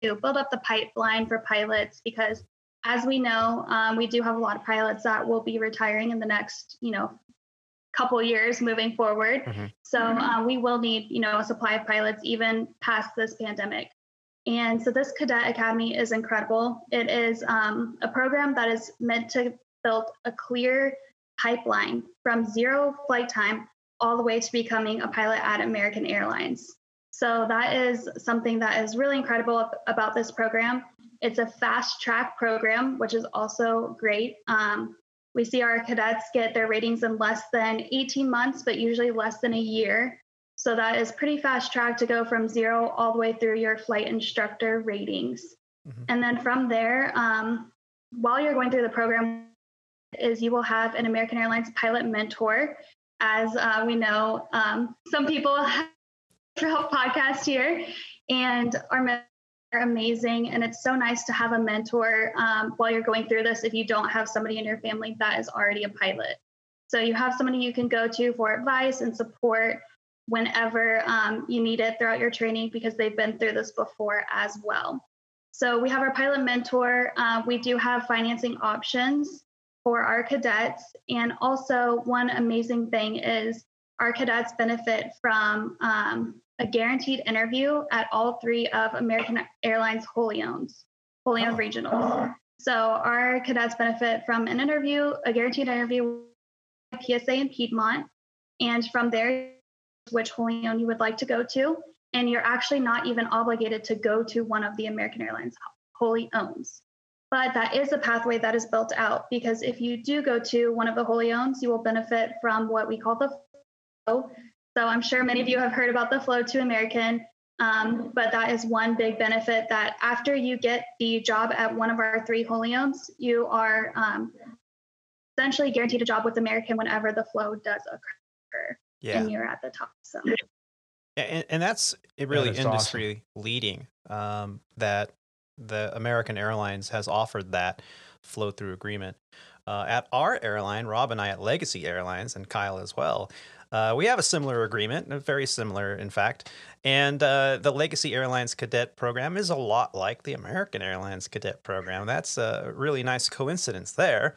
to build up the pipeline for pilots, because as we know, um, we do have a lot of pilots that will be retiring in the next, you know, couple years moving forward. Mm-hmm. So uh, we will need, you know, a supply of pilots even past this pandemic. And so this Cadet Academy is incredible. It is um, a program that is meant to build a clear pipeline from zero flight time all the way to becoming a pilot at American Airlines. So that is something that is really incredible about this program. It's a fast track program, which is also great. Um, we see our cadets get their ratings in less than eighteen months, but usually less than a year. So that is pretty fast track to go from zero all the way through your flight instructor ratings. Mm-hmm. And then from there, um, while you're going through the program, is you will have an American Airlines pilot mentor. As uh, we know, um, some people have podcasts here and our mentors are amazing. And it's so nice to have a mentor um, while you're going through this if you don't have somebody in your family that is already a pilot. So you have somebody you can go to for advice and support whenever um, you need it throughout your training, because they've been through this before as well. So we have our pilot mentor. Uh, we do have financing options for our cadets. And also one amazing thing is our cadets benefit from um, a guaranteed interview at all three of American Airlines wholly owned, wholly owned regionals. So our cadets benefit from an interview, a guaranteed interview with P S A in Piedmont. And from there, which wholly owned you would like to go to. And you're actually not even obligated to go to one of the American Airlines wholly owns. But that is a pathway that is built out, because if you do go to one of the wholly owns, you will benefit from what we call the flow. So I'm sure many of you have heard about the flow to American, um, but that is one big benefit that after you get the job at one of our three wholly owns, you are um, essentially guaranteed a job with American whenever the flow does occur yeah. and you're at the top. So. And, and that's it really that industry awesome. leading um, that. The American Airlines has offered that flow-through agreement. Uh, at our airline, Rob and I at Legacy Airlines, and Kyle as well, uh, we have a similar agreement, very similar, in fact. And uh, the Legacy Airlines Cadet Program is a lot like the American Airlines Cadet Program. That's a really nice coincidence there.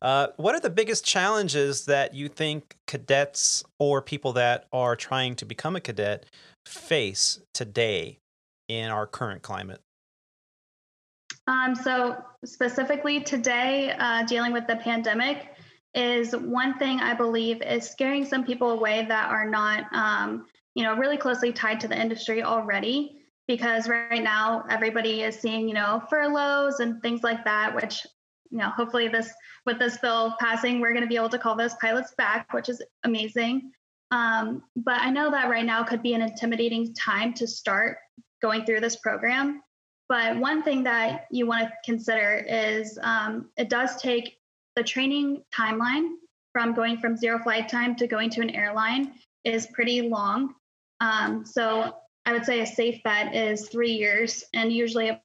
Uh, what are the biggest challenges that you think cadets or people that are trying to become a cadet face today in our current climate? Um, so specifically today, uh, dealing with the pandemic is one thing I believe is scaring some people away that are not, um, you know, really closely tied to the industry already, because right now everybody is seeing, you know, furloughs and things like that, which, you know, hopefully this, with this bill passing, we're going to be able to call those pilots back, which is amazing. Um, but I know that right now could be an intimidating time to start going through this program. But one thing that you want to consider is um, it does take the training timeline from going from zero flight time to going to an airline is pretty long. Um, so I would say a safe bet is three years, and usually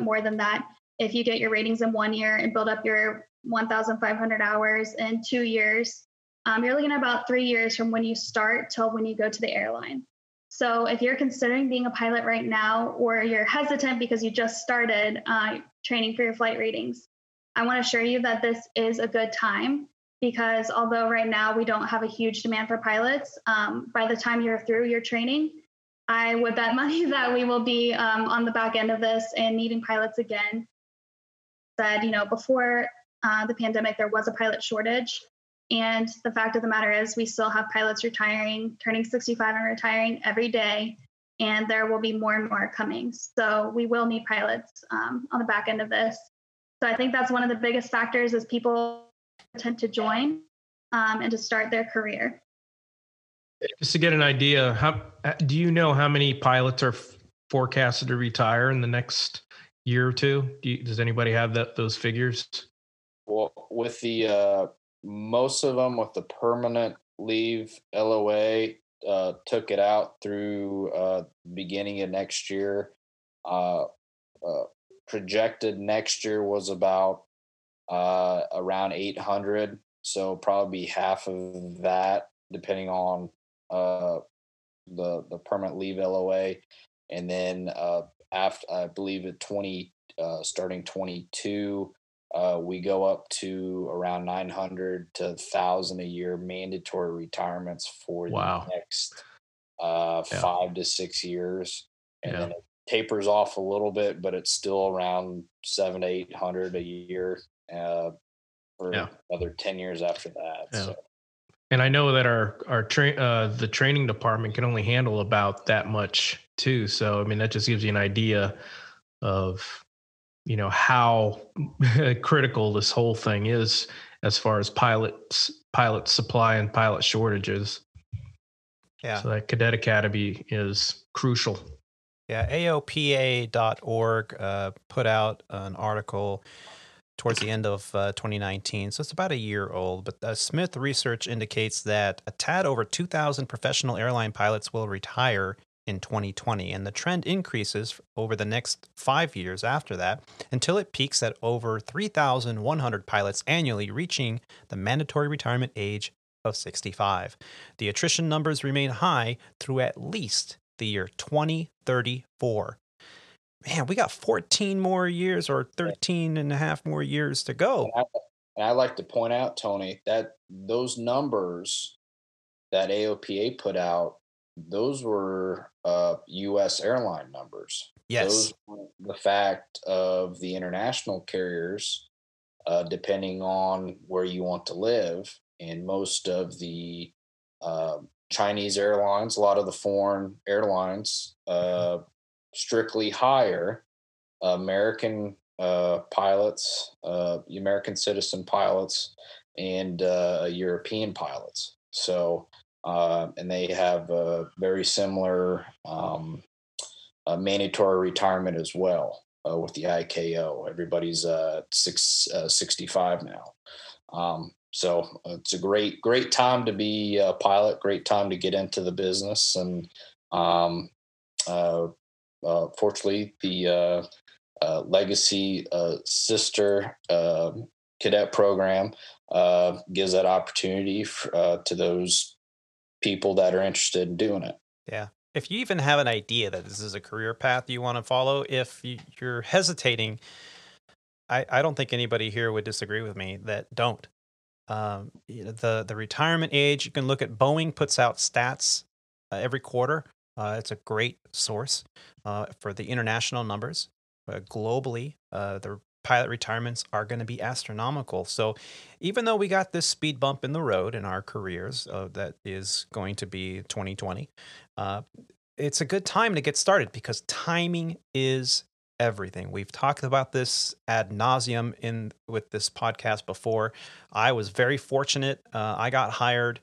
more than that. If you get your ratings in one year and build up your one thousand five hundred hours in two years, um, you're looking at about three years from when you start till when you go to the airline. So if you're considering being a pilot right now, or you're hesitant because you just started uh, training for your flight ratings, I want to assure you that this is a good time, because although right now we don't have a huge demand for pilots, um, by the time you're through your training, I would bet money that we will be um, on the back end of this and needing pilots again. Said, you know, before uh, the pandemic, there was a pilot shortage. And the fact of the matter is we still have pilots retiring, turning sixty-five and retiring every day. And there will be more and more coming. So we will need pilots um, on the back end of this. So I think that's one of the biggest factors is people tend to join um, and to start their career. Just to get an idea, how do you know how many pilots are f- forecasted to retire in the next year or two? Do you, does anybody have that those figures? Well, with the uh, most of them with the permanent leave L O A uh, took it out through uh, beginning of next year. Uh, uh, projected next year was about uh, around eight hundred, so probably half of that, depending on uh, the the permanent leave L O A, and then uh, after I believe at twenty, uh, starting twenty-two, uh, we go up to around nine hundred to one thousand a year mandatory retirements for wow. the next uh, yeah. five to six years, and yeah. then it tapers off a little bit, but it's still around seven to eight hundred a year uh, for yeah. another ten years after that. Yeah. So. And I know that our our tra- uh, the training department can only handle about that much too. So I mean that just gives you an idea of you know how critical this whole thing is as far as pilots, pilot supply, and pilot shortages. Yeah. So that Cadet Academy is crucial. Yeah, A O P A dot org uh, put out an article towards the end of uh, twenty nineteen. So it's about a year old, but uh, Smith research indicates that a tad over two thousand professional airline pilots will retire in twenty twenty, and the trend increases over the next five years after that until it peaks at over three thousand one hundred pilots annually reaching the mandatory retirement age of sixty-five. The attrition numbers remain high through at least the year twenty thirty-four. Man, we got fourteen more years or thirteen and a half more years to go. And I, and I like to point out, Tony, that those numbers that A O P A put out, those were uh, U S airline numbers. Yes. Those were the fact of the international carriers, uh, depending on where you want to live. And most of the uh, Chinese airlines, a lot of the foreign airlines, uh, mm-hmm. strictly hire American uh, pilots, uh, American citizen pilots, and uh, European pilots. So, uh, and they have a very similar um, uh, mandatory retirement as well uh, with the I K O. Everybody's uh, six, uh, sixty-five now. Um, so it's a great, great time to be a pilot, great time to get into the business. And, um, uh, Uh, fortunately, the uh, uh, Legacy uh, sister uh, cadet program uh, gives that opportunity for, uh, to those people that are interested in doing it. Yeah. If you even have an idea that this is a career path you want to follow, if you're hesitating, I, I don't think anybody here would disagree with me that don't. Um, the, the retirement age, you can look at Boeing puts out stats uh, every quarter. Uh, it's a great source uh, for the international numbers. Uh, globally, uh, the pilot retirements are going to be astronomical. So even though we got this speed bump in the road in our careers, uh, that is going to be twenty twenty, uh, it's a good time to get started because timing is everything. We've talked about this ad nauseum in with this podcast before. I was very fortunate. Uh, I got hired.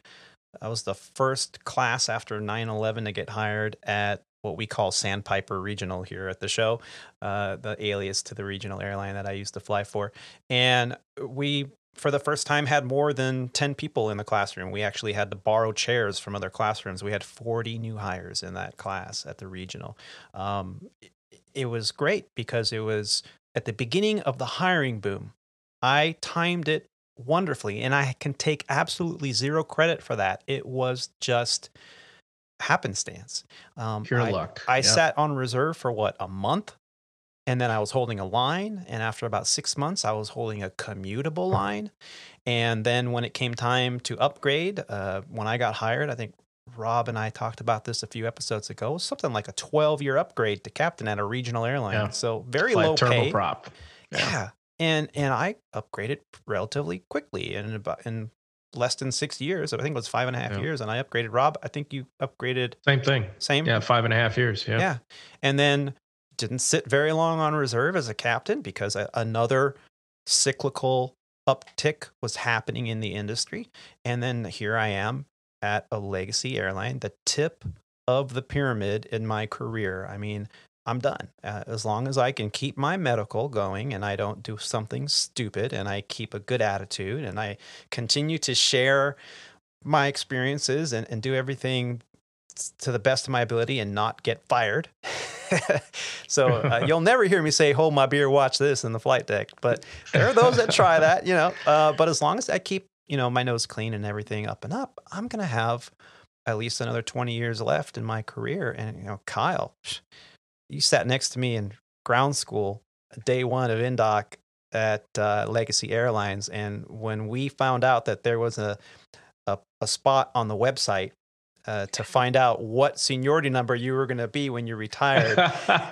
I was the first class after nine eleven to get hired at what we call Sandpiper Regional here at the show, uh, the alias to the regional airline that I used to fly for. And we, for the first time, had more than ten people in the classroom. We actually had to borrow chairs from other classrooms. We had forty new hires in that class at the regional. Um, it was great because it was at the beginning of the hiring boom. I timed it wonderfully, and I can take absolutely zero credit for that. It was just happenstance. Um, Pure I, luck. I yeah. sat on reserve for, what, a month? And then I was holding a line. And after about six months, I was holding a commutable line. And then when it came time to upgrade, uh, when I got hired, I think Rob and I talked about this a few episodes ago, something like a twelve-year upgrade to captain at a regional airline. Yeah. So very like low pay. Turboprop. Yeah. yeah. And and I upgraded relatively quickly in, about, in less than six years. I think it was five and a half yeah. years. And I upgraded. Rob, I think you upgraded. Same thing. Same? Yeah, five and a half years. Yeah. Yeah. And then didn't sit very long on reserve as a captain because a, another cyclical uptick was happening in the industry. And then here I am at a legacy airline, the tip of the pyramid in my career. I mean, I'm done. Uh, as long as I can keep my medical going and I don't do something stupid and I keep a good attitude and I continue to share my experiences and, and do everything to the best of my ability and not get fired. So uh, you'll never hear me say, hold my beer, watch this in the flight deck. But there are those that try that, you know. Uh, but as long as I keep, you know, my nose clean and everything up and up, I'm going to have at least another twenty years left in my career. And, you know, Kyle, you sat next to me in ground school, day one of N D O C at uh, Legacy Airlines. And when we found out that there was a a, a spot on the website Uh, to find out what seniority number you were going to be when you retired.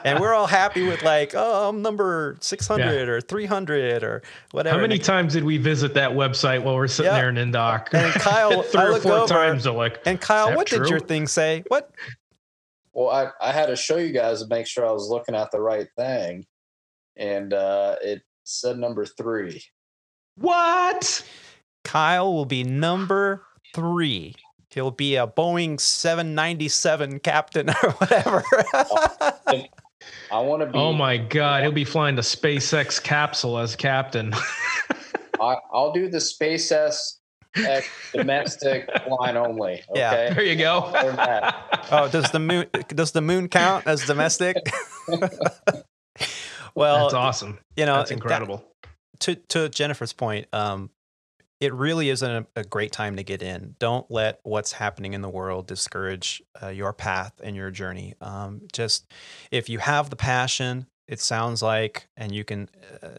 And we're all happy with like, oh, I'm number six hundred yeah. or three hundred or whatever. How many and times did we visit that website while we're sitting yeah. there in N D O C? And Kyle, Three I or four over, times. I'm like, and Kyle, what true? did your thing say? What? Well, I, I had to show you guys to make sure I was looking at the right thing. And uh, it said number three. What? Kyle will be number three. He'll be a Boeing seven ninety-seven captain or whatever. I want to be. Oh my God. He'll be flying the SpaceX capsule as captain. I, I'll do the SpaceX domestic line only. Okay? Yeah. There you go. Oh, does the moon, does the moon count as domestic? Well, that's awesome. You know, that's incredible. That, to, to Jennifer's point, um, it really is a, a great time to get in. Don't let what's happening in the world discourage uh, your path and your journey. Um, just if you have the passion, it sounds like, and you can uh,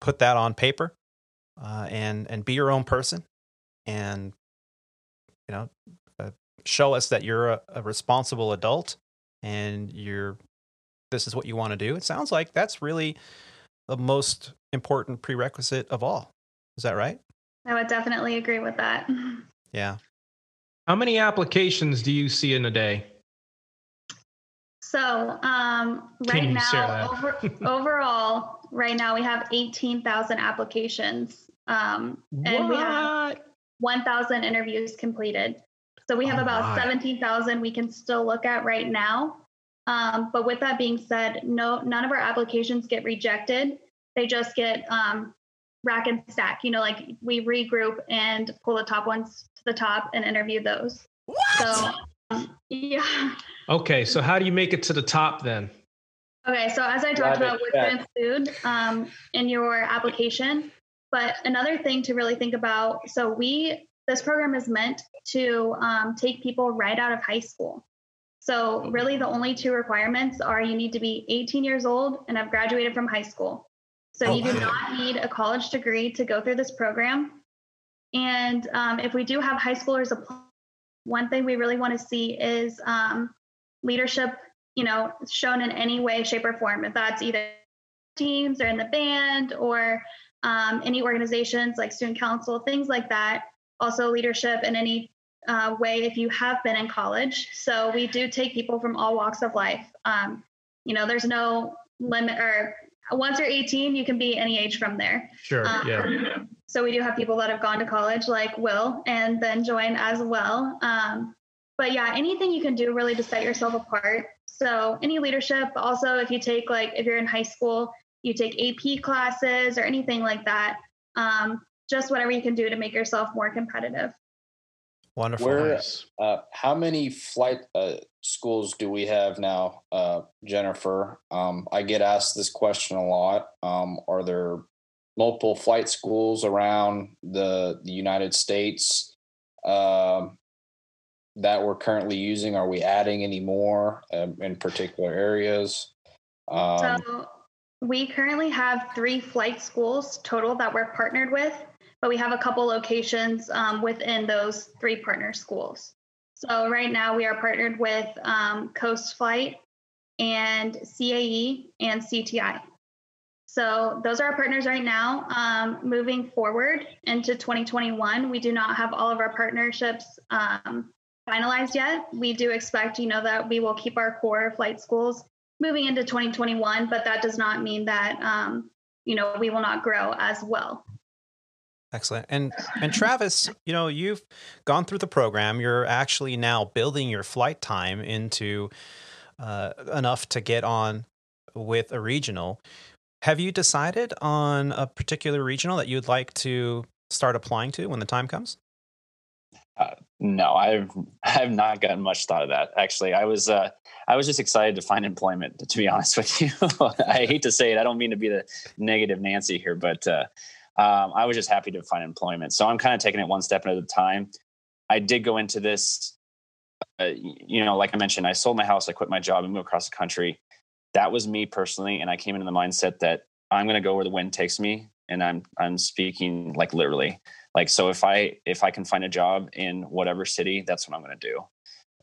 put that on paper uh, and and be your own person, and you know, uh, show us that you're a, a responsible adult and you're this is what you want to do. It sounds like that's really the most important prerequisite of all. Is that right? I would definitely agree with that. Yeah. How many applications do you see in a day? So um, right now, over, overall, right now we have eighteen thousand applications um, and we have one thousand interviews completed. So we have oh about seventeen thousand we can still look at right now. Um, but with that being said, no, none of our applications get rejected. They just get um rack and stack, you know, like we regroup and pull the top ones to the top and interview those. What? So, um, yeah. Okay. So how do you make it to the top then? Okay. So as I talked about what's going to include um, in your application, but another thing to really think about. So we, this program is meant to um, take people right out of high school. So really the only two requirements are you need to be eighteen years old and have graduated from high school. So oh, you do wow. not need a college degree to go through this program. And um, if we do have high schoolers apply, one thing we really want to see is um, leadership, you know, shown in any way, shape, or form. If that's either teams or in the band or um, any organizations like student council, things like that. Also leadership in any uh, way if you have been in college. So we do take people from all walks of life. Um, you know, there's no limit or once you're eighteen, you can be any age from there. Sure. Um, yeah. So we do have people that have gone to college like Will and then join as well. Um, but yeah, anything you can do really to set yourself apart. So any leadership, also if you take like, if you're in high school, you take A P classes or anything like that. Um, just whatever you can do to make yourself more competitive. Wonderful. Where, uh, how many flight uh, schools do we have now, uh, Jennifer? Um, I get asked this question a lot. Um, are there multiple flight schools around the, the United States uh, that we're currently using? Are we adding any more uh, in particular areas? Um, so we currently have three flight schools total that we're partnered with, but we have a couple locations um, within those three partner schools. So right now we are partnered with um, Coast Flight and C A E and C T I. So those are our partners right now. Um, moving forward into twenty twenty-one, we do not have all of our partnerships um, finalized yet. We do expect, you know, that we will keep our core flight schools moving into twenty twenty-one, but that does not mean that, um, you know, we will not grow as well. Excellent. And, and Travis, you know, you've gone through the program. You're actually now building your flight time into uh, enough to get on with a regional. Have you decided on a particular regional that you'd like to start applying to when the time comes? Uh, no, I've I've not gotten much thought of that. Actually, I was uh, I was just excited to find employment, to be honest with you. I hate to say it. I don't mean to be the negative Nancy here, but uh, um, I was just happy to find employment. So I'm kind of taking it one step at a time. I did go into this, uh, you know, like I mentioned, I sold my house, I quit my job, and moved across the country. That was me personally. And I came into the mindset that I'm going to go where the wind takes me. And I'm, I'm speaking like literally, like, so if I, if I can find a job in whatever city, that's what I'm going to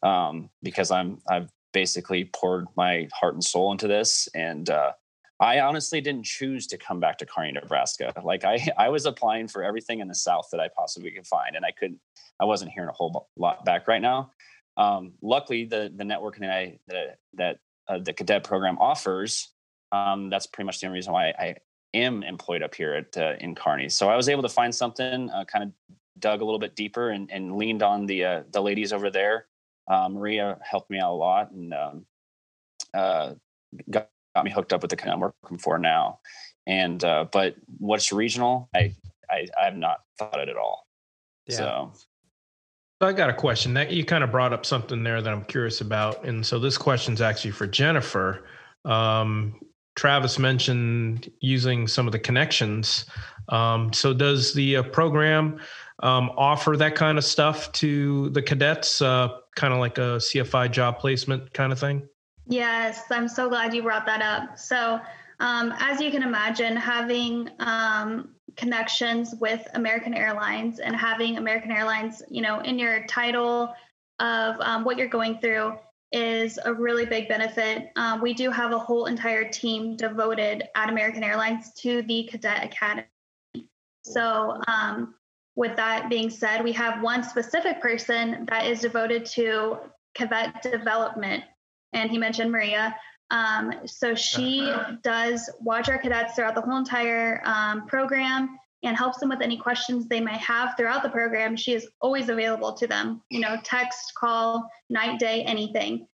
do. Um, because I'm, I've basically poured my heart and soul into this. And, uh, I honestly didn't choose to come back to Kearney, Nebraska. Like I, I was applying for everything in the South that I possibly could find. And I couldn't, I wasn't hearing a whole lot back right now. Um, luckily the, the network that I, that, that Uh, the cadet program offers, um, that's pretty much the only reason why I, I am employed up here at uh, in Kearney. So I was able to find something, uh, kind of dug a little bit deeper and, and leaned on the uh, the ladies over there. Uh, Maria helped me out a lot and um, uh, got, got me hooked up with the kind I'm working for now. And uh, but what's regional, I, I I have not thought it at all. Yeah. So. I got a question that you kind of brought up something there that I'm curious about. And so this question's actually for Jennifer. Um, Travis mentioned using some of the connections. Um, so does the uh, program um, offer that kind of stuff to the cadets, uh, kind of like a C F I job placement kind of thing? Yes, I'm so glad you brought that up. So um, as you can imagine, having um, connections with American Airlines and having American Airlines, you know, in your title of um, what you're going through is a really big benefit. Uh, we do have a whole entire team devoted at American Airlines to the Cadet Academy. So um, with that being said, we have one specific person that is devoted to cadet development. And he mentioned Maria. Um, so she does watch our cadets throughout the whole entire um, program and helps them with any questions they may have throughout the program. She is always available to them, you know, text, call, night, day, anything.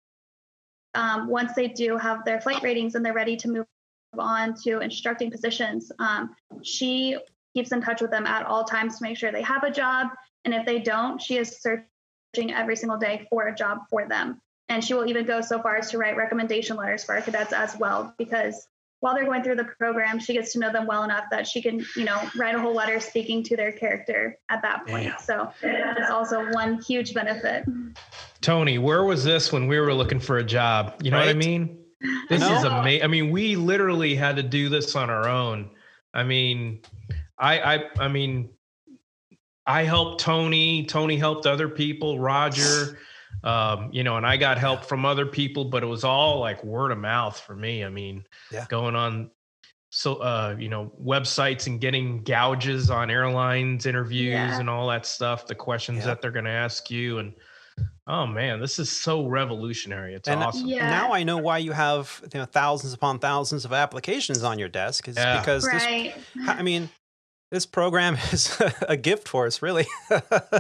Um, once they do have their flight ratings and they're ready to move on to instructing positions, um, she keeps in touch with them at all times to make sure they have a job. And if they don't, she is searching every single day for a job for them. And she will even go so far as to write recommendation letters for our cadets as well, because while they're going through the program, she gets to know them well enough that she can, you know, write a whole letter speaking to their character at that point. Damn. So that's also one huge benefit. Tony, where was this when we were looking for a job? You know right? What I mean? This no. is amazing. I mean, we literally had to do this on our own. I mean, I, I, I mean, I helped Tony, Tony helped other people, Roger, Um, you know, and I got help from other people, but it was all like word of mouth for me. I mean, yeah. going on, so, uh, you know, websites and getting gouges on airlines, interviews yeah. and all that stuff, the questions yeah. that they're going to ask you. And, oh man, this is so revolutionary. It's and awesome. Yeah. Now I know why you have you know, thousands upon thousands of applications on your desk is yeah. because, right. this, I mean, this program is a gift for us, really.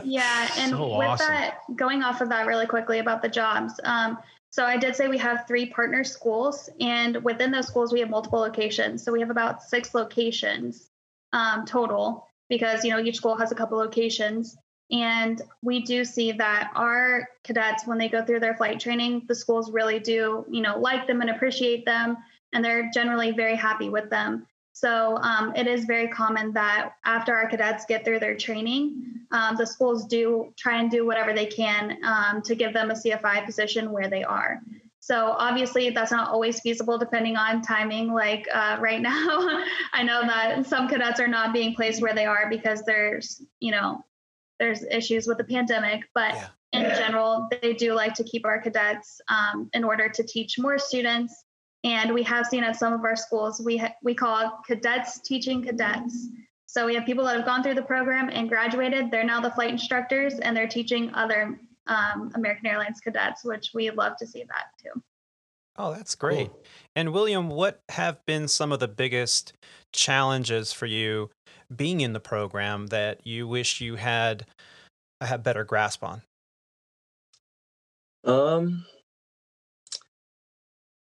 yeah, and so with awesome. that, going off of that really quickly about the jobs. Um, so I did say we have three partner schools, and within those schools, we have multiple locations. So we have about six locations um, total, because you know each school has a couple locations. And we do see that our cadets, when they go through their flight training, the schools really do, you know, like them and appreciate them, and they're generally very happy with them. So um, it is very common that after our cadets get through their training, um, the schools do try and do whatever they can um, to give them a C F I position where they are. So obviously that's not always feasible depending on timing. Like uh, right now, I know that some cadets are not being placed where they are because there's, you know, there's issues with the pandemic, but yeah. in yeah. general, they do like to keep our cadets um, in order to teach more students. And we have seen at some of our schools, we ha- we call cadets teaching cadets. So we have people that have gone through the program and graduated. They're now the flight instructors, and they're teaching other um, American Airlines cadets, which we love to see that too. Oh, that's great. Cool. And William, what have been some of the biggest challenges for you being in the program that you wish you had a better grasp on? Um.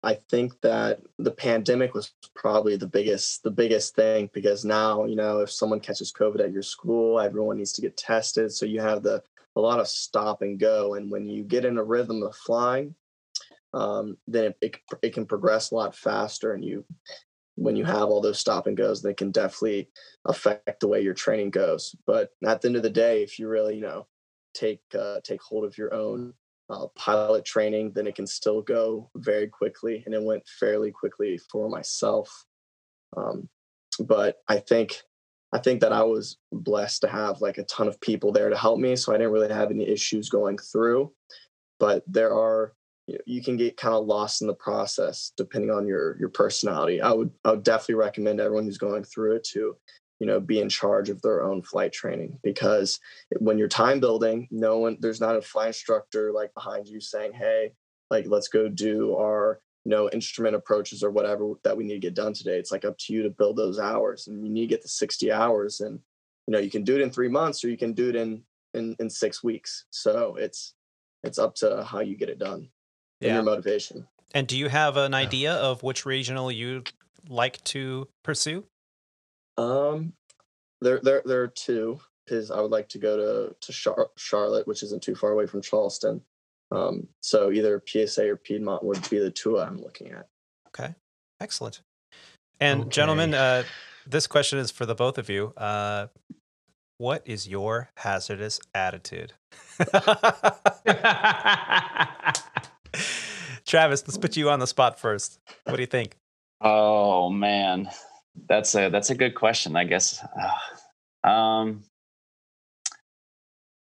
I think that the pandemic was probably the biggest, the biggest thing, because now, you know, if someone catches COVID at your school, everyone needs to get tested. So you have the, a lot of stop and go. And when you get in a rhythm of flying, um, then it, it, it can progress a lot faster. And you, when you have all those stop and goes, they can definitely affect the way your training goes. But at the end of the day, if you really, you know, take, uh, take hold of your own Uh, pilot training, then it can still go very quickly, and it went fairly quickly for myself. Um, but I think, I think that I was blessed to have like a ton of people there to help me, so I didn't really have any issues going through. But there are, you know, you can get kind of lost in the process depending on your your personality. I would I would definitely recommend everyone who's going through it to, you know, be in charge of their own flight training, because when you're time building, no one, there's not a flight instructor like behind you saying, hey, like, let's go do our, you know, instrument approaches or whatever that we need to get done today. It's like up to you to build those hours, and you need to get the sixty hours, and, you know, you can do it in three months or you can do it in, in, in six weeks. So it's, it's up to how you get it done yeah. and your motivation. And do you have an idea of which regional you'd like to pursue? Um, there, there, there are two, because I would like to go to, to Char- Charlotte, which isn't too far away from Charleston. Um, so either P S A or Piedmont would be the two I'm looking at. Okay. Excellent. And okay. gentlemen, uh, this question is for the both of you. Uh, what is your hazardous attitude? Travis, let's put you on the spot first. What do you think? Oh man. That's a, that's a good question, I guess. Uh, um,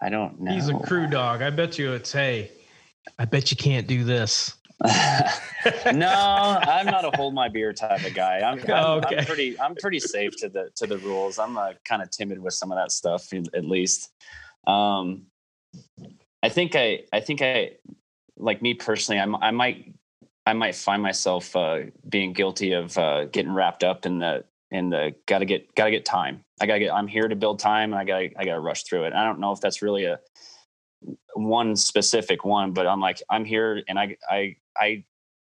I don't know. He's a crew dog. I bet you it's, hey, I bet you can't do this. No, I'm not a hold my beer type of guy. I'm, oh, okay. I'm, I'm pretty, I'm pretty safe to the, to the rules. I'm uh, kind of timid with some of that stuff, at least. Um, I think I, I think I, like me personally, I'm, I might I might find myself uh, being guilty of uh, getting wrapped up in the in the gotta get gotta get time. I gotta get. I'm here to build time, and I gotta I gotta rush through it. And I don't know if that's really a one specific one, but I'm like I'm here, and I I I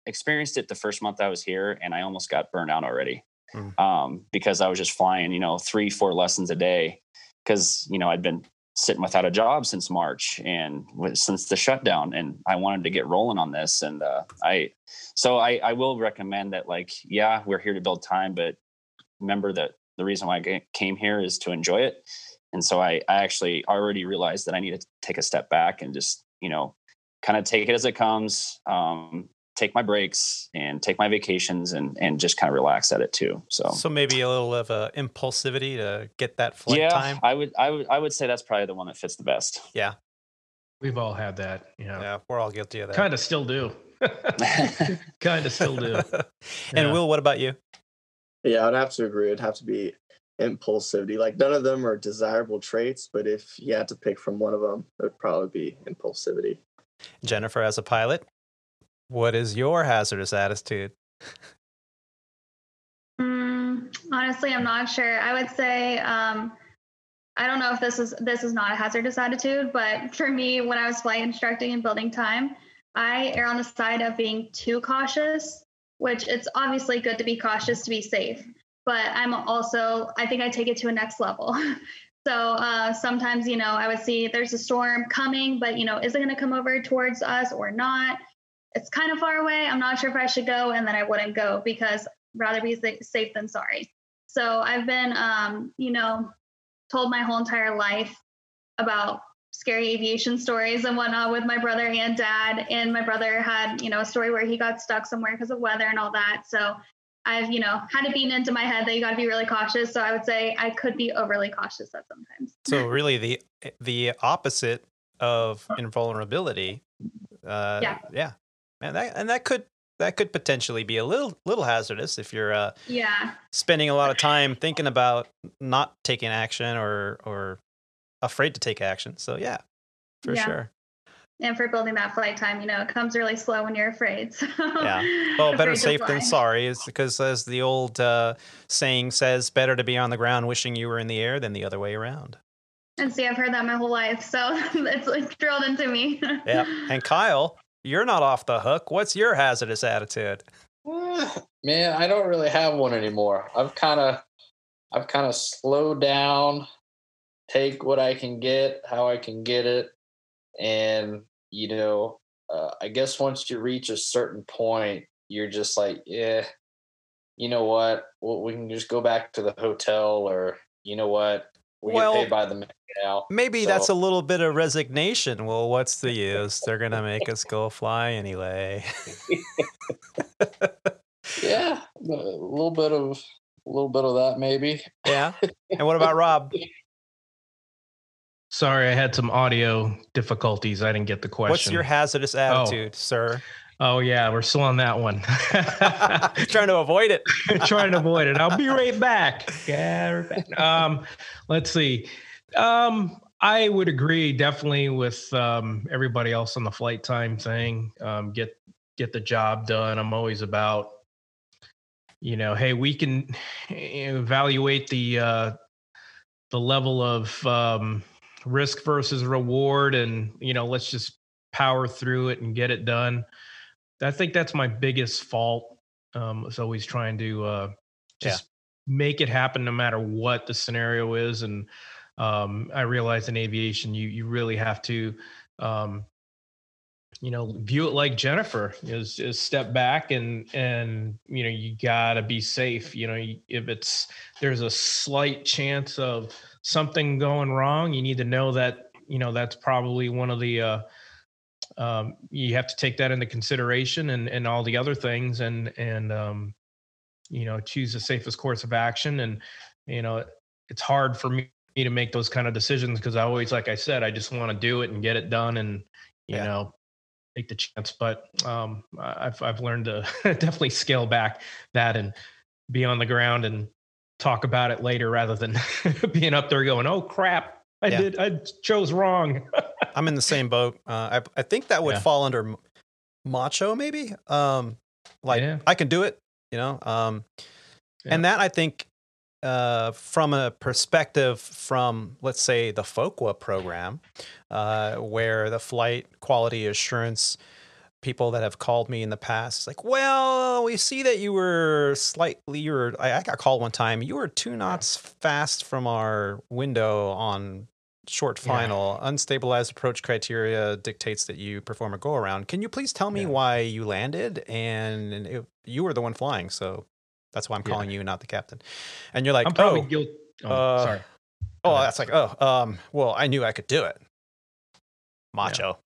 experienced it the first month I was here, and I almost got burned out already mm. um, because I was just flying, you know, three four lessons a day, because you know I'd been sitting without a job since March and since the shutdown. And I wanted to get rolling on this. And, uh, I, so I, I will recommend that, like, yeah, we're here to build time, but remember that the reason why I came here is to enjoy it. And so I, I actually already realized that I need to take a step back and just, you know, kind of take it as it comes, um, take my breaks and take my vacations and, and just kind of relax at it too. So, so maybe a little of uh, impulsivity to get that flight yeah, time. I would, I would, I would say that's probably the one that fits the best. Yeah. We've all had that. You know. Yeah. We're all guilty of that. Kind of still do. kind of still do. And yeah. Will, what about you? Yeah, I'd have to agree. It'd have to be impulsivity. Like none of them are desirable traits, but if you had to pick from one of them, it would probably be impulsivity. Jennifer, as a pilot, what is your hazardous attitude? Mm, honestly, I'm not sure. I would say, um, I don't know if this is, this is not a hazardous attitude, but for me, when I was flight instructing and building time, I err on the side of being too cautious, which it's obviously good to be cautious to be safe, but I'm also, I think I take it to a next level. So uh, sometimes, you know, I would see there's a storm coming, but, you know, is it going to come over towards us or not? It's kind of far away. I'm not sure if I should go. And then I wouldn't go because rather be safe than sorry. So I've been, um, you know, told my whole entire life about scary aviation stories and whatnot with my brother and dad. And my brother had, you know, a story where he got stuck somewhere because of weather and all that. So I've, you know, had it beaten into my head that you got to be really cautious. So I would say I could be overly cautious at sometimes. So really the, the opposite of invulnerability. Uh, yeah. Yeah. Man, that, and that could, that could potentially be a little, little hazardous if you're uh, yeah. spending a lot of time thinking about not taking action or, or afraid to take action. So yeah, for yeah. sure. And for building that flight time, you know, it comes really slow when you're afraid. So yeah. Well, better safe than sorry is because as the old uh, saying says, better to be on the ground wishing you were in the air than the other way around. And see, I've heard that my whole life. So it's, it's drilled into me. Yeah. And Kyle, you're not off the hook. What's your hazardous attitude? Man, I don't really have one anymore. I've kind of, I've kind of slowed down, take what I can get, how I can get it. And, you know, uh, I guess once you reach a certain point, you're just like, yeah, you know what? Well, we can just go back to the hotel or, you know what? We well, get paid by the minute now. Maybe so. That's a little bit of resignation. Well, what's the use? They're going to make us go fly anyway. Yeah, a little bit of a little bit of that maybe. Yeah. And what about Rob? Sorry, I had some audio difficulties. I didn't get the question. What's your hazardous attitude, oh. sir? Oh, yeah, we're still on that one. Trying to avoid it. Trying to avoid it. I'll be right back. Yeah, we're back. Um, let's see. Um, I would agree definitely with um, everybody else on the flight time thing. Um, get get the job done. I'm always about, you know, hey, we can evaluate the uh, the level of um, – risk versus reward, and you know, let's just power through it and get it done. I think that's my biggest fault. Um, is always trying to uh, just yeah. make it happen no matter what the scenario is. And um, I realize in aviation, you you really have to, um, you know, view it like Jennifer is is step back and and you know you gotta be safe. You know, if it's there's a slight chance of something going wrong, you need to know that, you know, that's probably one of the, uh, um, you have to take that into consideration and, and all the other things and, and, um, you know, choose the safest course of action. And, you know, it's hard for me to make those kind of decisions because I always, like I said, I just want to do it and get it done and, you yeah. know, take the chance. But, um, I've, I've learned to definitely scale back that and be on the ground and talk about it later rather than being up there going, oh crap, I yeah. did, I chose wrong. I'm in the same boat. Uh, I, I think that would yeah. fall under macho maybe. Um, like yeah. I can do it, you know? Um, yeah. And that I think, uh, from a perspective from, let's say the F O C W A program, uh, where the flight quality assurance people that have called me in the past, like, well, we see that you were slightly, you were, I, I got called one time, you were two knots fast from our window on short final. Yeah. Unstabilized approach criteria dictates that you perform a go around. Can you please tell me yeah. why you landed? And it, you were the one flying. So that's why I'm calling yeah. you, not the captain. And you're like, I'm probably oh, guilty. Oh, uh, sorry. Oh, uh, that's like, oh, um, well, I knew I could do it. Macho.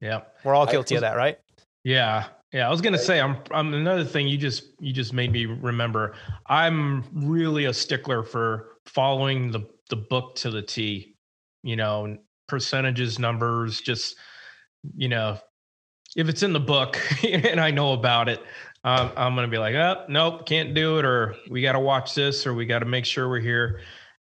Yeah. yeah. We're all guilty I, of that, right? Yeah. Yeah. I was going to say, I'm, I'm another thing you just, you just made me remember. I'm really a stickler for following the, the book to the T, you know, percentages, numbers, just, you know, if it's in the book and I know about it, um, I'm going to be like, oh, nope, can't do it. Or we got to watch this, or we got to make sure we're here.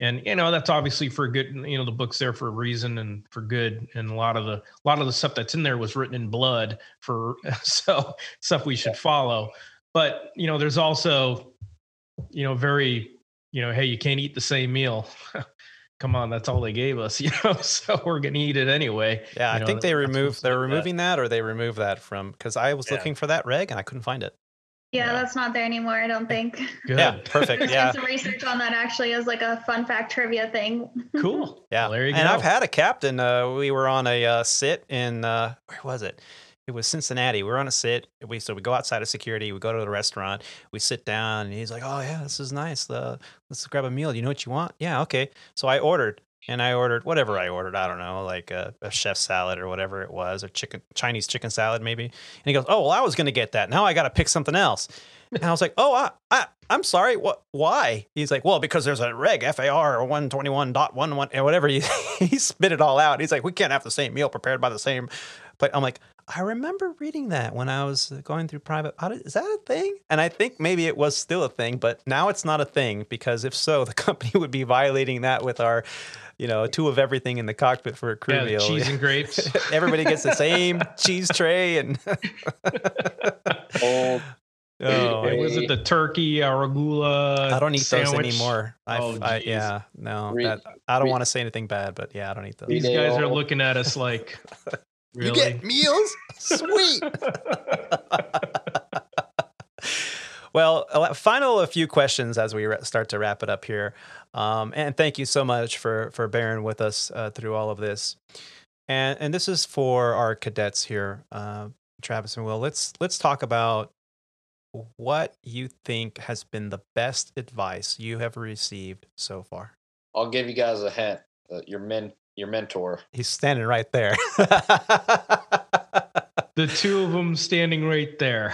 And, you know, that's obviously for good, you know, the book's there for a reason and for good. And a lot of the, a lot of the stuff that's in there was written in blood for, so stuff we should follow. But, you know, there's also, you know, very, you know, hey, you can't eat the same meal. Come on. That's all they gave us, you know, so we're going to eat it anyway. Yeah. I you know, think they removed, they're removing that. that or they removed that from, cause I was yeah. looking for that reg and I couldn't find it. Yeah, yeah, that's not there anymore, I don't think. Good. Yeah, perfect. There's yeah. been some research on that actually as like a fun fact trivia thing. Cool. Yeah. Well, there you go. And I've had a captain. Uh, we were on a uh, sit in, uh, where was it? It was Cincinnati. We were on a sit. We So we go outside of security. We go to the restaurant. We sit down. And he's like, oh, yeah, this is nice. Uh, let's grab a meal. Do you know what you want? Yeah, okay. So I ordered. And I ordered whatever I ordered. I don't know, like a, a chef salad or whatever it was, or chicken Chinese chicken salad maybe. And he goes, oh, well, I was going to get that. Now I got to pick something else. And I was like, oh, I, I, I'm sorry. What? Why? He's like, well, because there's a reg F A R or one twenty-one point eleven and whatever. He, he spit it all out. He's like, we can't have the same meal prepared by the same. But I'm like, I remember reading that when I was going through private audit. Is that a thing? And I think maybe it was still a thing, but now it's not a thing, because if so, the company would be violating that with our, you know, two of everything in the cockpit for a crew yeah, meal. Cheese and grapes. Everybody gets the same cheese tray. And oh, oh, it was it the turkey arugula? I don't eat sandwich. those anymore. Oh, I, yeah, no, Re- that, I don't Re- want to say anything bad, but yeah, I don't eat those. These guys are looking at us like... Really? You get meals? Sweet. Well, a final a few questions as we start to wrap it up here. Um, and thank you so much for, for bearing with us uh, through all of this. And and this is for our cadets here, uh, Travis and Will. Let's let's talk about what you think has been the best advice you have received so far. I'll give you guys a hint. Uh, your men... Your mentor. He's standing right there. The two of them standing right there.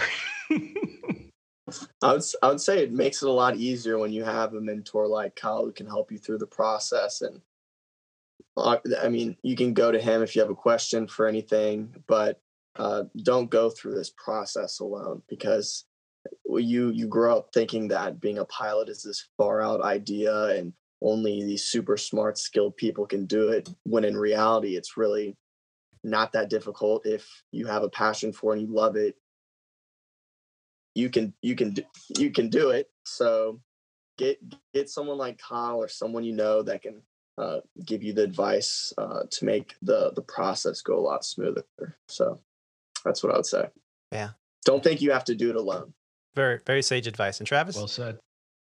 I would, I would say it makes it a lot easier when you have a mentor like Kyle who can help you through the process. And uh, I mean, you can go to him if you have a question for anything, but uh, don't go through this process alone, because you, you grow up thinking that being a pilot is this far out idea and only these super smart, skilled people can do it, when in reality, it's really not that difficult. If you have a passion for it and you love it, you can you can you can do it. So get get someone like Kyle or someone you know that can uh, give you the advice uh, to make the the process go a lot smoother. So that's what I would say. Yeah. Don't think you have to do it alone. Very, very sage advice. And Travis? Well said.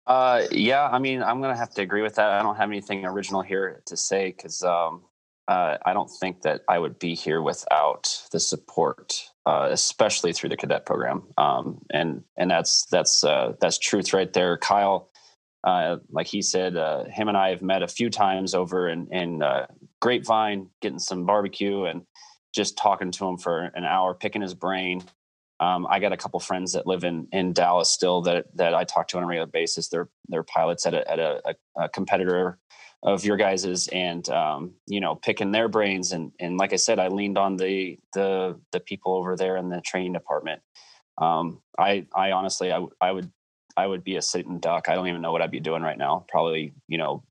Uh, yeah, I mean, I'm going to have to agree with that. I don't have anything original here to say, because um, uh, I don't think that I would be here without the support, uh, especially through the cadet program. Um, and and that's that's uh, that's truth right there. Kyle, uh, like he said, uh, him and I have met a few times over in, in uh, Grapevine, getting some barbecue and just talking to him for an hour, picking his brain. Um, I got a couple friends that live in, in Dallas still that that I talk to on a regular basis. They're they're pilots at a at a, a competitor of your guys's, and um, you know, picking their brains. And and like I said, I leaned on the the the people over there in the training department. Um, I I honestly I I would I would be a sitting duck. I don't even know what I'd be doing right now. Probably, you know,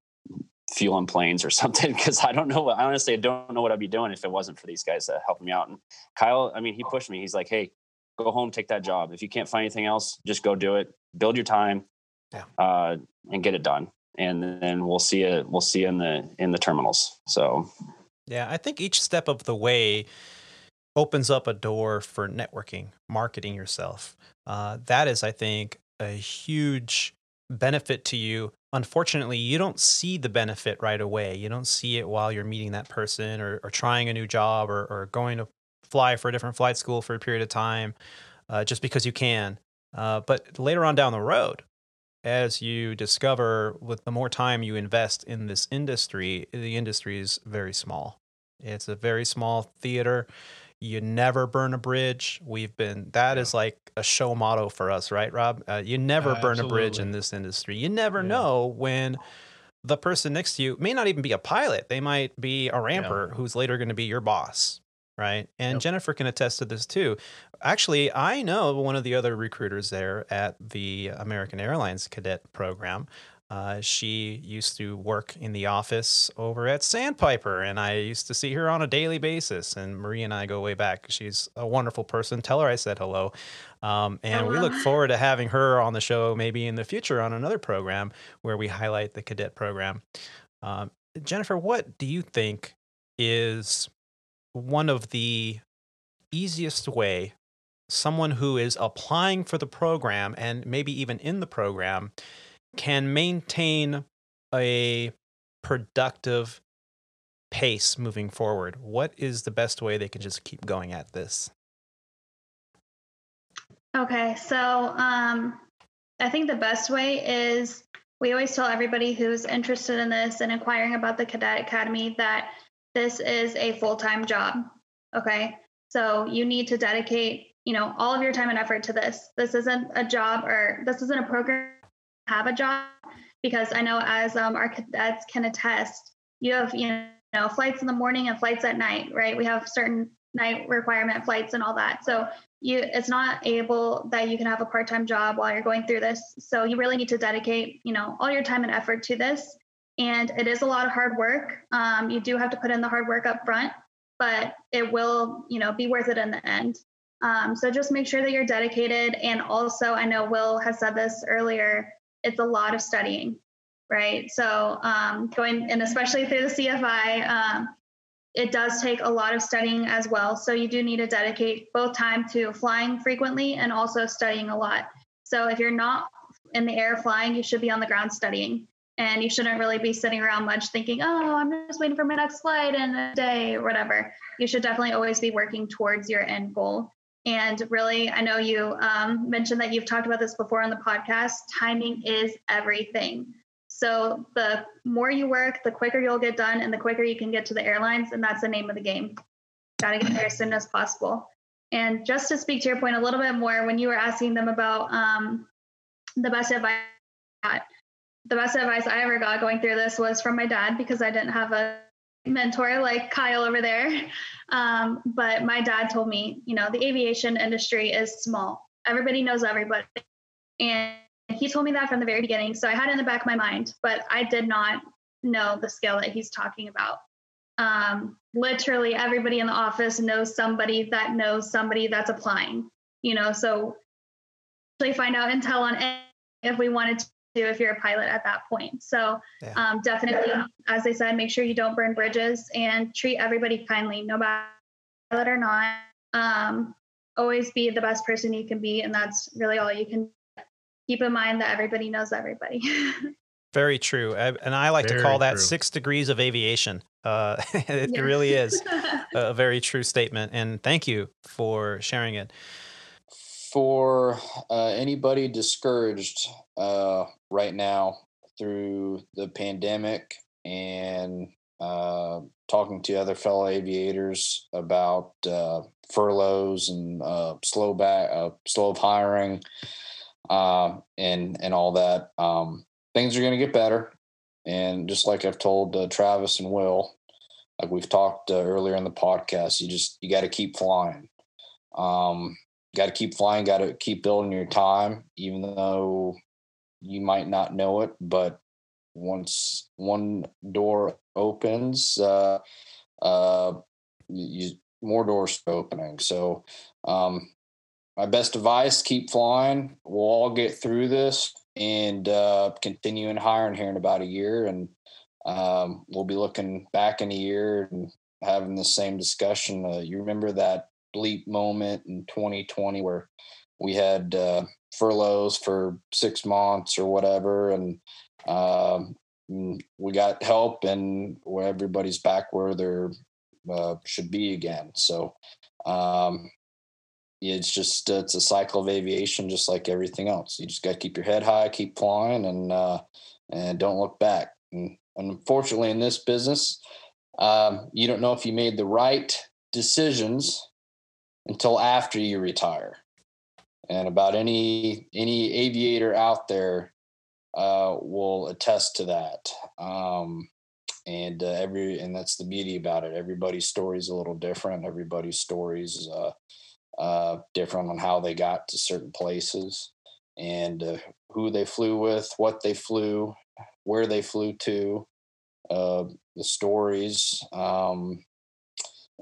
fueling planes or something, because I don't know what, honestly I don't know what I'd be doing if it wasn't for these guys that helped me out. And Kyle, I mean, he pushed me. He's like, hey, go home, take that job. If you can't find anything else, just go do it. Build your time, yeah. uh, and get it done. And then we'll see you. We'll see you in the in the terminals. So, yeah, I think each step of the way opens up a door for networking, marketing yourself. Uh, that is, I think, a huge benefit to you. Unfortunately, you don't see the benefit right away. You don't see it while you're meeting that person, or, or trying a new job, or, or going to fly for a different flight school for a period of time, uh, just because you can. Uh, but later on down the road, as you discover, with the more time you invest in this industry, the industry is very small. It's a very small theater. You never burn a bridge. We've been, that yeah. is like a show motto for us, right, Rob? Uh, you never uh, burn absolutely. a bridge in this industry. You never yeah. know when the person next to you may not even be a pilot. They might be a ramper yeah. who's later going to be your boss. Right. And yep. Jennifer can attest to this, too. Actually, I know one of the other recruiters there at the American Airlines Cadet program. Uh, she used to work in the office over at Sandpiper, and I used to see her on a daily basis. And Marie and I go way back. She's a wonderful person. Tell her I said hello. Um, and hello. We look forward to having her on the show maybe in the future on another program where we highlight the cadet program. Um, Jennifer, what do you think is one of the easiest way someone who is applying for the program and maybe even in the program can maintain a productive pace moving forward? What is the best way they can just keep going at this? Okay, so um, I think the best way is, we always tell everybody who's interested in this and inquiring about the Cadet Academy that this is a full-time job, okay? So you need to dedicate, you know, all of your time and effort to this. This isn't a job, or this isn't a program to have a job, because I know, as um, our cadets can attest, you have, you know, flights in the morning and flights at night, right? We have certain night requirement flights and all that. So you, it's not able that you can have a part-time job while you're going through this. So you really need to dedicate, you know, all your time and effort to this. And it is a lot of hard work. Um, you do have to put in the hard work up front, but it will, you know, be worth it in the end. Um, so just make sure that you're dedicated. And also, I know Will has said this earlier, it's a lot of studying, right? So um, going, and especially through the C F I, um, it does take a lot of studying as well. So you do need to dedicate both time to flying frequently and also studying a lot. So if you're not in the air flying, you should be on the ground studying, and you shouldn't really be sitting around much thinking, oh, I'm just waiting for my next flight in a day or whatever. You should definitely always be working towards your end goal. And really, I know you um, mentioned that you've talked about this before on the podcast, timing is everything. So the more you work, the quicker you'll get done and the quicker you can get to the airlines. And that's the name of the game. Got to get there as soon as possible. And just to speak to your point a little bit more, when you were asking them about um, the best advice I got, the best advice I ever got going through this was from my dad, because I didn't have a mentor like Kyle over there. Um, but my dad told me, you know, the aviation industry is small. Everybody knows everybody. And he told me that from the very beginning. So I had it in the back of my mind, but I did not know the scale that he's talking about. Um, literally everybody in the office knows somebody that knows somebody that's applying, you know, so actually find out intel on anything if we wanted to, if you're a pilot at that point. So yeah. um, definitely, yeah. as I said, make sure you don't burn bridges and treat everybody kindly, no matter pilot or not. Um, always be the best person you can be. And that's really all you can do. Keep in mind that everybody knows everybody. Very true. And I like very to call that true. Six degrees of aviation. Uh, it yeah. really is a very true statement. And thank you for sharing it. For uh, anybody discouraged uh, right now through the pandemic and uh, talking to other fellow aviators about uh, furloughs and uh, slow back, uh, slow of hiring, Um, and, and all that, um, things are going to get better. And just like I've told uh, Travis and Will, like we've talked uh, earlier in the podcast, you just, you got to keep flying. Um, got to keep flying, got to keep building your time, even though you might not know it, but once one door opens, uh, uh, you, more doors are opening. So, um, my best advice, keep flying. We'll all get through this and uh, continue in hiring here in about a year. And um, we'll be looking back in a year and having the same discussion. Uh, you remember that bleep moment in twenty twenty where we had uh, furloughs for six months or whatever. And uh, we got help and where everybody's back where they uh, should be again. So, um, it's just, it's a cycle of aviation, just like everything else. You just got to keep your head high, keep flying, and, uh, and don't look back. And unfortunately in this business, um, you don't know if you made the right decisions until after you retire. And about any, any aviator out there, uh, will attest to that. Um, and, uh, every, and that's the beauty about it. Everybody's story is a little different. Everybody's stories, uh, uh different on how they got to certain places and uh, who they flew with, what they flew, where they flew to, uh the stories. Um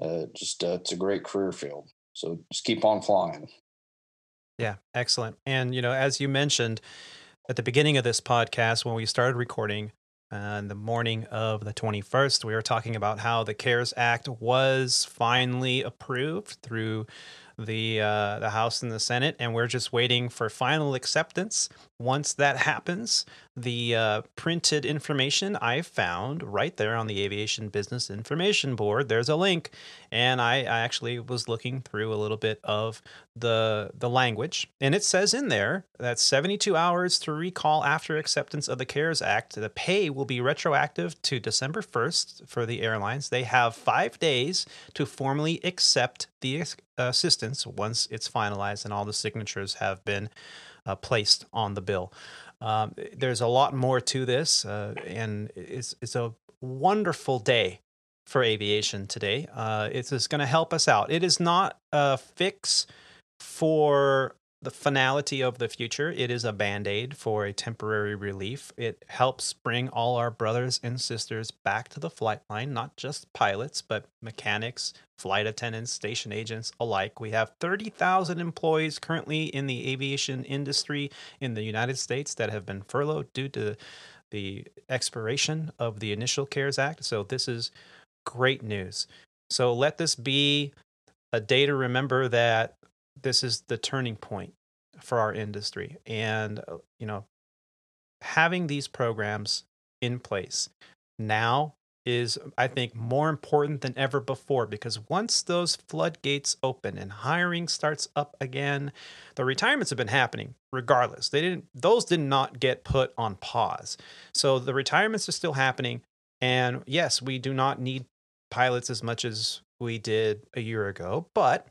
uh, just uh, it's a great career field, so just keep on flying. Yeah, excellent. And you know, as you mentioned at the beginning of this podcast when we started recording on uh, the morning of the twenty-first, we were talking about how the CARES Act was finally approved through the uh, the House and the Senate, and we're just waiting for final acceptance. Once that happens, the uh, printed information I found right there on the Aviation Business Information Board, there's a link, and I, I actually was looking through a little bit of the the language, and it says in there that seventy-two hours to recall after acceptance of the CARES Act, the pay will be retroactive to December first for the airlines. They have five days to formally accept the assistance once it's finalized and all the signatures have been Uh, placed on the bill. Um, there's a lot more to this, uh, and it's it's a wonderful day for aviation today. Uh, it's it's going to help us out. It is not a fix for the finality of the future. It is a band-aid for a temporary relief. It helps bring all our brothers and sisters back to the flight line, not just pilots, but mechanics, flight attendants, station agents alike. We have thirty thousand employees currently in the aviation industry in the United States that have been furloughed due to the expiration of the initial CARES Act. So this is great news. So let this be a day to remember that this is the turning point for our industry. And, you know, having these programs in place now is, I think, more important than ever before, because once those floodgates open and hiring starts up again, the retirements have been happening regardless. They didn't; those did not get put on pause. So the retirements are still happening. And yes, we do not need pilots as much as we did a year ago, but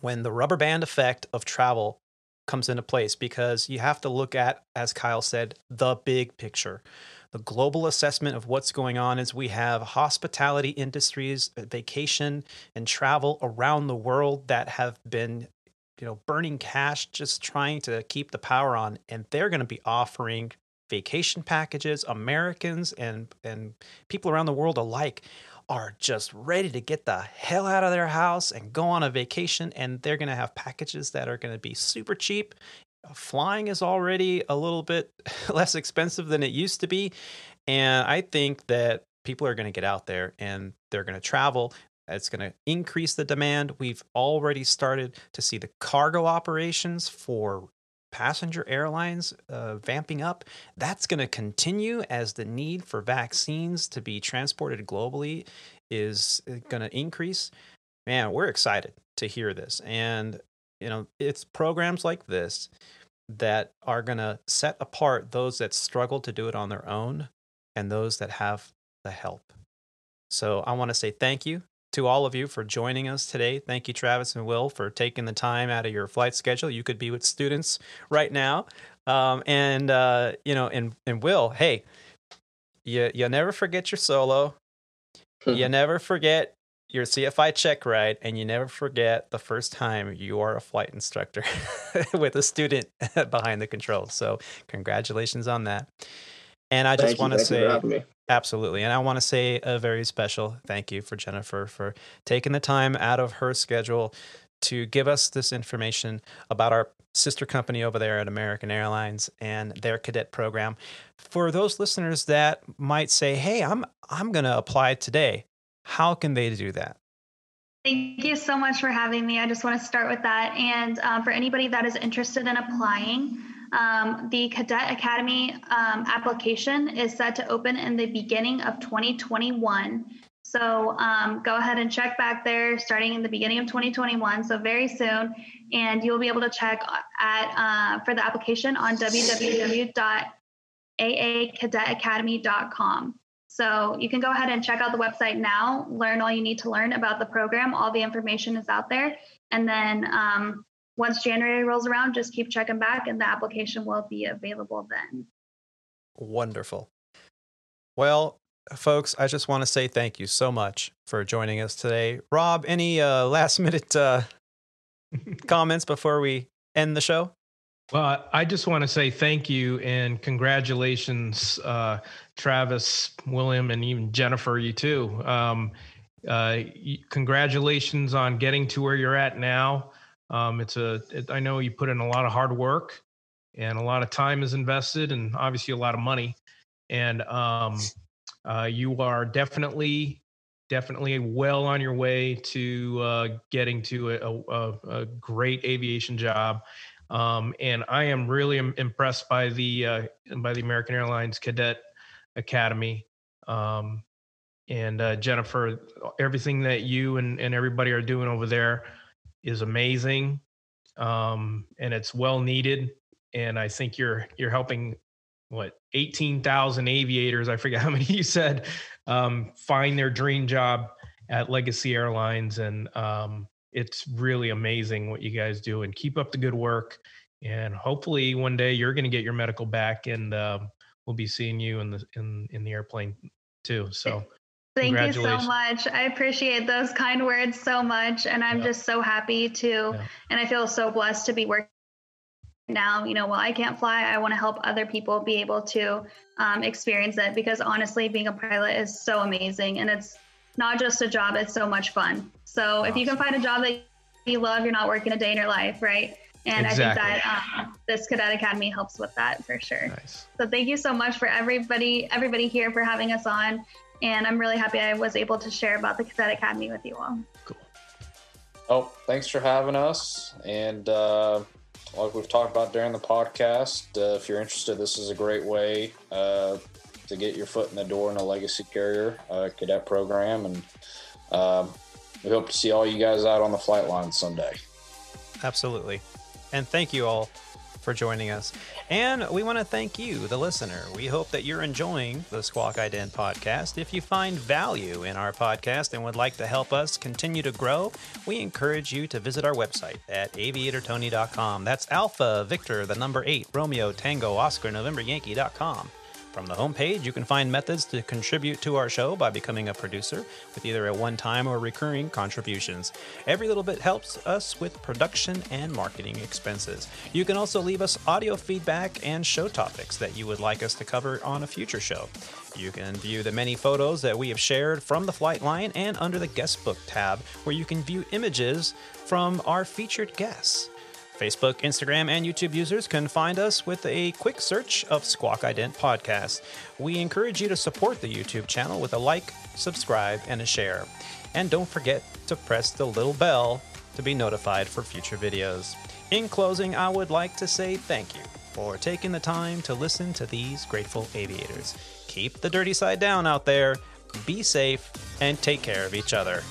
when the rubber band effect of travel comes into place, because you have to look at, as Kyle said, the big picture. The global assessment of what's going on is we have hospitality industries, vacation, and travel around the world that have been, you know, burning cash, just trying to keep the power on, and they're going to be offering vacation packages. Americans and and people around the world alike are just ready to get the hell out of their house and go on a vacation, and they're going to have packages that are going to be super cheap. Flying is already a little bit less expensive than it used to be. And I think that people are going to get out there and they're going to travel. It's going to increase the demand. We've already started to see the cargo operations for passenger airlines uh, vamping up. That's going to continue as the need for vaccines to be transported globally is going to increase. Man, we're excited to hear this. And you know, it's programs like this that are going to set apart those that struggle to do it on their own and those that have the help. So I want to say thank you to all of you for joining us today. Thank you, Travis and Will, for taking the time out of your flight schedule. You could be with students right now. Um, and, uh, you know, and, and Will, hey, you, you'll never forget your solo. You never forget your C F I check ride, and you never forget the first time you are a flight instructor with a student behind the controls. So congratulations on that. And I just want to say, absolutely. And I want to say a very special thank you for Jennifer for taking the time out of her schedule to give us this information about our sister company over there at American Airlines and their cadet program. For those listeners that might say, hey, I'm, I'm going to apply today, how can they do that? Thank you so much for having me. I just want to start with that. And uh, for anybody that is interested in applying, um, the Cadet Academy um, application is set to open in the beginning of twenty twenty-one. So um, go ahead and check back there starting in the beginning of twenty twenty-one. So very soon. And you'll be able to check at uh, for the application on w w w dot a a cadet academy dot com. So you can go ahead and check out the website now, learn all you need to learn about the program. All the information is out there. And then um, once January rolls around, just keep checking back and the application will be available then. Wonderful. Well, folks, I just want to say thank you so much for joining us today. Rob, any uh, last minute uh, comments before we end the show? Well, I just want to say thank you and congratulations, uh, Travis, William, and even Jennifer, you too. Um, uh, congratulations on getting to where you're at now. Um, it's a, it, I know you put in a lot of hard work and a lot of time is invested and obviously a lot of money. And um, uh, you are definitely definitely well on your way to uh, getting to a, a, a great aviation job. Um, and I am really impressed by the uh, by the American Airlines Cadet Academy. Um, and uh, Jennifer, everything that you and, and everybody are doing over there is amazing, um, and it's well needed. And I think you're you're helping what eighteen thousand aviators, I forget how many you said, um, find their dream job at Legacy Airlines. And um, it's really amazing what you guys do, and keep up the good work. And hopefully one day you're going to get your medical back, and uh, we'll be seeing you in the, in, in the airplane too. So thank you so much. I appreciate those kind words so much. And I'm yeah. just so happy to, yeah. and I feel so blessed to be working now. You know, while I can't fly, I want to help other people be able to um, experience it, because honestly, being a pilot is so amazing, and it's not just a job, it's so much fun. So awesome. If you can find a job that you love, you're not working a day in your life, right? And exactly. I think that um, this Cadet Academy helps with that for sure. Nice. So thank you so much for everybody, everybody here for having us on. And I'm really happy I was able to share about the Cadet Academy with you all. Cool. Oh, thanks for having us. And uh, like we've talked about during the podcast, uh, if you're interested, this is a great way uh, to get your foot in the door in a legacy carrier uh, cadet program. And um, we hope to see all you guys out on the flight line someday. Absolutely. And thank you all for joining us. And we want to thank you, the listener. We hope that you're enjoying the Squawk Ident podcast. If you find value in our podcast and would like to help us continue to grow, we encourage you to visit our website at aviator tony dot com. That's Alpha Victor, the number eight, Romeo, Tango, Oscar, November, Yankee dot com. From the homepage, you can find methods to contribute to our show by becoming a producer with either a one-time or recurring contributions. Every little bit helps us with production and marketing expenses. You can also leave us audio feedback and show topics that you would like us to cover on a future show. You can view the many photos that we have shared from the flight line, and under the guest book tab, where you can view images from our featured guests. Facebook, Instagram, and YouTube users can find us with a quick search of Squawk Ident Podcast. We encourage you to support the YouTube channel with a like, subscribe, and a share. And don't forget to press the little bell to be notified for future videos. In closing, I would like to say thank you for taking the time to listen to these grateful aviators. Keep the dirty side down out there, be safe, and take care of each other.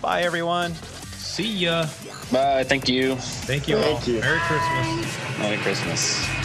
Bye, everyone. See ya. Bye. Thank you. Thank you all. Thank you. Merry Christmas. Merry Christmas.